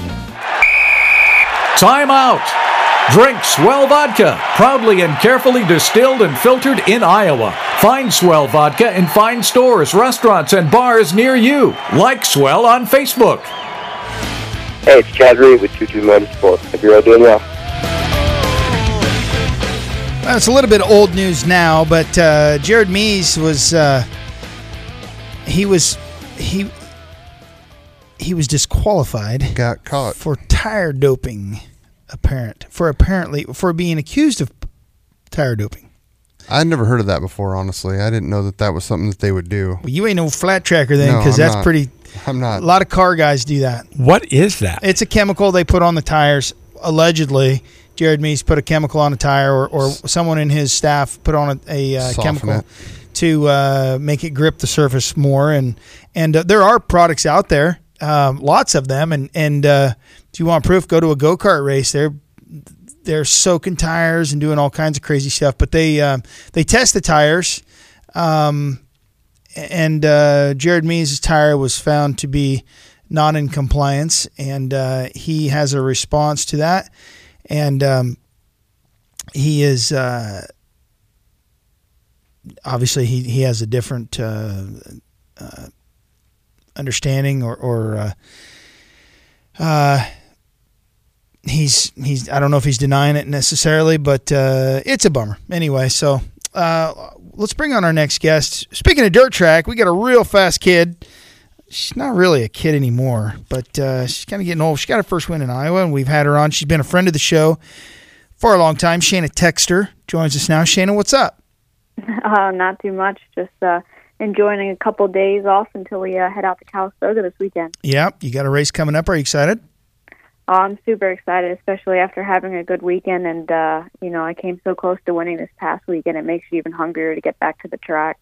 Time out. Drink Swell Vodka, proudly and carefully distilled and filtered in Iowa. Find Swell Vodka in fine stores, restaurants, and bars near you. Like Swell on Facebook. Hey, it's Chad Reed with two two Motorsports. Hope you're all doing well. Well, it's a little bit old news now, but uh, Jared Meese was... Uh, He was he he was disqualified. Got caught for tire doping, apparent for apparently for being accused of tire doping. I'd never heard of that before. Honestly, I didn't know that that was something that they would do. Well, you ain't no flat tracker then, because no, that's not, pretty. I'm not. A lot of car guys do that. What is that? It's a chemical they put on the tires. Allegedly, Jared Meese put a chemical on a tire, or, or someone in his staff put on a, a uh, chemical. It. to uh, make it grip the surface more. And, and uh, there are products out there, um, lots of them. And, and uh, if you want proof, go to a go-kart race. They're, they're soaking tires and doing all kinds of crazy stuff. But they um, they test the tires. Um, and uh, Jared Meese's tire was found to be not in compliance. And uh, he has a response to that. And um, he is... Uh, Obviously, he, he has a different uh, uh, understanding, or, or uh, uh, he's he's I don't know if he's denying it necessarily, but uh, it's a bummer anyway. So uh, let's bring on our next guest. Speaking of dirt track, we got a real fast kid. She's not really a kid anymore, but uh, she's kind of getting old. She got her first win in Iowa, and we've had her on. She's been a friend of the show for a long time. Shani Texter joins us now. Shani, what's up? Uh, not too much, just uh, enjoying a couple days off until we uh, head out to Calistoga this weekend. Yeah, you got a race coming up. Are you excited? Oh, I'm super excited, especially after having a good weekend. And, uh, you know, I came so close to winning this past weekend. It makes you even hungrier to get back to the track.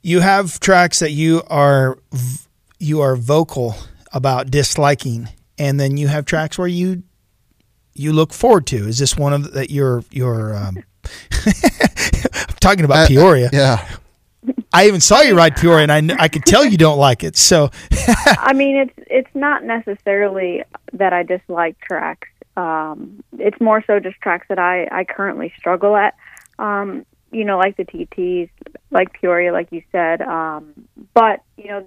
You have tracks that you are you are vocal about disliking, and then you have tracks where you you look forward to. Is this one of that you're... you're um, I'm talking about Peoria. Uh, yeah, I even saw you ride Peoria, and I kn- I could tell you don't like it. So, I mean, it's it's not necessarily that I dislike tracks. Um, it's more so just tracks that I, I currently struggle at. Um, you know, like the T Ts, like Peoria, like you said. Um, but, you know,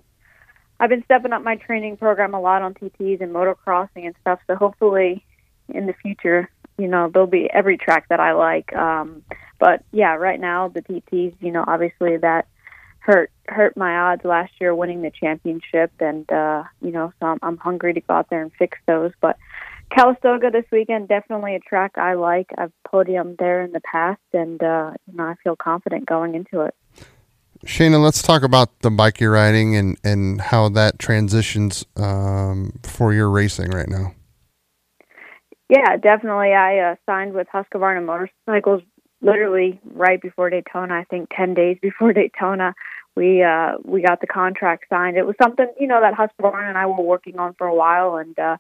I've been stepping up my training program a lot on T Ts and motocrossing and stuff, so hopefully in the future, you know, there'll be every track that I like. Um, but, yeah, right now the T Ts, you know, obviously that hurt hurt my odds last year winning the championship, and, uh, you know, so I'm, I'm hungry to go out there and fix those. But Calistoga this weekend, definitely a track I like. I've podiumed there in the past, and uh, you know, I feel confident going into it. Shana, let's talk about the bike you're riding and, and how that transitions um, for your racing right now. Yeah, definitely. I uh, signed with Husqvarna Motorcycles literally right before Daytona. I think ten days before Daytona, we uh, we got the contract signed. It was something, you know, that Husqvarna and I were working on for a while, and uh,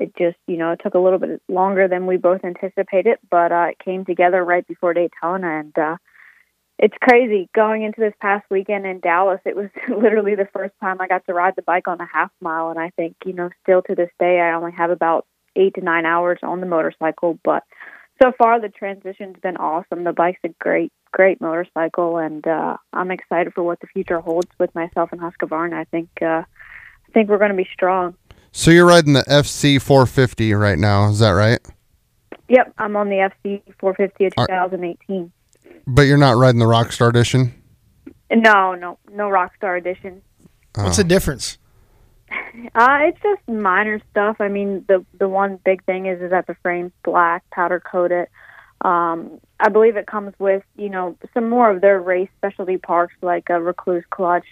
it just, you know, it took a little bit longer than we both anticipated, but uh, it came together right before Daytona, and uh, it's crazy. Going into this past weekend in Dallas, it was literally the first time I got to ride the bike on the half mile, and I think, you know, still to this day, I only have about eight to nine hours on the motorcycle, but so far the transition's been awesome. The bike's a great, great motorcycle, and uh, I'm excited for what the future holds with myself and Husqvarna. I think, uh, I think we're going to be strong. So you're riding the F C four fifty right now, is that right? Yep, I'm on the F C four fifty of twenty eighteen. But you're not riding the Rockstar Edition? No, no, no Rockstar Edition. Oh. What's the difference? Uh, it's just minor stuff. I mean, the the one big thing is, is that the frame's black, powder coated. Um, I believe it comes with, you know, some more of their race specialty parts, like a recluse clutch,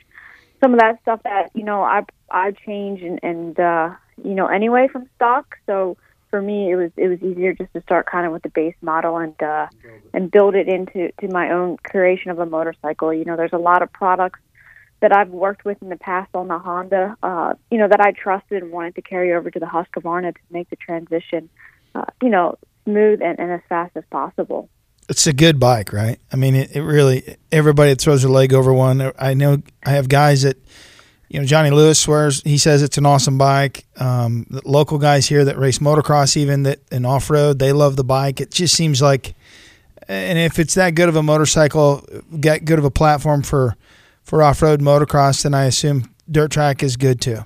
some of that stuff that, you know, I I change and, and uh, you know, anyway from stock. So for me, it was it was easier just to start kind of with the base model and uh, and build it into to my own creation of a motorcycle. You know, there's a lot of products that I've worked with in the past on the Honda, uh, you know, that I trusted and wanted to carry over to the Husqvarna to make the transition, uh, you know, smooth and, and as fast as possible. It's a good bike, right? I mean, it, it really, everybody that throws their leg over one. I know I have guys that, you know, Johnny Lewis swears, he says it's an awesome bike. Um, the local guys here that race motocross, even that and off-road, they love the bike. It just seems like, and if it's that good of a motorcycle, that good of a platform for, for off-road motocross, then I assume dirt track is good too.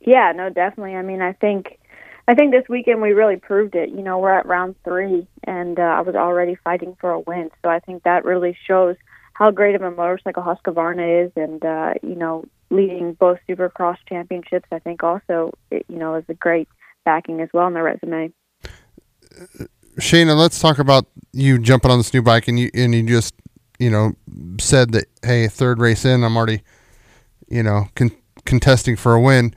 Yeah, no, definitely. I mean, I think I think this weekend we really proved it. You know, we're at round three, and uh, I was already fighting for a win, so I think that really shows how great of a motorcycle Husqvarna is, and, uh, you know, leading both Supercross championships, I think also, it, you know, is a great backing as well in the resume. Shana, let's talk about you jumping on this new bike, and you and you just, you know, said that, hey, third race in, I'm already, you know, con- contesting for a win.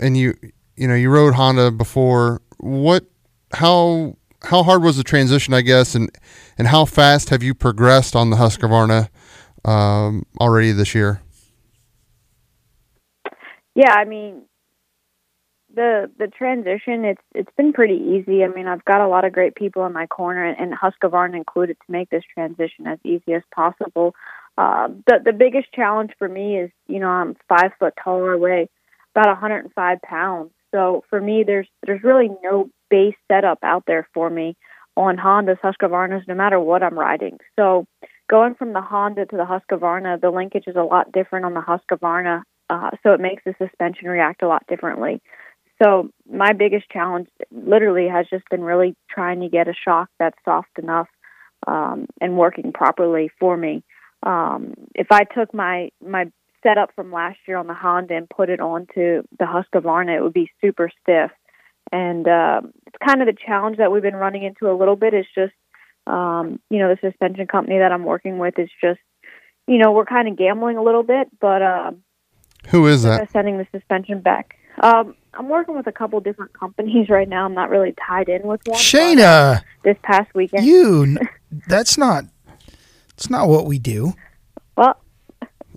And you, you know, you rode Honda before. What, how, how hard was the transition, I guess, and, and how fast have you progressed on the Husqvarna um, already this year? Yeah, I mean, the the transition, it's it's been pretty easy. I mean, I've got a lot of great people in my corner, and, and Husqvarna included, to make this transition as easy as possible. Uh, the the biggest challenge for me is, you know, I'm five foot taller, I weigh about one hundred five pounds. So for me, there's there's really no base setup out there for me on Hondas, Husqvarnas, no matter what I'm riding. So going from the Honda to the Husqvarna, the linkage is a lot different on the Husqvarna, uh, so it makes the suspension react a lot differently. So my biggest challenge literally has just been really trying to get a shock that's soft enough um, and working properly for me. Um, if I took my, my setup from last year on the Honda and put it onto the Husqvarna, it would be super stiff. And uh, it's kind of the challenge that we've been running into a little bit is just, um, you know, the suspension company that I'm working with is just, you know, we're kind of gambling a little bit, but... Uh, Who is that? Sending the suspension back. Um, I'm working with a couple different companies right now. I'm not really tied in with one. Shana, this past weekend, you that's not that's not what we do. Well,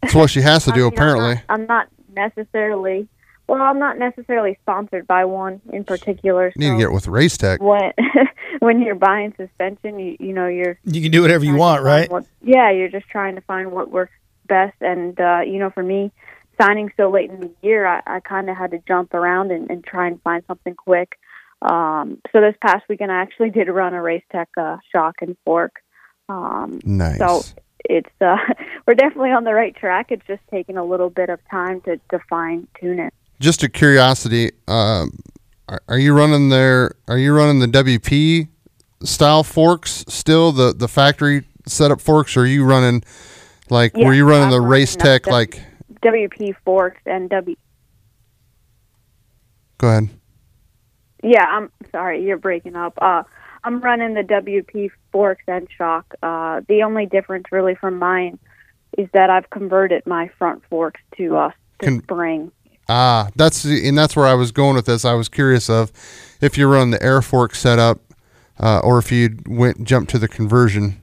that's what she has to do. I mean, apparently, I'm not, I'm not necessarily. Well, I'm not necessarily sponsored by one in particular. So you need to get with Race Tech. When, when you're buying suspension, you you know you're you can do whatever you want, right? What, yeah, you're just trying to find what works best, and uh, you know, for me, signing so late in the year, I, I kind of had to jump around and, and try and find something quick. Um, so this past weekend, I actually did run a Race Tech uh, shock and fork Um, nice. So it's uh, we're definitely on the right track. It's just taking a little bit of time to, to fine tune it. Just a curiosity, um, are, are you running their are you running the W P style forks still, the the factory setup forks? Or are you running like yeah, were you running I'm the race running tech w, like W P forks and W? Go ahead. Yeah, I'm sorry, you're breaking up. Uh, I'm running the W P forks and shock. Uh, the only difference really from mine is that I've converted my front forks to, uh, to Con- spring. Ah, that's and that's where I was going with this. I was curious of if you run the air fork setup uh, or if you went jump to the conversion.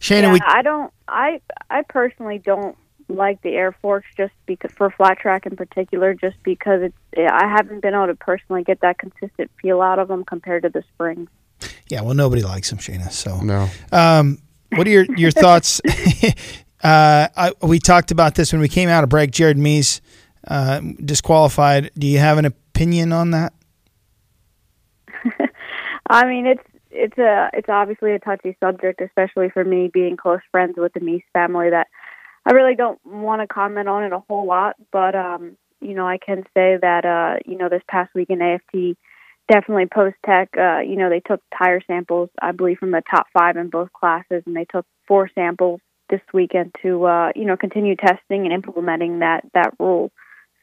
Shana, yeah, we- I don't. I I personally don't like the air forks just because for flat track in particular, just because it's I haven't been able to personally get that consistent feel out of them compared to the springs. Yeah, well, nobody likes them, Shana. So no. Um, what are your your thoughts? uh, I, we talked about this when we came out of break. Jared Mees uh, disqualified. Do you have an opinion on that? I mean, it's it's a it's obviously a touchy subject, especially for me being close friends with the Mees family. That I really don't want to comment on it a whole lot, but, um, you know, I can say that, uh, you know, this past week in A F T, definitely post-tech, uh, you know, they took tire samples, I believe, from the top five in both classes, and they took four samples this weekend to, uh, you know, continue testing and implementing that, that rule.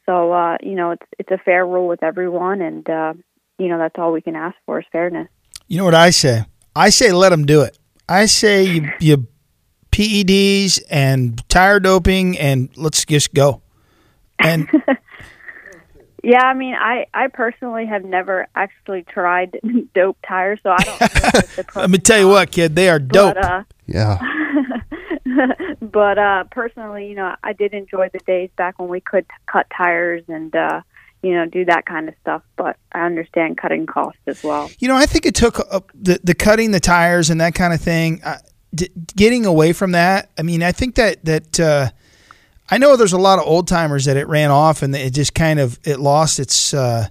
So, uh, you know, it's it's a fair rule with everyone, and, uh, you know, that's all we can ask for is fairness. You know what I say? I say let them do it. I say you you P E Ds and tire doping, and let's just go. And yeah, I mean, I, I personally have never actually tried dope tires, so I don't know the Let me tell you what, kid, they are dope. But, uh, yeah. but uh, personally, you know, I did enjoy the days back when we could t- cut tires and, uh, you know, do that kind of stuff, but I understand cutting costs as well. You know, I think it took uh, the, the cutting the tires and that kind of thing uh, – D- getting away from that, I mean, I think that that uh, I know there's a lot of old timers that it ran off and it just kind of it lost its uh,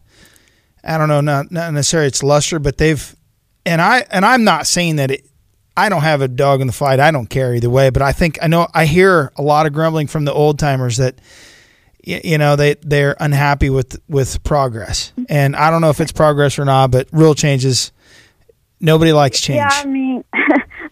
I don't know, not not necessarily its luster, but they've and I and I'm not saying that it. I don't have a dog in the fight. I don't care either way, but I think I know I hear a lot of grumbling from the old timers that y- you know they they're unhappy with with progress, and I don't know if it's progress or not, but rule changes. Nobody likes change. Yeah, I mean.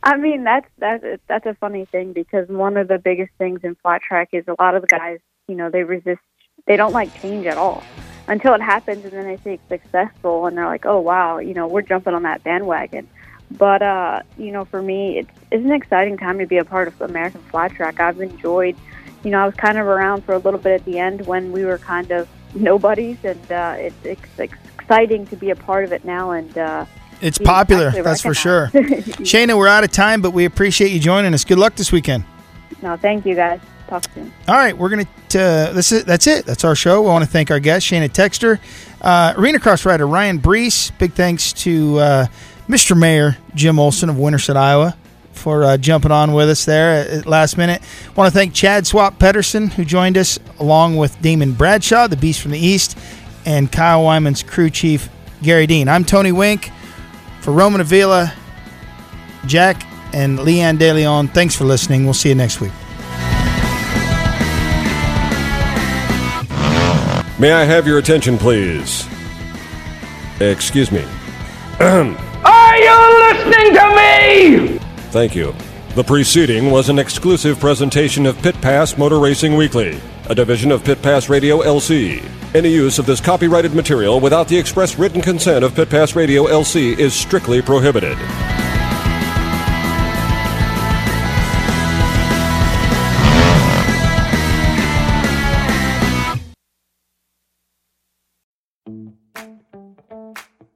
I mean, that's, that's, that's a funny thing because one of the biggest things in flat track is a lot of the guys, you know, they resist, they don't like change at all until it happens. And then they see it's successful and they're like, oh, wow, you know, we're jumping on that bandwagon. But, uh, you know, for me, it's, it's an exciting time to be a part of American flat track. I've enjoyed, you know, I was kind of around for a little bit at the end when we were kind of nobodies and uh, it's, it's exciting to be a part of it now and, uh, it's popular, that's for sure. Shana, we're out of time, but we appreciate you joining us. Good luck this weekend. No, thank you, guys. Talk soon. All right, we're going to, uh, this is, that's it. That's our show. We want to thank our guest, Shana Texter, uh, arena cross rider Ryan Brees. Big thanks to uh, Mister Mayor Jim Olson of Winterset, Iowa, for uh, jumping on with us there at last minute. Want to thank Chad Swap Pedersen, who joined us, along with Damon Bradshaw, the Beast from the East, and Kyle Wyman's crew chief, Gary Dean. I'm Tony Wink. For Roman Avila, Jack, and Leanne De Leon, thanks for listening. We'll see you next week. May I have your attention, please? Excuse me. Are you listening to me? Thank you. The preceding was an exclusive presentation of Pit Pass Motor Racing Weekly, a division of Pit Pass Radio, L C. Any use of this copyrighted material without the express written consent of Pit Pass Radio, L C is strictly prohibited.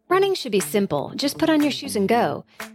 Running should be simple. Just put on your shoes and go.